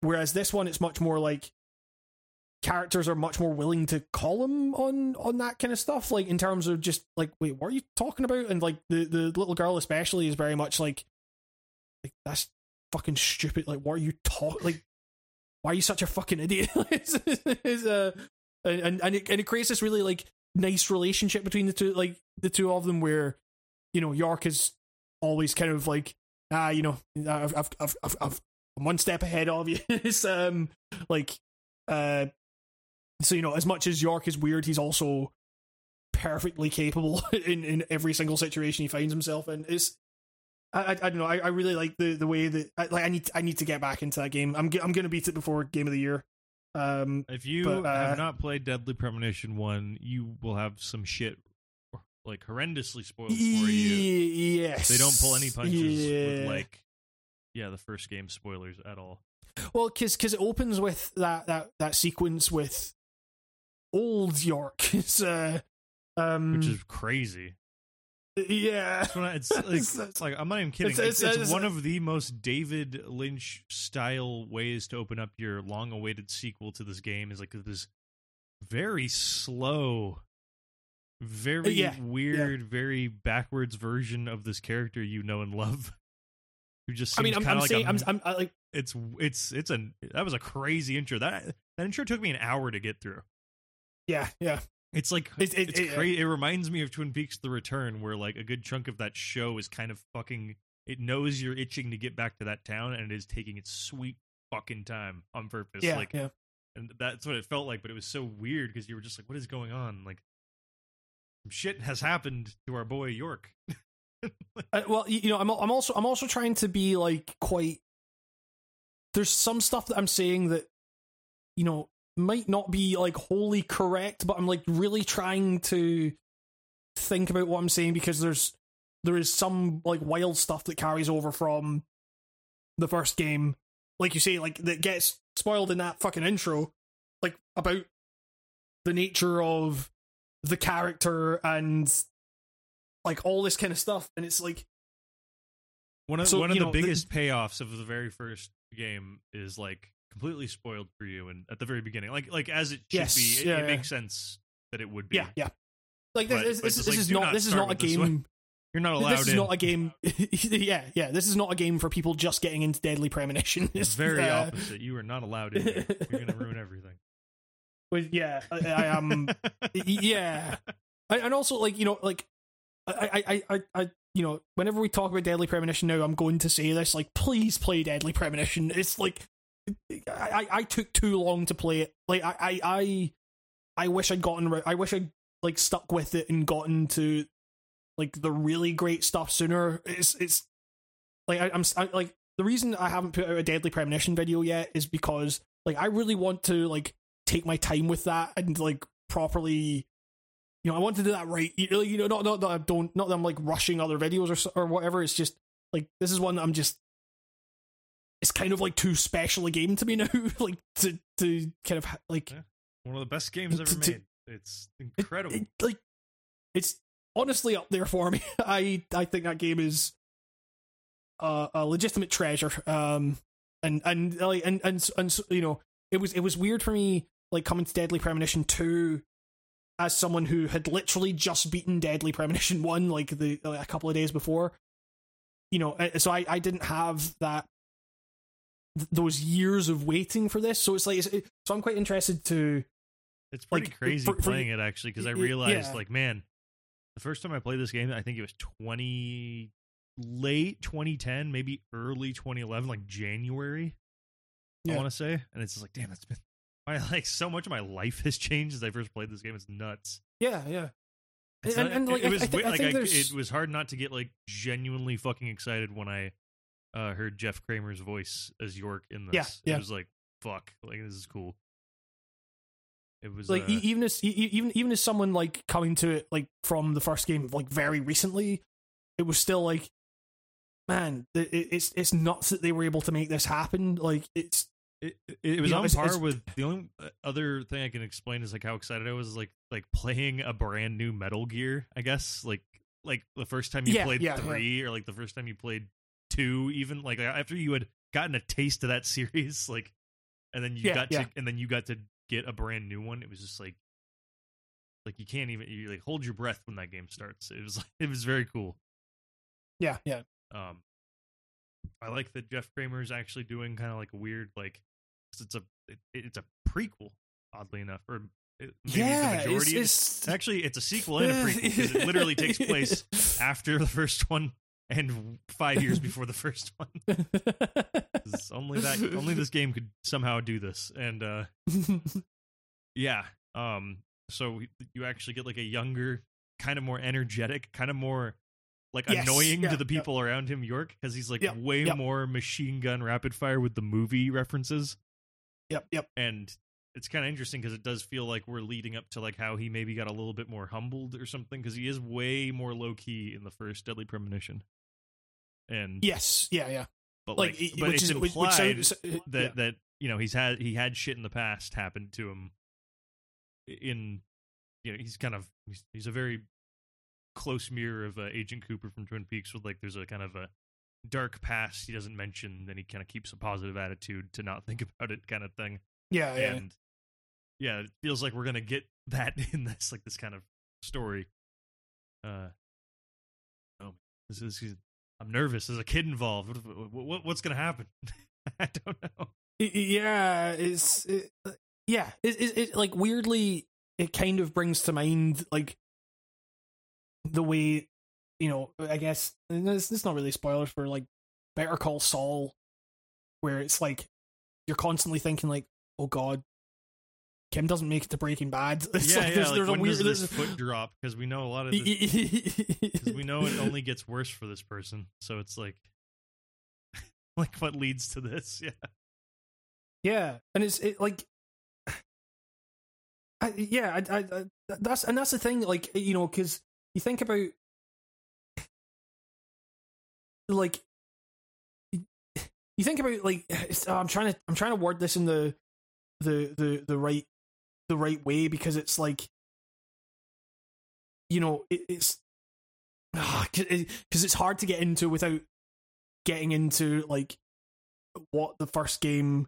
Whereas this one, it's much more like characters are much more willing to call him on, on that kind of stuff. Like, in terms of just like, wait, what are you talking about? And like the, the little girl especially is very much like, like that's fucking stupid. Like, what are you talking? Like, why are you such a fucking idiot? it's, it's, uh, and and it, and it creates this really like nice relationship between the two, like the two of them, where, you know, York is always kind of like, ah, you know, I've, I've, I've, I've, I'm one step ahead of you. It's um, like, uh, so you know, as much as York is weird, he's also perfectly capable in, in every single situation he finds himself in. It's, I, I, I don't know, I, I really like the, the way that, I, like, I need, I need to get back into that game. I'm, I'm gonna beat it before Game of the Year. Um, if you but, uh, have not played Deadly Premonition one, you will have some shit like horrendously spoiled for you. Yes, they don't pull any punches yeah. with like, yeah, the first game spoilers at all. Well, because because it opens with that that that sequence with old York. It's uh, um, which is crazy. Yeah, it's, I, it's, like, it's, it's like I'm not even kidding. It's, it's, it's, it's, it's one it's, of the most David Lynch style ways to open up your long awaited sequel to this game. Is like this very slow. Very yeah, weird, yeah. very backwards version of this character you know and love. Who just I mean, I'm, I'm like saying, a, I'm, I'm I, like, it's it's it's a that was a crazy intro. That that intro took me an hour to get through. Yeah, yeah. It's like it, it, it's it, cra- it, it reminds me of Twin Peaks: The Return, where like a good chunk of that show is kind of fucking. It knows you're itching to get back to that town, and it is taking its sweet fucking time on purpose. Yeah, like, yeah. And that's what it felt like, but it was so weird because you were just like, "What is going on?" Like. Shit has happened to our boy York. uh, well, you know, I'm I'm also I'm also trying to be like quite. There's some stuff that I'm saying that, you know, might not be like wholly correct, but I'm like really trying to think about what I'm saying because there's there is some like wild stuff that carries over from the first game, like you say, like that gets spoiled in that fucking intro, like about the nature of. The character and like all this kind of stuff, and it's like one of so, one of the know, biggest the, payoffs of the very first game is like completely spoiled for you, and at the very beginning, like like as it should yes, be, it, yeah, it makes sense that it would be. Yeah, yeah. Like this, but, this, but this, this is like, not this is not a game. One. You're not allowed. This is in. not a game. yeah, yeah. This is not a game for people just getting into Deadly Premonition. It's very uh, opposite. You are not allowed in. Here. You're gonna ruin everything. But yeah, I, I am. yeah, I, and also like you know, like I, I, I, I, you know, whenever we talk about Deadly Premonition now, I'm going to say this: like, please play Deadly Premonition. It's like I, I took too long to play it. Like I, I, I wish I'd gotten. I wish I'd like stuck with it and gotten to like the really great stuff sooner. It's it's like I, I'm I, like the reason I haven't put out a Deadly Premonition video yet is because like I really want to like. Take my time with that and like properly, you know, I want to do that right. You know, not not that I don't, not that I'm like rushing other videos or or whatever. It's just like this is one that I'm just it's kind of like too special a game to me now. like to to kind of like yeah. One of the best games ever to, made. It's incredible. It, it, like it's honestly up there for me. I I think that game is a, a legitimate treasure. Um, and and like and, and and you know, it was it was weird for me like coming to Deadly Premonition two as someone who had literally just beaten Deadly Premonition one like the like, a couple of days before. You know, so I, I didn't have that th- those years of waiting for this. So it's like, it's, it, so I'm quite interested to. It's pretty like, crazy for, playing for, it actually because I realized yeah. like, man, the first time I played this game, I think it was twenty late twenty ten, maybe early twenty eleven, like January. Yeah. I want to say, and it's just like, damn, that's been my like so much of my life has changed since I first played this game. It's nuts. Yeah, yeah. And, not, and, like, it was I th- like I I, it was hard not to get like genuinely fucking excited when I uh, heard Jeff Kramer's voice as York in this. Yeah, yeah. It was like fuck, like this is cool. It was like uh, even as even even as someone like coming to it like from the first game like very recently, it was still like, man, it, it's it's nuts that they were able to make this happen. Like it's it it was on know, it's, par it's, with the only other thing I can explain is like how excited I was like like playing a brand new Metal Gear. I guess like like the first time you yeah, played yeah, three yeah. or like the first time you played two, even like after you had gotten a taste of that series, like and then you yeah, got yeah. to and then you got to get a brand new one. It was just like like you can't even you like hold your breath when that game starts. It was like, it was very cool. Yeah, yeah. Um, I like that Jeff Kramer is actually doing kind of like a weird like cause it's a it, it's a prequel, oddly enough, or it, maybe yeah, the majority it's, it's, actually it's a sequel and a prequel because it literally takes place after the first one and five years before the first one. only that only this game could somehow do this, and uh, yeah. Um, so you actually get like a younger, kind of more energetic, kind of more. Like yes, annoying yeah, to the people yeah. around him, York, because he's like yep, way yep. more machine gun rapid fire with the movie references. Yep, yep. And it's kind of interesting because it does feel like we're leading up to like how he maybe got a little bit more humbled or something because he is way more low key in the first Deadly Premonition. And yes, yeah, yeah. But like, like but it's is, implied which, which sounds, that yeah. that you know he's had he had shit in the past happen to him. In you know he's kind of he's, he's a very close mirror of uh, Agent Cooper from Twin Peaks with like there's a kind of a dark past he doesn't mention, then he kind of keeps a positive attitude to not think about it kind of thing. Yeah, and yeah, yeah it feels like we're gonna get that in this like this kind of story. Uh, oh, this is I'm nervous. There's a kid involved. What, what, what's gonna happen? I don't know. Yeah, it's it, yeah, it, it, it like weirdly it kind of brings to mind like. The way, you know, I guess this is not really spoilers for like Better Call Saul, where it's like you're constantly thinking like, oh god, Kim doesn't make it to Breaking Bad. It's yeah, like, yeah. There's, like, there's when a weird does this foot drop because we know a lot of this, because we know it only gets worse for this person. So it's like, like what leads to this? Yeah, yeah, and it's it like. I, yeah, I, I, I, that's and that's the thing, like you know, because. You think about like you think about like oh, I'm trying to I'm trying to word this in the the the the right the right way because it's like you know it, it's because oh, it, it's hard to get into without getting into like what the first game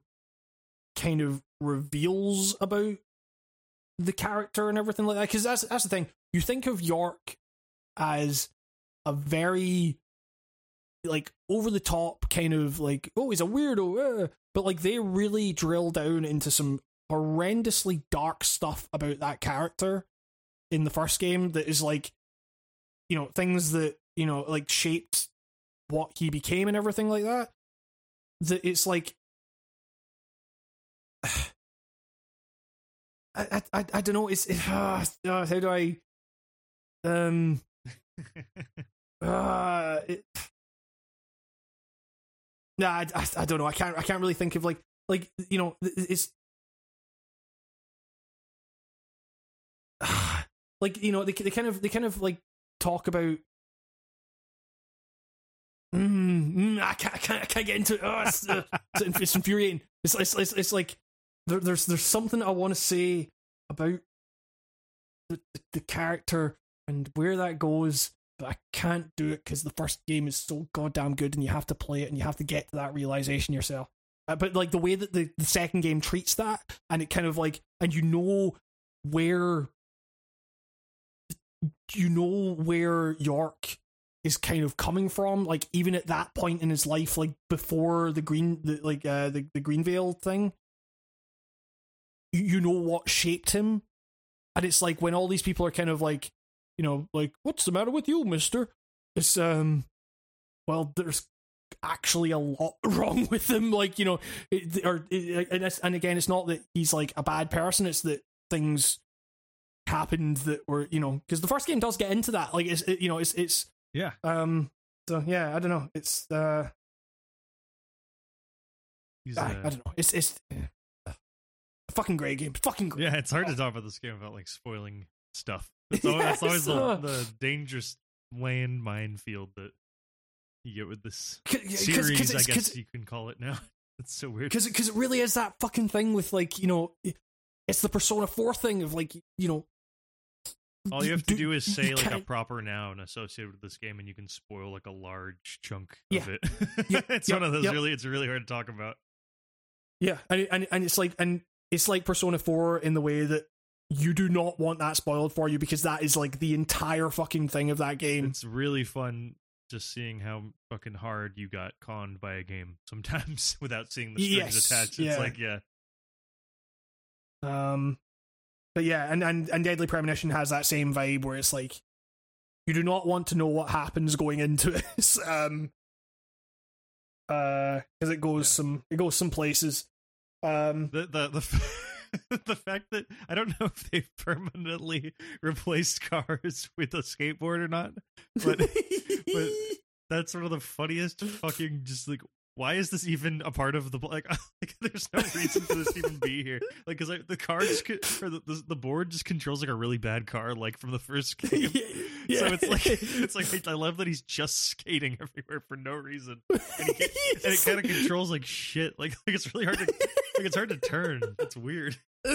kind of reveals about the character and everything like that because that's that's the thing. You think of York as a very, like, over-the-top kind of, like, oh, he's a weirdo, uh, but, like, they really drill down into some horrendously dark stuff about that character in the first game that is, like, you know, things that, you know, like, shaped what he became and everything like that. That it's, like... I, I, I don't know, it's... It, uh, how do I... Um, uh, it, nah, I, I, I don't know. I can't. I can't really think of like, like you know, it's uh, like you know, they they kind of they kind of like talk about mm, mm, I can't, I can't, I can't get into it. Oh, it's, uh, it's, it's infuriating. It's, it's, it's, it's like there, there's, there's something I want to say about the, the character and where that goes, but I can't do it because the first game is so goddamn good, and you have to play it and you have to get to that realization yourself. Uh, but like the way that the, the second game treats that, and it kind of like, and you know where, you know where York is kind of coming from, like even at that point in his life, like before the green, the, like uh, the the Greenvale thing, you, you know what shaped him, and it's like when all these people are kind of like, you know, like what's the matter with you, mister? It's um, well, there's actually a lot wrong with him, like you know, it, or it, and, and again, it's not that he's like a bad person; it's that things happened that were, you know, because the first game does get into that, like it's it, you know, it's it's. Yeah. Um. So yeah, I don't know. It's uh. He's I, a, I don't know. It's it's uh, a fucking great game. Fucking great. Yeah, it's hard to talk about this game without like spoiling stuff. It's always, yes, it's always uh, the, the dangerous land minefield that you get with this cause, series. Cause I guess you can call it now. It's so weird because because it really is that fucking thing with like you know, it's the Persona four thing of like you know. All you have to do, do is say like a proper noun associated with this game, and you can spoil like a large chunk yeah. of it. Yep, it's yep, one of those yep. really. It's really hard to talk about. Yeah, and, and and it's like and it's like Persona four in the way that you do not want that spoiled for you because that is like the entire fucking thing of that game. It's really fun just seeing how fucking hard you got conned by a game sometimes without seeing the strings yes, attached. It's yeah. like yeah. Um. But yeah, and, and, and Deadly Premonition has that same vibe where it's like, you do not want to know what happens going into this, um, uh, because it goes yeah. some it goes some places. Um, the the the, the fact that I don't know if they've permanently replaced cars with a skateboard or not, but but that's one of the funniest fucking just like. Why is this even a part of the like? like there's no reason for this to even be here. Like, because like, the car just or the, the the board just controls like a really bad car, like from the first game. Yeah. So it's like it's like I love that he's just skating everywhere for no reason, and, and it kind of controls like shit. Like, like it's really hard to like it's hard to turn. It's weird. Yeah,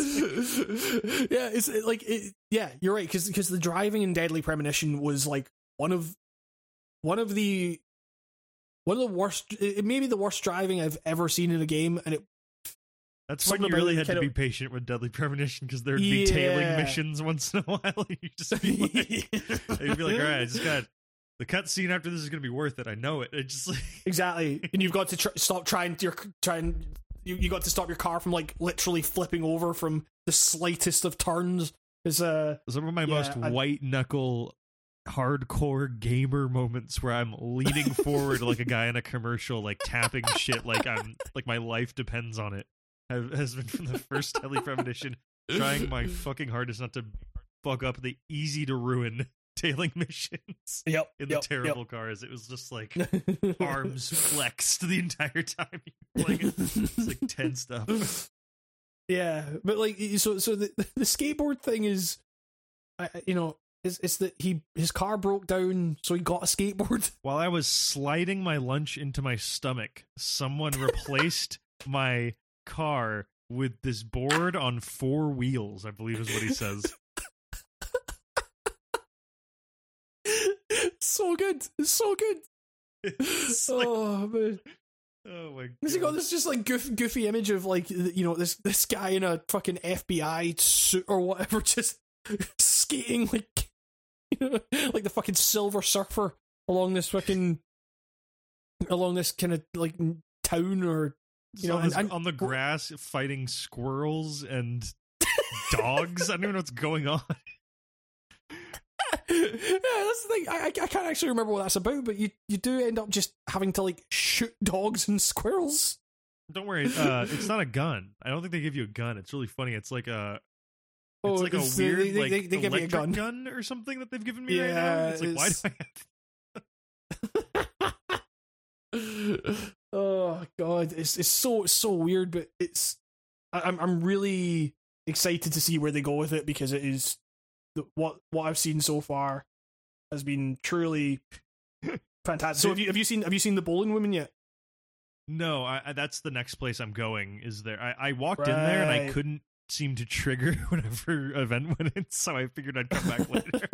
it's like it, yeah, you're right because because the driving in Deadly Premonition was like one of one of the. One of the worst, it may be the worst driving I've ever seen in a game, and it. That's when you really had to be patient with Deadly Premonition because there'd be yeah. tailing missions once in a while. And you'd just be like, you'd be like, all right, I just got the cutscene after this is going to be worth it. I know it. It just like exactly, and you've got to tr- stop trying to your trying. You you got to stop your car from like literally flipping over from the slightest of turns. Is uh some of my yeah, most white knuckle. Hardcore gamer moments where I'm leaning forward like a guy in a commercial, like tapping shit, like I'm like my life depends on it. I've, has been from the first Deadly Premonition, trying my fucking hardest not to fuck up the easy to ruin tailing missions. Yep, in the yep, terrible yep. cars, it was just like arms flexed the entire time. Like it's like tense stuff. Yeah, but like so, so the the skateboard thing is, I, you know. It's, it's that he his car broke down, so he got a skateboard. While I was sliding my lunch into my stomach, someone replaced my car with this board on four wheels, I believe is what he says. So good. It's so good. It's like, oh, man. Oh, my God. He's got this just, like, goof, goofy image of, like, you know, this, this guy in a fucking F B I suit or whatever, just skating, like, like the fucking Silver Surfer along this fucking along this kind of like town or you so know and, and, on the grass fighting squirrels and dogs. I don't even know what's going on. Yeah, that's the thing. I, I I can't actually remember what that's about, but you you do end up just having to like shoot dogs and squirrels. Don't worry, uh, it's not a gun. I don't think they give you a gun. It's really funny. It's like a It's like it's, a weird they, like, they, they electric gun. gun or something that they've given me yeah, right now. It's like, it's... why do I have Oh, God. It's it's so it's so weird, but it's... I, I'm I'm really excited to see where they go with it because it is... The, what, what I've seen so far has been truly Fantastic. So have you have you seen have you seen the Bowling Woman yet? No, I, I, that's the next place I'm going. Is there? I, I walked right. in there and I couldn't seem to trigger whatever event went in, so I figured I'd come back later.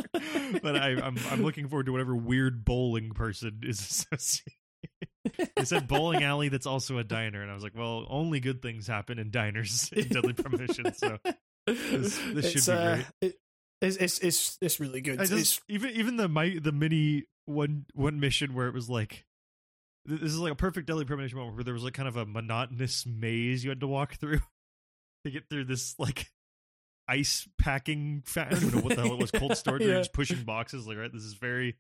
But I, I'm I'm looking forward to whatever weird bowling person is associated. They said bowling alley that's also a diner, and I was like, well, only good things happen in diners in Deadly Premonition, so this, this should be uh, great. It, it's it's it's it's really good. I just, it's, even even the my the mini one one mission where it was like, this is like a perfect Deadly Premonition moment where there was like kind of a monotonous maze you had to walk through to get through this like ice packing. Fa- I don't even know what the hell it was. Cold storage, yeah. Just pushing boxes. Like, right, this is very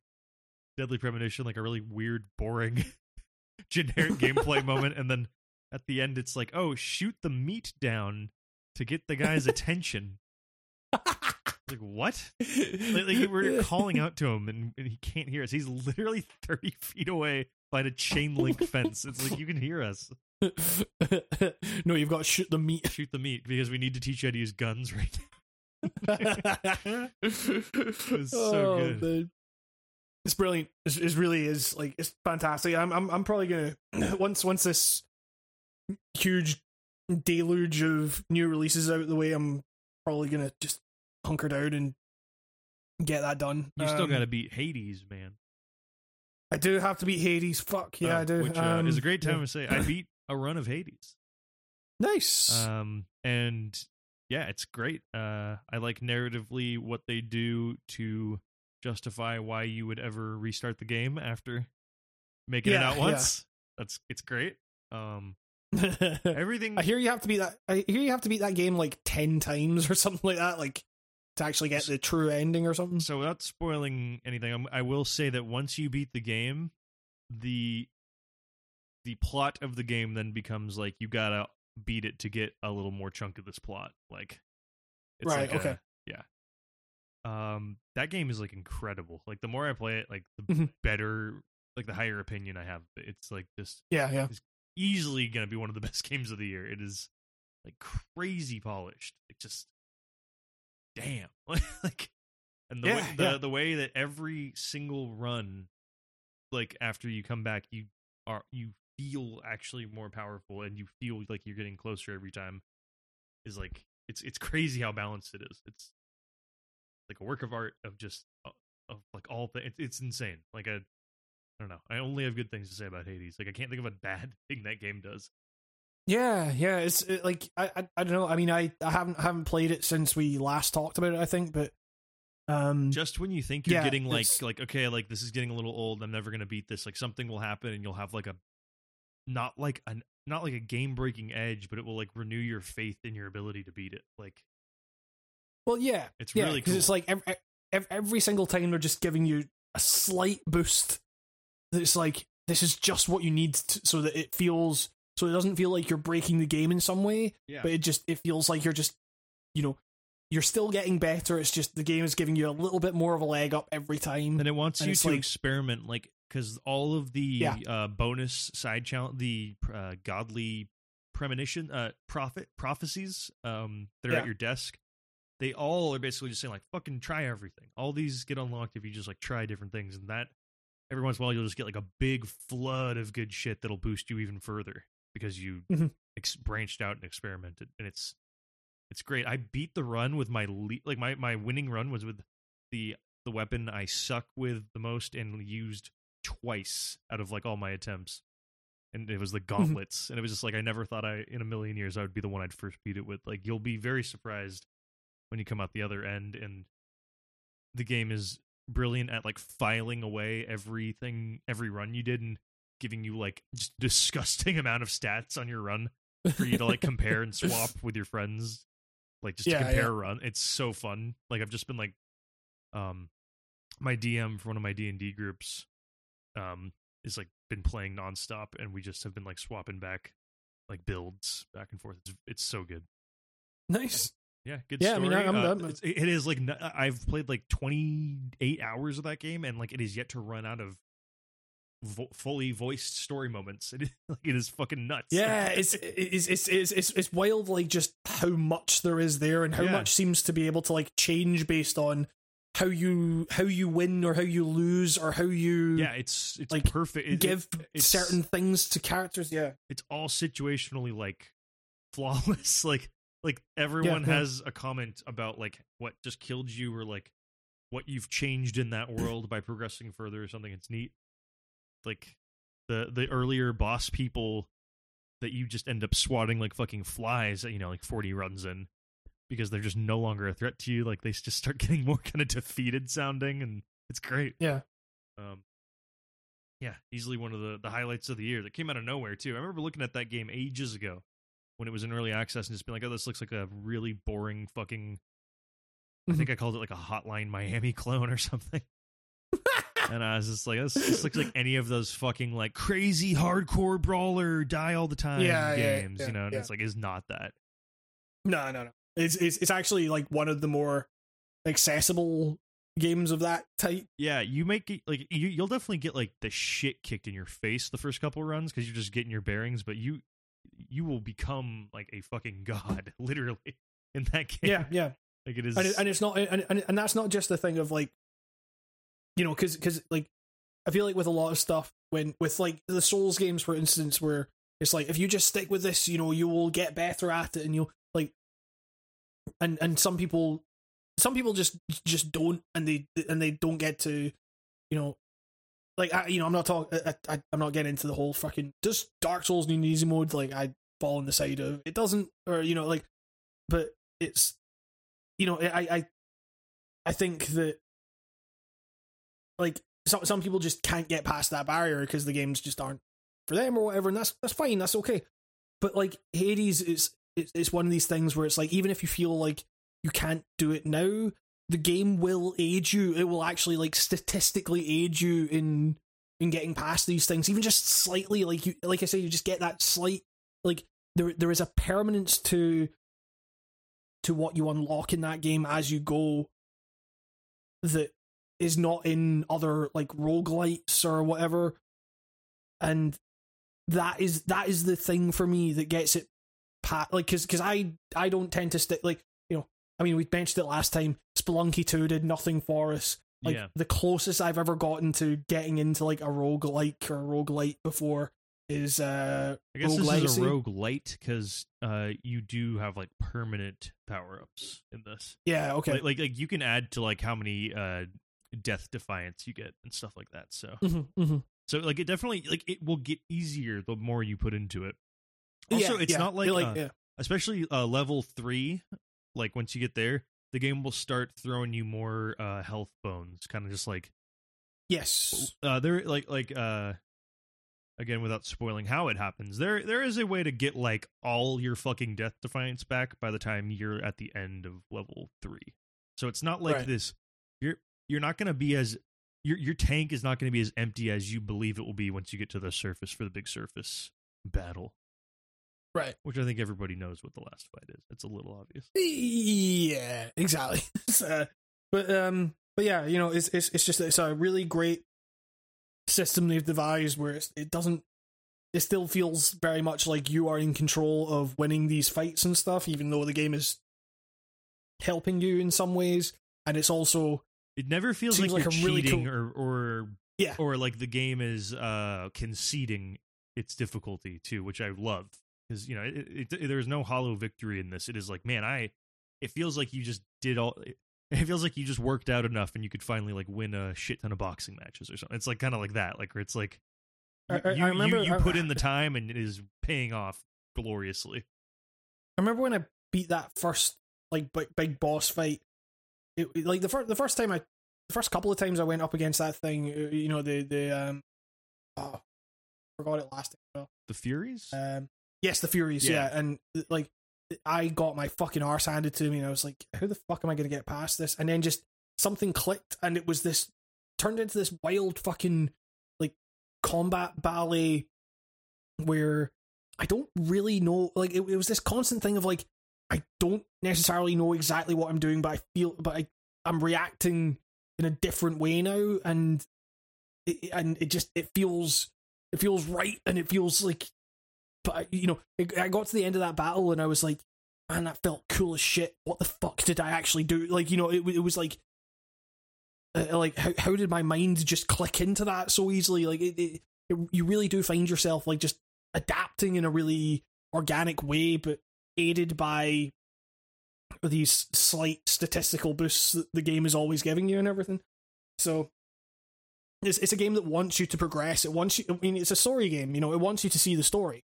Deadly Premonition, like a really weird, boring, generic gameplay moment. And then at the end, it's like, oh, shoot the meat down to get the guy's attention. Like, what? Like, like we're calling out to him, and, and he can't hear us. He's literally thirty feet away by the chain link fence. It's like, you can hear us. No, you've got to shoot the meat. Shoot the meat, because we need to teach you to use guns right now. It was so oh, good. Dude. It's brilliant. It's, it really is, like, it's fantastic. I'm I'm I'm probably gonna once once this huge deluge of new releases out of the way, I'm probably gonna just hunker down and get that done. You um, still gotta beat Hades, man. I do have to beat Hades. Fuck yeah, oh, I do. Which uh, um, is a great time yeah. to say I beat a run of Hades. Nice. Um and yeah, it's great. Uh, I like narratively what they do to justify why you would ever restart the game after making yeah, it out once. Yeah. That's it's great. Um, everything. I hear you have to beat that. I hear you have to beat that game like ten times or something like that, like to actually get the true ending or something. So without spoiling anything, I'm, I will say that once you beat the game, the the plot of the game then becomes like you gotta beat it to get a little more chunk of this plot. Like, it's right? Like okay. A, yeah. Um, that game is like incredible. Like, the more I play it, like the mm-hmm. better, like the higher opinion I have. It's like just yeah, yeah. It's easily gonna be one of the best games of the year. It is like crazy polished. It just damn like, and the yeah, way, the, yeah. the way that every single run, like after you come back, you are you feel actually more powerful, and you feel like you're getting closer every time. Is like it's it's crazy how balanced it is. It's like a work of art of just of like all things. It's, it's insane. Like I, I don't know. I only have good things to say about Hades. Like I can't think of a bad thing that game does. Yeah, yeah. It's it, like I, I I don't know. I mean, I, I haven't haven't played it since we last talked about it, I think. But um, just when you think you're yeah, getting like it's... like okay, like this is getting a little old. I'm never gonna beat this. Like something will happen, and you'll have like a not like a not like a game breaking edge, but it will like renew your faith in your ability to beat it. Like. Well, yeah, it's yeah, really cool. It's like every, every single time they're just giving you a slight boost. It's like this is just what you need, to, so that it feels so it doesn't feel like you're breaking the game in some way. Yeah. But it just it feels like you're just you know you're still getting better. It's just the game is giving you a little bit more of a leg up every time, and it wants and you to like, experiment, like because all of the yeah. uh, bonus side challenge, the uh, godly premonition, uh, prophet prophecies, um, they're yeah. at your desk. They all are basically just saying, like, fucking try everything. All these get unlocked if you just, like, try different things. And that, every once in a while, you'll just get, like, a big flood of good shit that'll boost you even further because you mm-hmm. ex- branched out and experimented. And it's it's great. I beat the run with my, le- like, my, my winning run was with the the weapon I suck with the most and used twice out of, like, all my attempts. And it was the gauntlets. Mm-hmm. And it was just, like, I never thought I, in a million years, I would be the one I'd first beat it with. Like, you'll be very surprised when you come out the other end, and the game is brilliant at like filing away everything, every run you did, and giving you like just disgusting amount of stats on your run for you to like compare and swap with your friends, like just yeah, to compare yeah. run. It's so fun. Like I've just been like, um, my D M for one of my D and D groups, um, is like been playing nonstop, and we just have been like swapping back, like builds back and forth. It's, it's so good. Nice. Yeah, good yeah, story. I mean, I'm, uh, I'm, I'm, it is like I've played like twenty-eight hours of that game, and like it is yet to run out of vo- fully voiced story moments. It is, like, it is fucking nuts. Yeah, it's, it's it's it's it's it's wild. Like just how much there is there, and how yeah. much seems to be able to like change based on how you how you win or how you lose or how you yeah it's it's like perfect it, give it, it's, certain things to characters. Yeah, it's all situationally like flawless. like like everyone yeah, yeah. has a comment about like what just killed you or like what you've changed in that world by progressing further or something. It's neat. Like the the earlier boss people that you just end up swatting like fucking flies, you know, like forty runs in, because they're just no longer a threat to you. Like they just start getting more kind of defeated sounding, and it's great. Yeah. Um, yeah, easily one of the, the highlights of the year that came out of nowhere too. I remember looking at that game ages ago when it was in early access and just being like, oh, this looks like a really boring fucking, I think I called it like a Hotline Miami clone or something. And I was just like, this, this looks like any of those fucking like crazy hardcore brawler die all the time yeah, games, yeah, yeah, you know? And yeah. it's like, it's not that. No, no, no. It's, it's it's actually like one of the more accessible games of that type. Yeah, you make it like you, you'll definitely get like the shit kicked in your face the first couple runs because you're just getting your bearings, but you you will become like a fucking god literally in that game. Yeah, yeah. Like it is, and, it, and it's not, and, and and that's not just the thing of like, you know, because because like I feel like with a lot of stuff when with like the Souls games, for instance, where it's like if you just stick with this, you know, you will get better at it, and you'll. And and some people, some people just just don't, and they and they don't get to, you know, like I, you know, I'm not talking, I'm not getting into the whole fucking just Dark Souls in easy mode. Like I fall on the side of it doesn't, or you know, like, but it's, you know, I I I think that like some some people just can't get past that barrier because the games just aren't for them or whatever, and that's that's fine, that's okay. But like Hades is. It's one of these things where it's like, even if you feel like you can't do it now, the game will aid you. It will actually like statistically aid you in in getting past these things, even just slightly. Like you, like I say, you just get that slight like there there is a permanence to to what you unlock in that game as you go that is not in other like roguelites or whatever, and that is that is the thing for me that gets it. Pat, like, cause, cause I, I don't tend to stick, like, you know, I mean, we mentioned it last time, Spelunky two did nothing for us. Like, yeah. The closest I've ever gotten to getting into, like, a roguelike or a roguelite before is, uh, I guess Rogue this Legacy. Is a roguelite, cause, uh, you do have, like, permanent power-ups in this. Yeah, okay. Like, like, like you can add to, like, how many, uh, Death Defiance you get and stuff like that, so. Mm-hmm, mm-hmm. So, like, it definitely, like, it will get easier the more you put into it. Also, yeah, it's yeah. not like, like uh, yeah. especially uh, level three, like once you get there, the game will start throwing you more uh, health bones, kind of just like... Yes. Uh, there, like, like uh, again, without spoiling how it happens, there, there is a way to get like all your fucking Death Defiance back by the time you're at the end of level three. So it's not like right. this, you're you're not going to be as... Your, your tank is not going to be as empty as you believe it will be once you get to the surface for the big surface battle. Right, which I think everybody knows what the last fight is. It's a little obvious. Yeah, exactly. uh, but um, but yeah, you know, it's it's it's just it's a really great system they've devised where it's, it doesn't. It still feels very much like you are in control of winning these fights and stuff, even though the game is helping you in some ways, and it's also it never feels like, like you're cheating really cool... or or yeah. or like the game is uh conceding its difficulty too, which I love. Because, you know, it, it, there's no hollow victory in this. It is like, man, I, it feels like you just did all, it, it feels like you just worked out enough and you could finally, like, win a shit ton of boxing matches or something. It's, like, kind of like that. Like, where it's like, I, you, I remember, you, you put I, in the time and it is paying off gloriously. I remember when I beat that first, like, big, big boss fight. It, like, the, fir- the first time I, the first couple of times I went up against that thing, you know, the, the, um, oh, forgot it last time. The Furies? Um. Yes, the Furies, yeah. yeah. And, like, I got my fucking arse handed to me, and I was like, how the fuck am I going to get past this? And then just something clicked, and it was this, turned into this wild fucking, like, combat ballet where I don't really know, like, it, it was this constant thing of, like, I don't necessarily know exactly what I'm doing, but I feel, but I, I'm reacting in a different way now, and it, and it just, it feels, it feels right, and it feels like, but, you know, I got to the end of that battle and I was like, man, that felt cool as shit. What the fuck did I actually do? Like, you know, it, it was like, Uh, like, how how did my mind just click into that so easily? Like, it, it, it, you really do find yourself, like, just adapting in a really organic way, but aided by these slight statistical boosts that the game is always giving you and everything. So it's it's a game that wants you to progress. It wants you, I mean, it's a story game, you know, it wants you to see the story.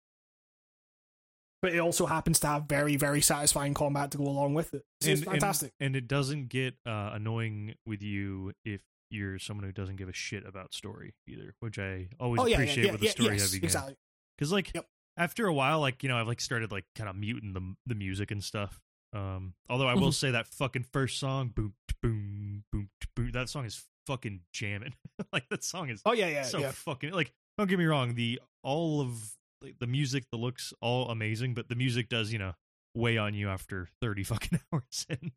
But it also happens to have very, very satisfying combat to go along with it. So and, it's fantastic. And, and it doesn't get uh, annoying with you if you're someone who doesn't give a shit about story either, which I always oh, yeah, appreciate yeah, yeah, with yeah, a story-heavy yes, game. Exactly. Because, like, yep. after a while, like, you know, I've, like, started, like, kind of muting the the music and stuff. Um, although I will say that fucking first song, boom, boom, boom, boom, that song is fucking jamming. Like, that song is oh, yeah, yeah, so yeah. fucking... Like, don't get me wrong, the all of... the music, the looks, all amazing, but the music does, you know, weigh on you after thirty fucking hours in.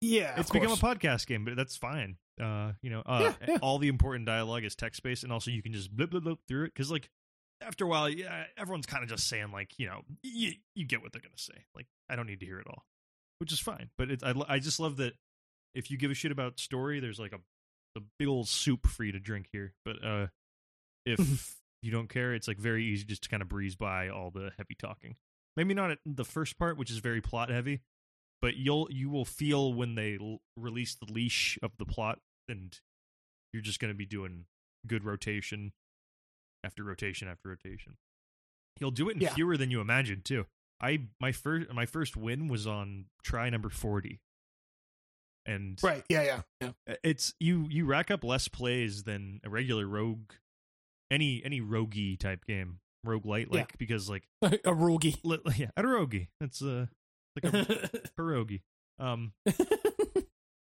Yeah, it's become a podcast game, but that's fine. Uh, you know, uh, yeah, yeah. all the important dialogue is text-based, and also you can just blip, blip, blip through it, because, like, after a while, yeah, everyone's kind of just saying, like, you know, you, you get what they're going to say. Like, I don't need to hear it all, which is fine, but it, I, I just love that if you give a shit about story, there's, like, a, a big old soup for you to drink here, but uh, if... you don't care, it's like very easy just to kind of breeze by all the heavy talking. Maybe not at the first part, which is very plot heavy, but you'll you will feel when they l- release the leash of the plot, and you're just going to be doing good rotation after rotation after rotation. He'll do it in yeah. fewer than you imagine too. I my first my first win was on try number forty, and right yeah yeah yeah it's you you rack up less plays than a regular rogue. Any any roguey type game, roguelite, like yeah. because like a roguey, li- yeah, a roguey. That's uh, like a pierogi. Um,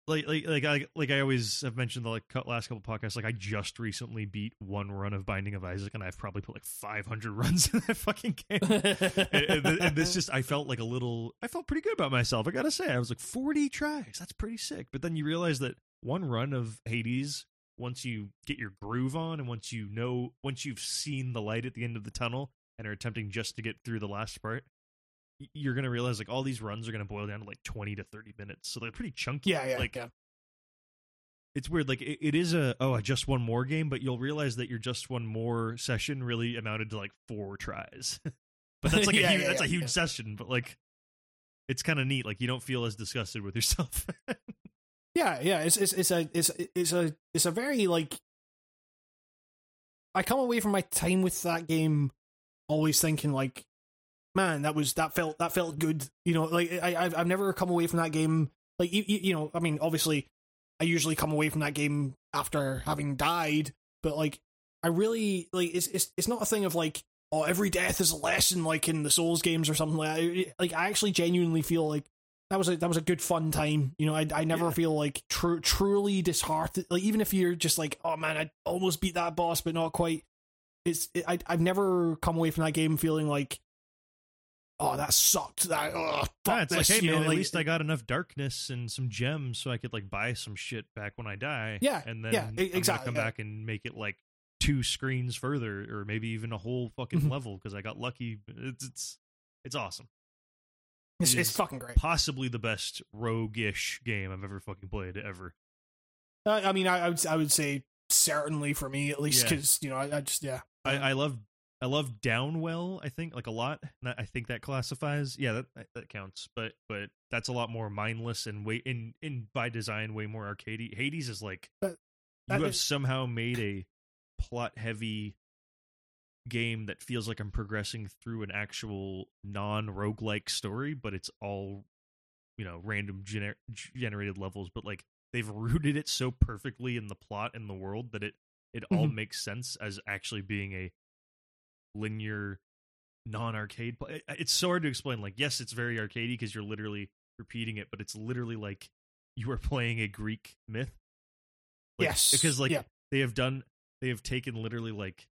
like like like I like I always have mentioned the like last couple podcasts. Like I just recently beat one run of Binding of Isaac, and I've probably put like five hundred runs in that fucking game. and, and, and this just, I felt like a little, I felt pretty good about myself. I gotta say, I was like forty tries. That's pretty sick. But then you realize that one run of Hades. Once you get your groove on and once you know, once you've seen the light at the end of the tunnel and are attempting just to get through the last part, you're going to realize like all these runs are going to boil down to like twenty to thirty minutes. So they're pretty chunky. Yeah, yeah, like, yeah. It's weird. Like it, it is a, oh, a just one more game, but you'll realize that your just one more session really amounted to like four tries. But that's like yeah, a huge, yeah, that's yeah, a huge yeah. session, but like it's kind of neat. Like you don't feel as disgusted with yourself. Yeah, yeah, it's it's it's a it's it's a it's a very like. I come away from my time with that game, always thinking like, man, that was that felt that felt good. You know, like I I've never come away from that game like you, you know. I mean, obviously, I usually come away from that game after having died, but like I really like it's it's it's not a thing of like oh every death is a lesson like in the Souls games or something like that. Like I actually genuinely feel like. That was a that was a good fun time, you know. I I never yeah. feel like tr- truly disheartened. Like even if you're just like, oh man, I almost beat that boss, but not quite. It's it, I I've never come away from that game feeling like, oh that sucked. That oh fuck yeah, it's this. Like, hey man, you know, at like, least I got enough darkness and some gems so I could like buy some shit back when I die. Yeah, and then yeah, it, exactly. Come yeah. back and make it like two screens further, or maybe even a whole fucking mm-hmm. level because I got lucky. It's it's it's awesome. It's, it's fucking great. Possibly the best rogue-ish game I've ever fucking played, ever. Uh, I mean, I, I would I would say certainly for me, at least, because, yeah. you know, I, I just, yeah. I, I love I love Downwell, I think, like a lot. I think that classifies. Yeah, that that counts. But but that's a lot more mindless and way in, in by design, way more arcadey. Hades is like, but, you have is- somehow made a plot-heavy game that feels like I'm progressing through an actual non-roguelike story, but it's all, you know, random gener- generated levels, but like they've rooted it so perfectly in the plot and the world that it it all mm-hmm. makes sense as actually being a linear non-arcade pl- it, it's so hard to explain. Like yes, it's very arcadey because you're literally repeating it, but it's literally like you are playing a Greek myth. Like, yes, because like yeah. they have done they have taken literally like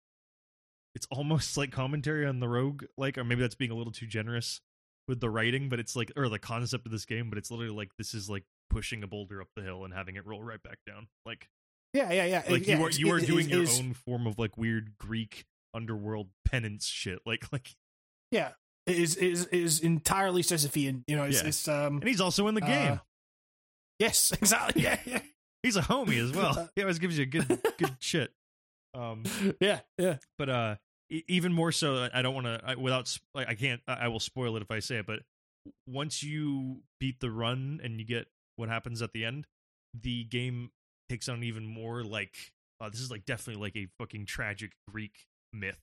it's almost like commentary on the rogue, like, or maybe that's being a little too generous with the writing, but it's like, or the concept of this game, but it's literally like, this is like pushing a boulder up the hill and having it roll right back down. Like, yeah, yeah, yeah. Like yeah, you are, you are doing it, it, your own form of like weird Greek underworld penance shit. Like, like, yeah, it is, it is, it is entirely Sisyphean, you know, it's, yeah. it's um, and he's also in the game. Uh, yes, exactly. Yeah. yeah. He's a homie as well. He always gives you good good shit. Um, yeah, yeah. But uh, e- even more so, I don't want to, without, like, I can't, I, I will spoil it if I say it, but once you beat the run and you get what happens at the end, the game takes on even more, like, uh, this is, like, definitely, like, a fucking tragic Greek myth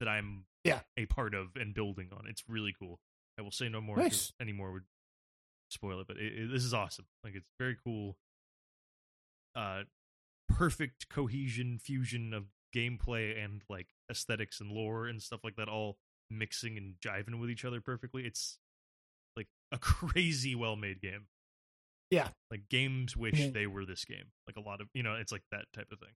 that I'm yeah. a part of and building on. It's really cool. I will say no more. Nice. Any more would spoil it, but it, it, this is awesome. Like, it's very cool. Uh, perfect cohesion, fusion of gameplay and, like, aesthetics and lore and stuff like that, all mixing and jiving with each other perfectly. It's, like, a crazy well-made game. Yeah. Like, games wish mm-hmm. they were this game. Like, a lot of, you know, it's like that type of thing.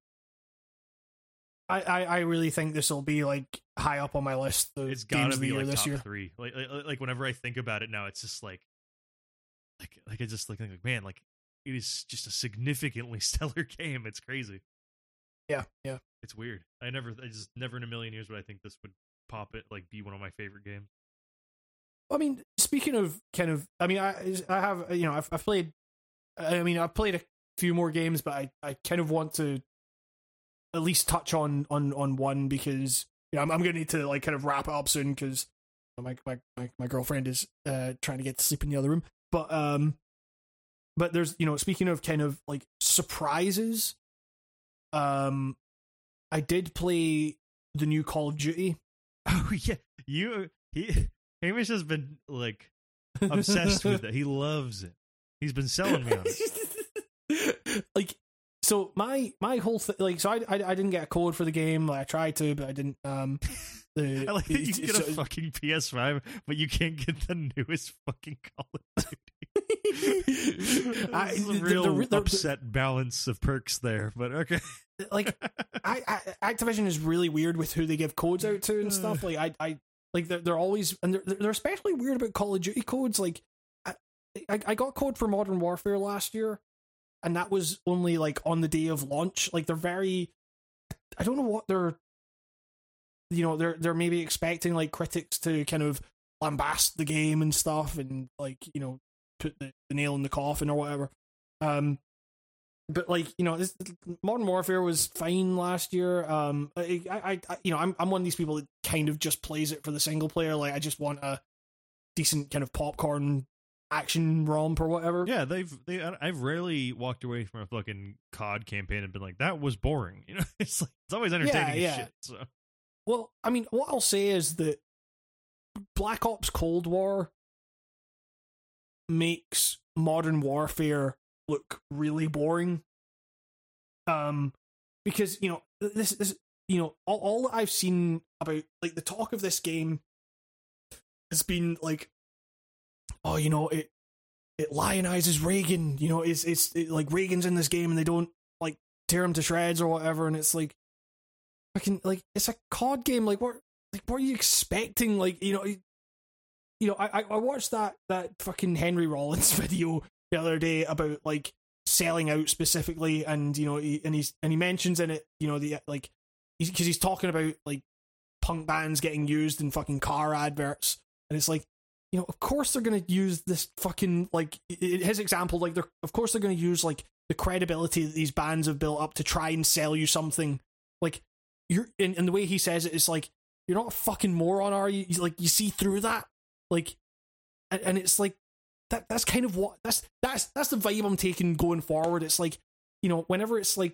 I, I, I really think this will be, like, high up on my list. The it's gotta games be, like, top year. three. Like, like, like, whenever I think about it now, it's just, like, like, like I just, like, like, man, like, it is just a significantly stellar game. It's crazy. Yeah, yeah. It's weird. I never, I just never in a million years would I think this would pop it, like, be one of my favorite games. I mean, speaking of kind of, I mean, I I have, you know, I've, I've played, I mean, I've played a few more games, but I, I kind of want to at least touch on, on, on one because, you know, I'm, I'm going to need to, like, kind of wrap it up soon because my, my, my, my girlfriend is uh, trying to get to sleep in the other room. But, um, But there's, you know, speaking of kind of, like, surprises, um, I did play the new Call of Duty. Oh, yeah. You, he, Hamish has been, like, obsessed with it. He loves it. He's been selling me on it. Like, so my, my whole thing, like, so I, I, I didn't get a code for the game. Like, I tried to, but I didn't, um... The, I like that you can get so, a fucking P S five, but you can't get the newest fucking Call of Duty. This I, is a the, real the, the, upset the, balance of perks there, but okay. Like, I, I, Activision is really weird with who they give codes out to and stuff. Like, I, I like they're, they're always, and they're, they're especially weird about Call of Duty codes. Like, I, I, I got code for Modern Warfare last year, and that was only, like, on the day of launch. Like, they're very, I don't know what they're. You know, they're they're maybe expecting, like, critics to kind of lambast the game and stuff and, like, you know, put the, the nail in the coffin or whatever. Um, but, like, you know, this, Modern Warfare was fine last year. Um, I, I, I, you know, I'm I'm one of these people that kind of just plays it for the single player. Like, I just want a decent kind of popcorn action romp or whatever. Yeah, they've they I've rarely walked away from a fucking C O D campaign and been like, that was boring. You know, it's like it's always entertaining as yeah, yeah. shit. So. Well, I mean, what I'll say is that Black Ops Cold War makes Modern Warfare look really boring. Um, because, you know, this is, you know, all, all that I've seen about, like, the talk of this game has been, like, oh, you know, it it lionizes Reagan, you know, it's, it's it, like, Reagan's in this game and they don't, like, tear him to shreds or whatever, and it's like, Can, like it's a C O D game. Like what? Like what are you expecting? Like you know, you, you know. I I watched that that fucking Henry Rollins video the other day about like selling out specifically, and you know, he, and he's and he mentions in it, you know, the like because he's, he's talking about like punk bands getting used in fucking car adverts, and it's like you know, of course they're gonna use this fucking like his example. Like they're of course they're gonna use like the credibility that these bands have built up to try and sell you something like. You're and, and the way he says it is like you're not a fucking moron, are you? He's like you see through that, like, and, and it's like that. That's kind of what that's that's that's the vibe I'm taking going forward. It's like you know, whenever it's like,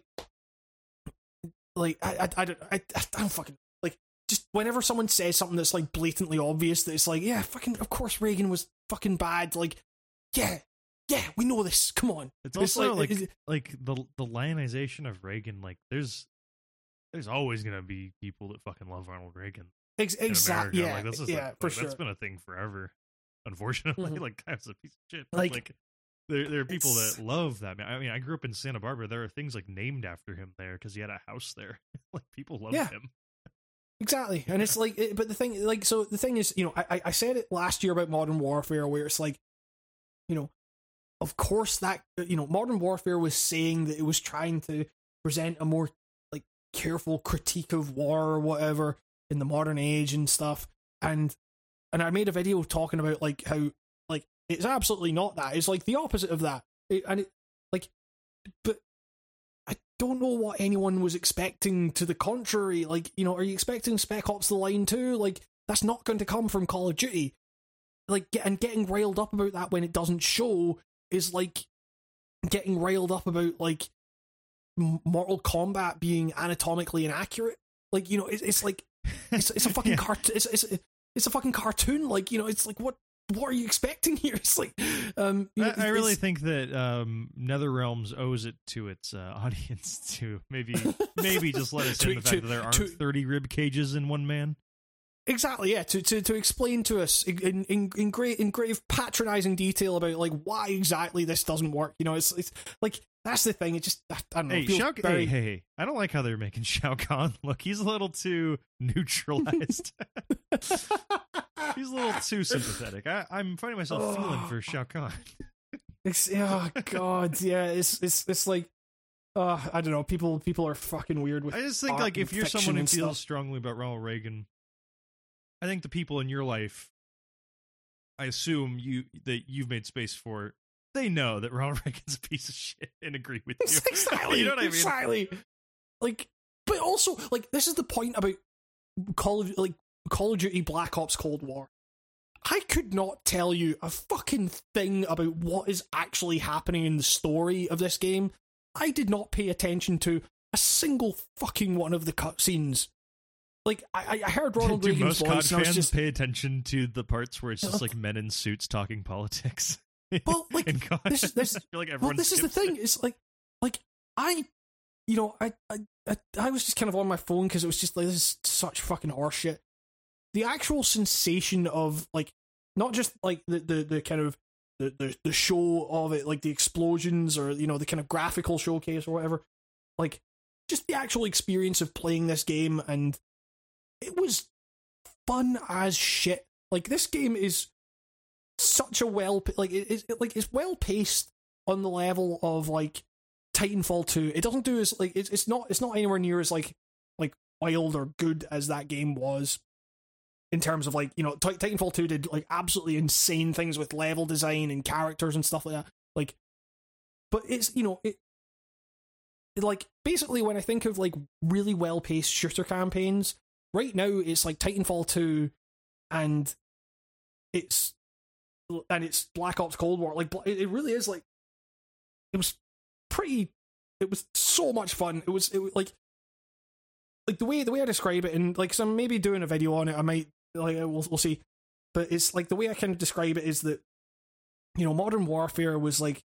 like I I, I don't I, I don't fucking like just whenever someone says something that's like blatantly obvious that it's like yeah, fucking of course Reagan was fucking bad. Like yeah, yeah, we know this. Come on, it's also it's like like, it, like the the lionization of Reagan. Like there's. There's always gonna be people that fucking love Ronald Reagan. Exactly. Yeah. Like, this is yeah. Like, for like, sure. That's been a thing forever. Unfortunately, mm-hmm. like that's a piece of shit. Like, like there, there are people it's... that love that man. I mean, I grew up in Santa Barbara. There are things like named after him there because he had a house there. Like people love yeah. him. Exactly. And it's like, it, but the thing, like, so the thing is, you know, I, I said it last year about Modern Warfare, where it's like, you know, of course that you know, Modern Warfare was saying that it was trying to present a more careful critique of war or whatever in the modern age and stuff and and I made a video talking about like how like it's absolutely not that it's like the opposite of that it, and it like but don't know what anyone was expecting to the contrary. Like, you know, are you expecting Spec Ops The Line two? Like, that's not going to come from Call of Duty. Like, and getting riled up about that when it doesn't show is like getting riled up about, like, Mortal Kombat being anatomically inaccurate. Like, you know, it's, it's like, it's, it's a fucking yeah. cartoon. It's, it's, it's a fucking cartoon. Like, you know, it's like, what, what are you expecting here? It's like, um, you know, I, I really think that um, NetherRealms owes it to its uh, audience to maybe, maybe just let us in the fact to, that there aren't to, thirty rib cages in one man. Exactly, yeah. To to to explain to us in in, in great in grave patronizing detail about, like, why exactly this doesn't work. You know, it's it's like, that's the thing. It just I, I don't know. Hey, Shao, very... hey, hey, hey, I don't like how they're making Shao Kahn look. He's a little too neutralized. He's a little too sympathetic. I, I'm finding myself oh. feeling for Shao Kahn. It's, oh God, yeah. It's it's it's like. Uh, I don't know. People people are fucking weird with. I just think, like, if you're someone who feels strongly about Ronald Reagan, I think the people in your life, I assume you that you've made space for, they know that Ronald Reagan's a piece of shit and agree with you. Exactly. You know what I mean? Exactly. Like, but also, like, this is the point about Call of like Call of Duty Black Ops Cold War. I could not tell you a fucking thing about what is actually happening in the story of this game. I did not pay attention to a single fucking one of the cutscenes. Like, I, I heard Ronald Reagan's voice. Do most C O D fans just, pay attention to the parts where it's just, like, men in suits talking politics? Well, like, this, this, I feel like well, this is the thing. It. It's like, like I, you know, I, I, I was just kind of on my phone because it was just like, this is such fucking horseshit. The actual sensation of, like, not just like the the, the kind of the, the the show of it, like the explosions or, you know, the kind of graphical showcase or whatever, like, just the actual experience of playing this game. And it was fun as shit. Like, this game is such a well, like, it's it, like it's well paced on the level of, like, Titanfall two. It doesn't do as, like, it's it's not it's not anywhere near as, like, like wild or good as that game was in terms of, like, you know, Titanfall two did, like, absolutely insane things with level design and characters and stuff like that. Like, but it's, you know, it, it like, basically when I think of, like, really well paced shooter campaigns. Right now, it's like Titanfall two, and it's and it's Black Ops Cold War. Like, it really is, like, it was pretty. It was so much fun. It was it was like like the way the way I describe it, and, like, so I'm maybe doing a video on it. I might like we'll we'll see, but it's like the way I kind of describe it is that, you know, Modern Warfare was like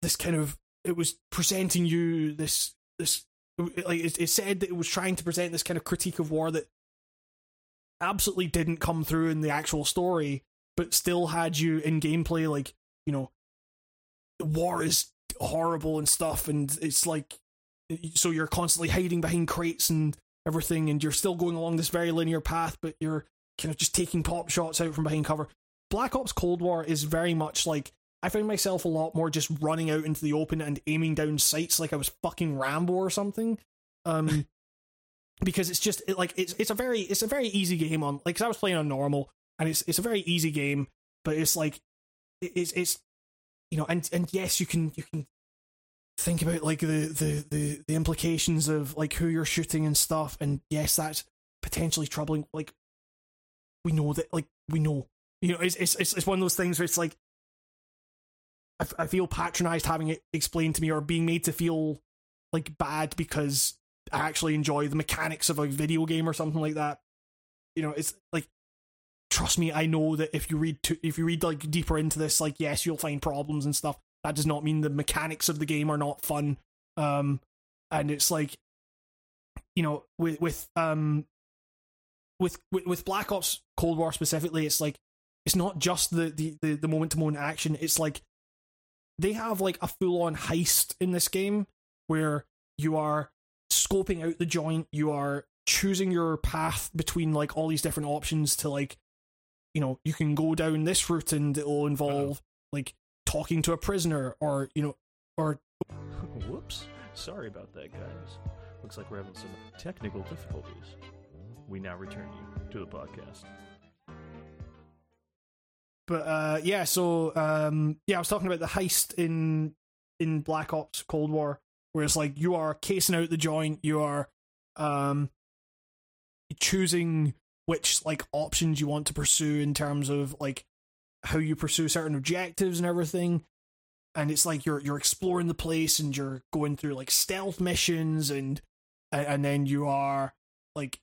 this kind of, it was presenting you this this. Like, it said that it was trying to present this kind of critique of war that absolutely didn't come through in the actual story, but still had you in gameplay, like, you know, war is horrible and stuff, and it's like, so you're constantly hiding behind crates and everything, and you're still going along this very linear path, but you're kind of just taking pop shots out from behind cover. Black Ops Cold War is very much like, I found myself a lot more just running out into the open and aiming down sights like I was fucking Rambo or something, um, because it's just it, like it's it's a very it's a very easy game on, like, 'cause I was playing on normal, and it's it's a very easy game, but it's like it, it's it's you know, and and yes, you can you can think about, like, the, the the the implications of, like, who you're shooting and stuff, and yes, that's potentially troubling. Like, we know that, like, we know, you know, it's it's it's one of those things where it's like, I feel patronized having it explained to me or being made to feel, like, bad because I actually enjoy the mechanics of a video game or something like that. You know, it's like, trust me, I know that if you read to, if you read like deeper into this, like, yes, you'll find problems and stuff. That does not mean the mechanics of the game are not fun. Um, and it's like, you know, with with um, with with Black Ops Cold War specifically, it's like, it's not just the the the, the moment to moment action. It's like, they have, like, a full-on heist in this game where you are scoping out the joint, you are choosing your path between, like, all these different options to, like, you know, you can go down this route and it'll involve, Uh-oh. like, talking to a prisoner or, you know, or... Whoops. Sorry about that, guys. Looks like we're having some technical difficulties. We now return you to the podcast. But uh, yeah, so um, yeah, I was talking about the heist in in Black Ops Cold War, where it's like you are casing out the joint, you are um, choosing which like options you want to pursue in terms of like how you pursue certain objectives and everything. And it's like you're you're exploring the place and you're going through like stealth missions and and then you are like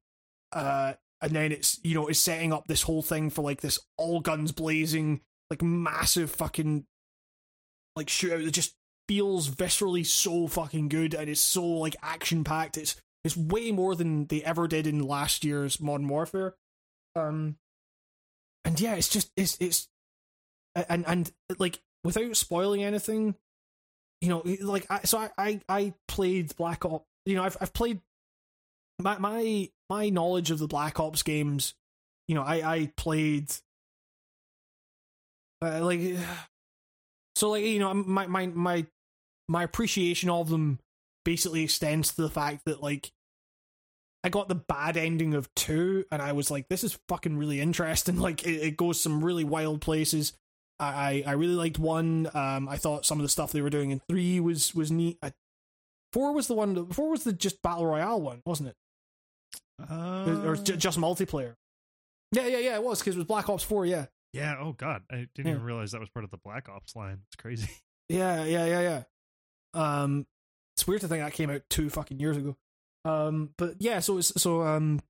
uh and then it's, you know, it's setting up this whole thing for like this all guns blazing like massive fucking like shootout that just feels viscerally so fucking good, and it's so like action packed. It's it's way more than they ever did in last year's Modern Warfare. Um and yeah, it's just it's it's and and like without spoiling anything, you know, like I, so I, I, I played Black Ops. You know, I've I've played my my my knowledge of the Black Ops games. You know, I I played uh, like so like you know my my my my appreciation of them basically extends to the fact that like I got the bad ending of two, and I was like, this is fucking really interesting. Like it, it goes some really wild places. I, I really liked one. Um, I thought some of the stuff they were doing in three was was neat. I, four was the one. Four was the just battle royale one, wasn't it? Uh, or, or j- just multiplayer? Yeah, yeah, yeah. It was because it was Black Ops Four. Yeah. Yeah. Oh God, I didn't yeah. even realize that was part of the Black Ops line. It's crazy. Yeah, yeah, yeah, yeah. Um, it's weird to think that came out two fucking years ago. Um, but yeah, so it's so um,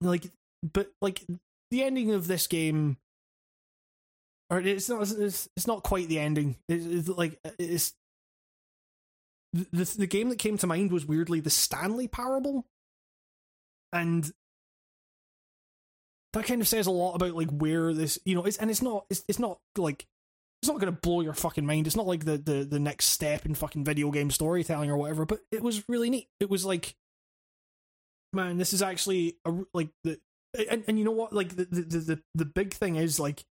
like, but like the ending of this game. Or it's not. It's, it's not quite the ending. It's, it's like it's the the game that came to mind was weirdly the Stanley Parable, and that kind of says a lot about like where this, you know. It's and it's not. It's it's not like it's not going to blow your fucking mind. It's not like the, the the next step in fucking video game storytelling or whatever. But it was really neat. It was like, man, this is actually a, like the and, and you know what? Like the the the the big thing is like.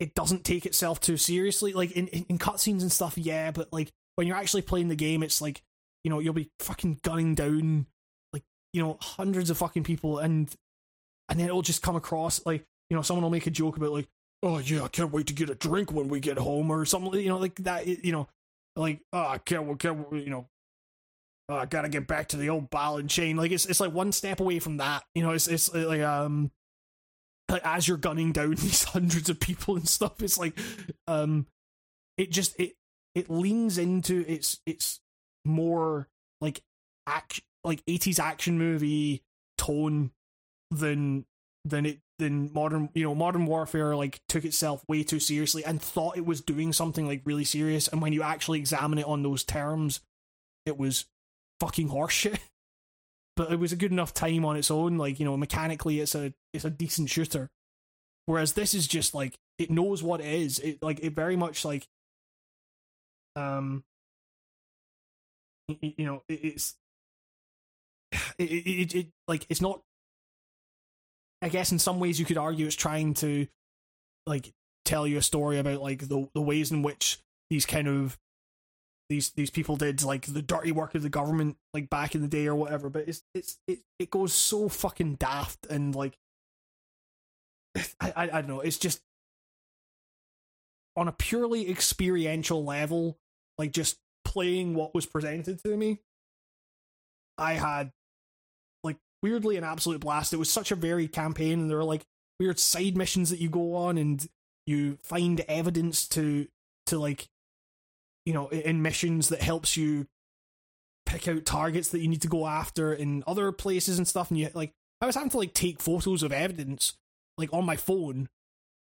It doesn't take itself too seriously, like in, in, in cutscenes and stuff. Yeah, but like when you're actually playing the game, it's like, you know, you'll be fucking gunning down like, you know, hundreds of fucking people, and and then it'll just come across like, you know, someone will make a joke about like, oh yeah, I can't wait to get a drink when we get home or something, you know, like that, you know, like oh I can't, can't you know, oh, I gotta get back to the old ball and chain. Like it's it's like one step away from that, you know. It's it's like um. Like as you're gunning down these hundreds of people and stuff, it's like, um, it just it it leans into its its more like act like eighties action movie tone than than it than modern you know Modern Warfare like took itself way too seriously and thought it was doing something like really serious, and when you actually examine it on those terms, it was fucking horseshit. But it was a good enough time on its own. Like, you know, mechanically, it's a it's a decent shooter. Whereas this is just like it knows what it is. It like it very much like, um, you know, it, it's it, it it like it's not. I guess in some ways you could argue it's trying to like tell you a story about like the the ways in which these kind of. These these people did like the dirty work of the government like back in the day or whatever, but it's it's it, it goes so fucking daft and like I, I I don't know, it's just on a purely experiential level, like just playing what was presented to me, I had like weirdly an absolute blast. It was such a varied campaign, and there were like weird side missions that you go on and you find evidence to to like. You know, in missions that helps you pick out targets that you need to go after in other places and stuff. And you like, I was having to like take photos of evidence like on my phone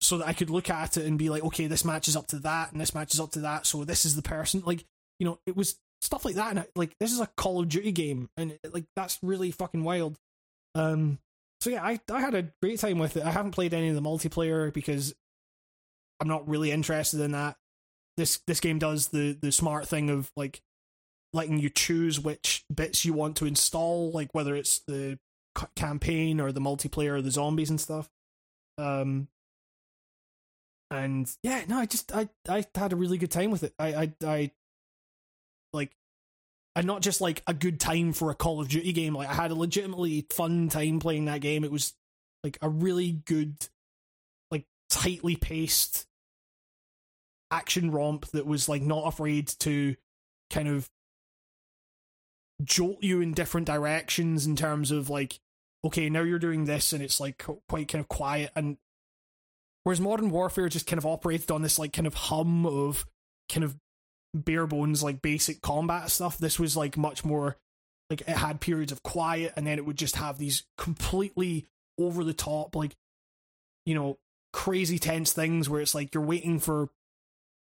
so that I could look at it and be like, okay, this matches up to that and this matches up to that. So this is the person. Like, you know, it was stuff like that. And I, like, this is a Call of Duty game, and it, like that's really fucking wild. Um, so yeah, I I had a great time with it. I haven't played any of the multiplayer because I'm not really interested in that. This this game does the, the smart thing of like letting you choose which bits you want to install, like whether it's the campaign or the multiplayer or the zombies and stuff. Um, and yeah, no, I just I, I had a really good time with it. I I, I like, and not just like a good time for a Call of Duty game. Like I had a legitimately fun time playing that game. It was like a really good, like tightly paced. Action romp that was like not afraid to kind of jolt you in different directions in terms of like, okay, now you're doing this, and it's like quite kind of quiet. And whereas Modern Warfare just kind of operated on this like kind of hum of kind of bare bones like basic combat stuff, this was like much more like it had periods of quiet, and then it would just have these completely over the top like, you know, crazy tense things where it's like you're waiting for,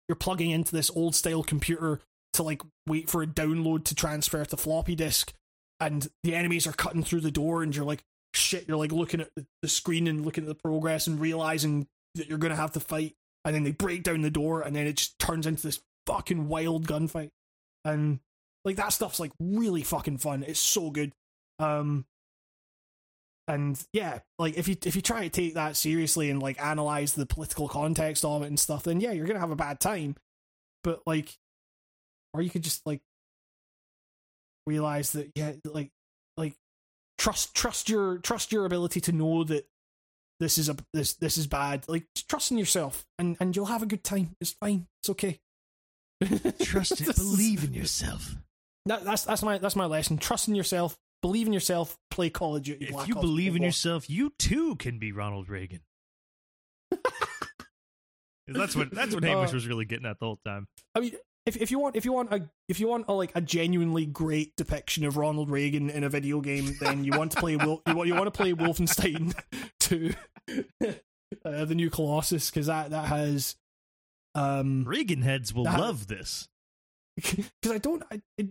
you're plugging into this old style computer to like wait for a download to transfer to floppy disk, and the enemies are cutting through the door, and you're like, shit, you're like looking at the screen and looking at the progress and realizing that you're gonna have to fight, and then they break down the door, and then it just turns into this fucking wild gunfight. And like that stuff's like really fucking fun. It's so good. Um and yeah, like if you if you try to take that seriously and like analyze the political context of it and stuff, then yeah, you're gonna have a bad time. But like, or you could just like realize that yeah, like like trust trust your trust your ability to know that this is a this this is bad. Like trust in yourself, and and you'll have a good time. It's fine. It's okay. Trust it. Believe in yourself. That, that's that's my that's my lesson. Trust in yourself. Believe in yourself. Play Call of Duty. If Black you Ops believe in War. Yourself, you too can be Ronald Reagan. that's what that's what Hamish uh, was really getting at the whole time. I mean, if if you want if you want a if you want a, like a genuinely great depiction of Ronald Reagan in a video game, then you want to play Wil- you want you want to play Wolfenstein two, uh, the new Colossus, because that that has. Um, Reagan heads will that, love this because I don't. I, it,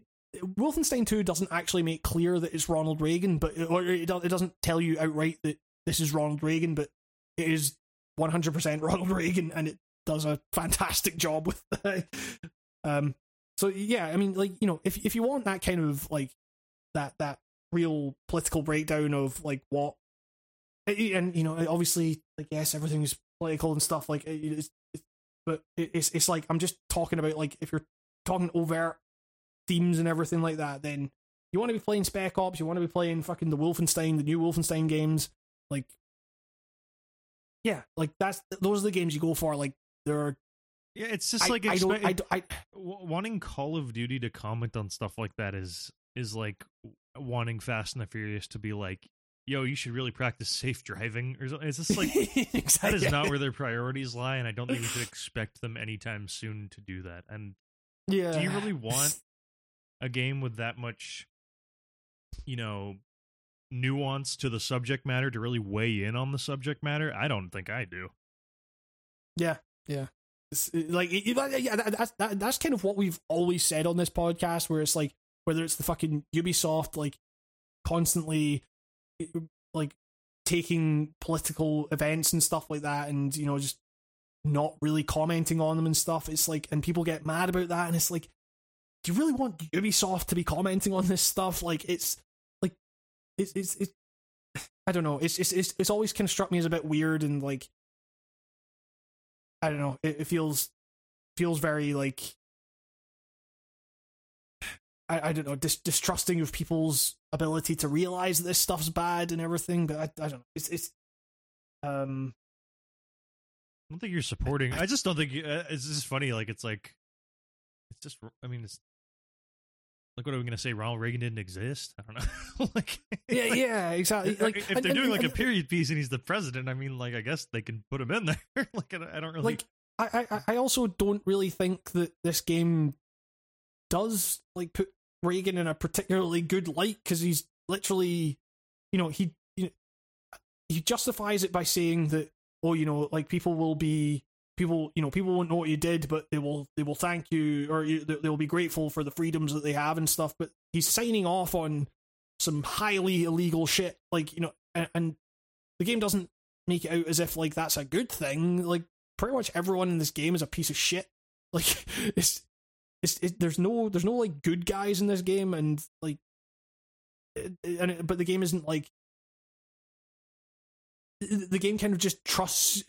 Wolfenstein two doesn't actually make clear that it's Ronald Reagan, but it, or it, it doesn't tell you outright that this is Ronald Reagan, but it is one hundred percent Ronald Reagan, and it does a fantastic job with that. Um, so yeah, I mean, like, you know, if if you want that kind of like that that real political breakdown of like what, and you know, obviously, like yes, everything is political and stuff, like it, it's. But it's it's like, I'm just talking about, like, if you're talking overt themes and everything like that, then you want to be playing Spec Ops, you want to be playing fucking the Wolfenstein, the new Wolfenstein games. Like, yeah, like, that's those are the games you go for. Like, there are... Yeah, it's just I, like... I expect, don't, I don't, I, wanting Call of Duty to comment on stuff like that is, is like, wanting Fast and the Furious to be like, yo, you should really practice safe driving or something. It's just like, exactly. That is not where their priorities lie, and I don't think we should expect them anytime soon to do that. And yeah. Do you really want a game with that much, you know, nuance to the subject matter to really weigh in on the subject matter? I don't think I do. Yeah, yeah. It's, like, yeah, that's, that, that's kind of what we've always said on this podcast, where it's like, whether it's the fucking Ubisoft, like, constantly... like taking political events and stuff like that, and you know, just not really commenting on them and stuff. It's like, and people get mad about that, and it's like, do you really want Ubisoft to be commenting on this stuff? Like, it's like it's it's, it's I don't know. It's, it's it's it's always kind of struck me as a bit weird, and like I don't know. It, it feels feels very like I, I don't know, dis- distrusting of people's ability to realize that this stuff's bad and everything, but I, I don't know. It's, it's, um, I don't think you're supporting. I just don't think you, uh, it's just funny. Like, it's like, it's just, I mean, it's like, what are we going to say? Ronald Reagan didn't exist. I don't know. like, yeah, like, yeah, exactly. Like, if they're and, doing and, like and, a period piece and he's the president, I mean, like, I guess they can put him in there. like, I, I don't really, like, I, I, I also don't really think that this game does like put Reagan in a particularly good light, because he's literally, you know, he you know, he justifies it by saying that, oh, you know, like people will be people, you know, people won't know what you did, but they will they will thank you, or you, they will be grateful for the freedoms that they have and stuff. But he's signing off on some highly illegal shit, like, you know, and, and the game doesn't make it out as if like that's a good thing. Like, pretty much everyone in this game is a piece of shit. Like, it's. It's, it, there's no, there's no like good guys in this game, and like, it, and it, but the game isn't like, the game kind of just trusts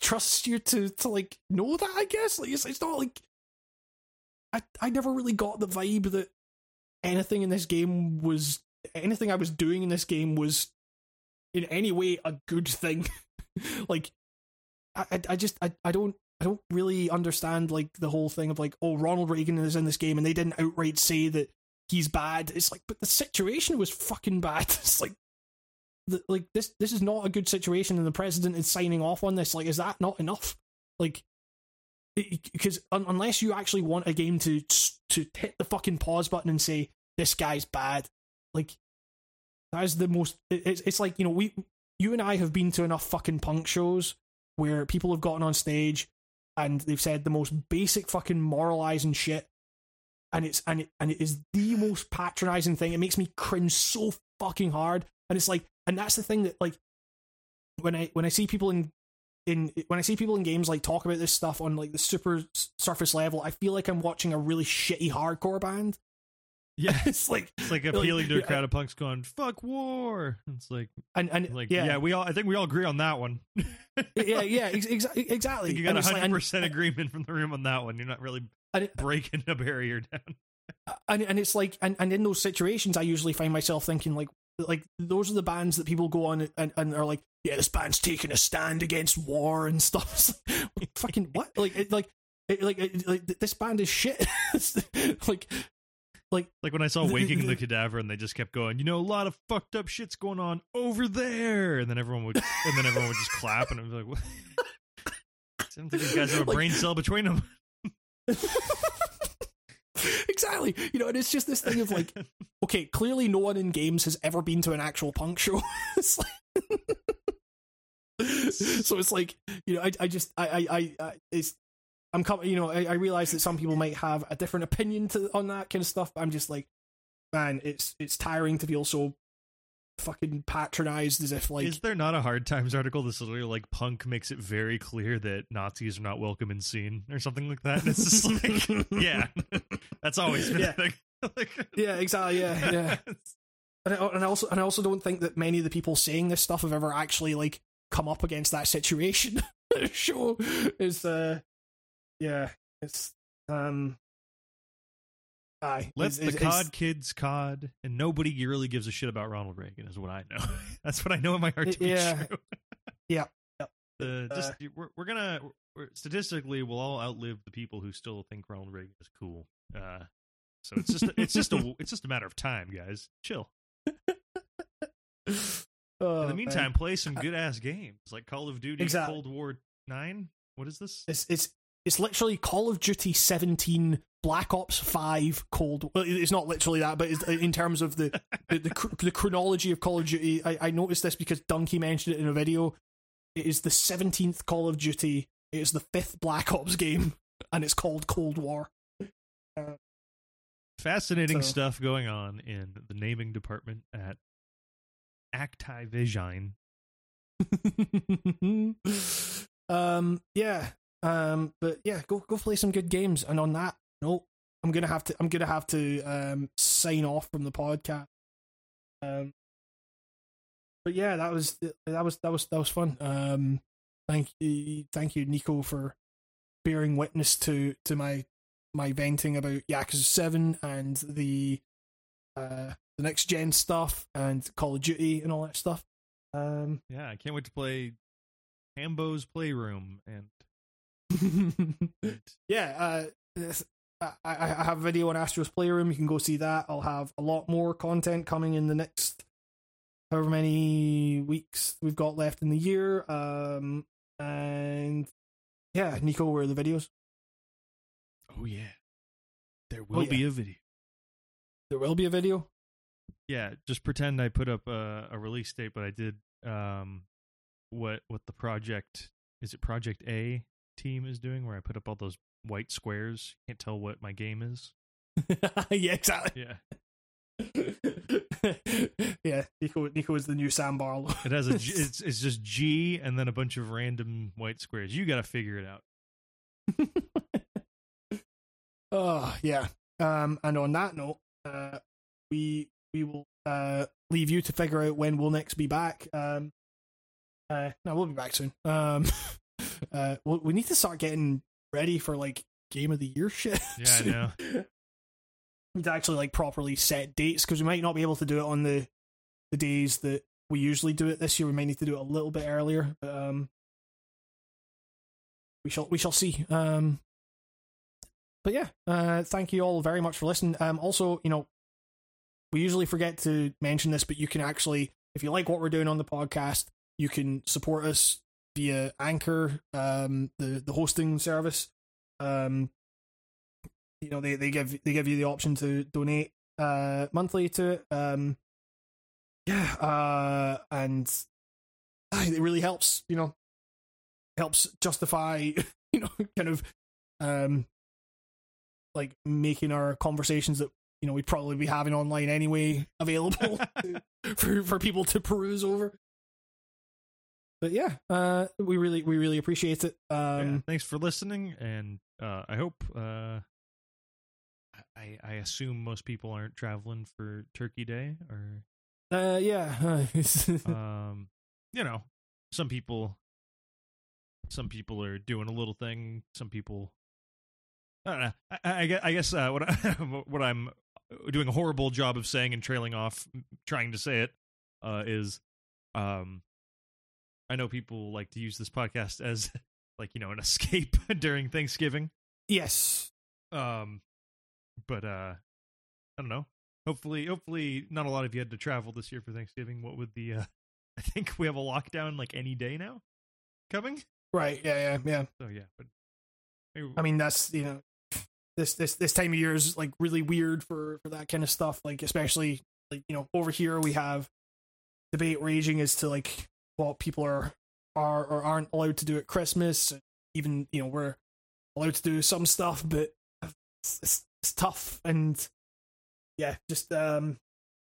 trusts you to, to like know that, I guess. Like, it's, it's not like, I I never really got the vibe that anything in this game was anything I was doing in this game was in any way a good thing. like, I I just I, I don't. I don't really understand like the whole thing of like, oh, Ronald Reagan is in this game, and they didn't outright say that he's bad. It's like, but the situation was fucking bad. It's like, the, like this this is not a good situation, and the president is signing off on this. Like, is that not enough? Like, because un- unless you actually want a game to to hit the fucking pause button and say this guy's bad, like that is the most. It's it's like, you know, we you and I have been to enough fucking punk shows where people have gotten on stage and they've said the most basic fucking moralizing shit, and it's and it, and it is the most patronizing thing. It makes me cringe so fucking hard, and it's like, and that's the thing that, like, when I when I see people in in when I see people in games like talk about this stuff on like the super surface level, I feel like I'm watching a really shitty hardcore band. Yeah, it's like it's like appealing like, to a crowd of punks going "fuck war." It's like and and like yeah. yeah, we all I think we all agree on that one. yeah, yeah, ex- ex- exactly. You got a hundred percent agreement from the room on that one. You're not really it, breaking a barrier down. And and it's like and, and in those situations, I usually find myself thinking like like those are the bands that people go on and and are like, yeah, this band's taking a stand against war and stuff. Like, fucking what? Like it, like it, like, it, like this band is shit. like. Like, like when I saw Waking the, the, the Cadaver and they just kept going, you know, a lot of fucked up shit's going on over there, and then everyone would and then everyone would just clap, and I was like, what? I don't think these guys have a like, brain cell between them. Exactly. You know, and it's just this thing of like, okay, clearly no one in games has ever been to an actual punk show. It's like, so it's like, you know, I I just I I, I it's I'm coming, you know. I, I realize that some people might have a different opinion to, on that kind of stuff, but I'm just like, man, it's it's tiring to feel so fucking patronized. As if like, is there not a Hard Times article that's literally like, punk makes it very clear that Nazis are not welcome in scene or something like that? And it's just like, yeah, that's always been yeah. a thing. Like, yeah, exactly. Yeah, yeah. And I, and I also and I also don't think that many of the people saying this stuff have ever actually like come up against that situation. Show is uh. Yeah, it's um. I let the it's, C O D kids C O D, and nobody really gives a shit about Ronald Reagan, is what I know. That's what I know in my heart to yeah, be true. Yeah, yeah. The, just, uh, we're we're gonna we're, statistically, we'll all outlive the people who still think Ronald Reagan is cool. Uh, so it's just it's just a it's just a matter of time, guys. Chill. Oh, in the meantime, man. Play some good ass games like Call of Duty exactly. Cold War nine. What is this? It's it's. It's literally Call of Duty seventeen, Black Ops five, Cold War. It's not literally that, but it's, in terms of the the, the the chronology of Call of Duty, I, I noticed this because Donkey mentioned it in a video. It is the seventeenth Call of Duty. It is the fifth Black Ops game, and it's called Cold War. Uh, Fascinating so. stuff going on in the naming department at Activision. um. Yeah. Um, but yeah, go go play some good games. And on that note, I'm gonna have to I'm gonna have to um, sign off from the podcast. Um, but yeah, that was that was that was that was fun. Um, thank you, thank you, Nico, for bearing witness to to my my venting about Yakuza seven and the uh, the next gen stuff and Call of Duty and all that stuff. Um, yeah, I can't wait to play Hambo's Playroom and. yeah, uh, I, I have a video on Astro's Playroom. You can go see that. I'll have a lot more content coming in the next however many weeks we've got left in the year. Um, and yeah, Nico, where are the videos? Oh yeah, there will oh, yeah. be a video. There will be a video. Yeah, just pretend I put up a, a release date, but I did. Um, what what the project is? It Project A. team is doing, where I put up all those white squares. Can't tell what my game is. Yeah, exactly. Yeah, yeah. Nico, Nico is the new Sam Barlow. It has a. G, it's it's just G and then a bunch of random white squares. You got to figure it out. Oh yeah. Um, and on that note, uh, we we will uh leave you to figure out when we'll next be back. Um, uh, no, we'll be back soon. Um. Uh, we need to start getting ready for like game of the year shit. Yeah, I know. We need to actually like properly set dates, because we might not be able to do it on the the days that we usually do it this year. We might need to do it a little bit earlier. But, um, we shall we shall see. Um, but yeah, uh, thank you all very much for listening. Um, also, you know, we usually forget to mention this, but you can actually, if you like what we're doing on the podcast, you can support us via Anchor, um, the, the hosting service. Um, you know, they, they give they give you the option to donate uh, monthly to it. Um, yeah, uh, and it really helps, you know, helps justify, you know, kind of um, like making our conversations that, you know, we'd probably be having online anyway available for, for people to peruse over. But yeah, uh, we really we really appreciate it. Um, yeah, thanks for listening, and uh, I hope uh, I I assume most people aren't traveling for Turkey Day, or uh, yeah, um, you know, some people some people are doing a little thing. Some people, I don't know. I, I guess, I guess uh, what I, what I'm doing a horrible job of saying and trailing off trying to say it uh, is. Um, I know people like to use this podcast as, like, you know, an escape during Thanksgiving. Yes. Um, but, uh, I don't know. Hopefully, hopefully not a lot of you had to travel this year for Thanksgiving. What would the, uh, I think we have a lockdown like any day now coming. Right. Yeah. Yeah. Yeah. So yeah. But maybe, I mean, that's, you know, this, this, this time of year is like really weird for, for that kind of stuff. Like, especially like, you know, over here we have debate raging as to like, what people are are or aren't allowed to do at Christmas. Even, you know, we're allowed to do some stuff, but it's, it's, it's tough. And yeah, just um,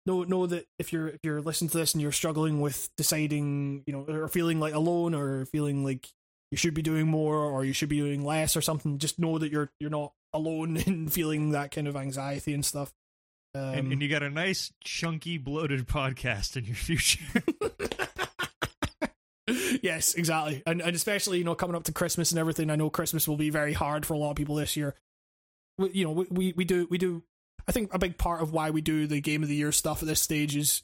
know know that if you're if you're listening to this and you're struggling with deciding, you know, or feeling like alone, or feeling like you should be doing more or you should be doing less or something, just know that you're you're not alone in feeling that kind of anxiety and stuff. Um, and, and you got a nice chunky bloated podcast in your future. Yes, exactly. And, and especially, you know, coming up to Christmas and everything, I know Christmas will be very hard for a lot of people this year. We, you know, we, we do, we do, I think a big part of why we do the Game of the Year stuff at this stage is,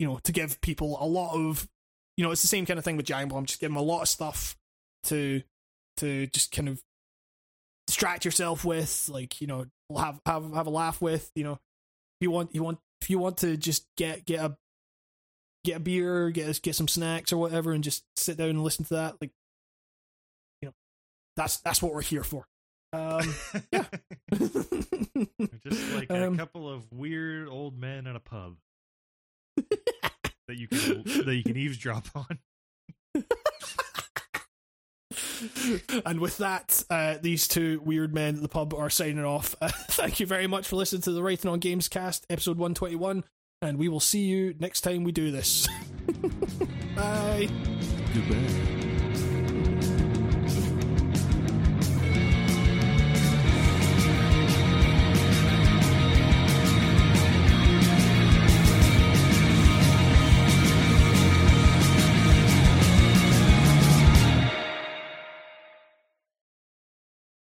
you know, to give people a lot of, you know, it's the same kind of thing with Giant Bomb, just give them a lot of stuff to, to just kind of distract yourself with, like, you know, have, have, have a laugh with, you know, if you want, you want, if you want to just get, get a, get a beer, get get some snacks or whatever, and just sit down and listen to that. Like, you know, that's that's what we're here for. Um, yeah, just like a um, couple of weird old men at a pub that you can that you can eavesdrop on. And with that, uh, these two weird men at the pub are signing off. Uh, thank you very much for listening to the Writing on Games Cast, episode one twenty-one. And we will see you next time we do this. Bye. Goodbye.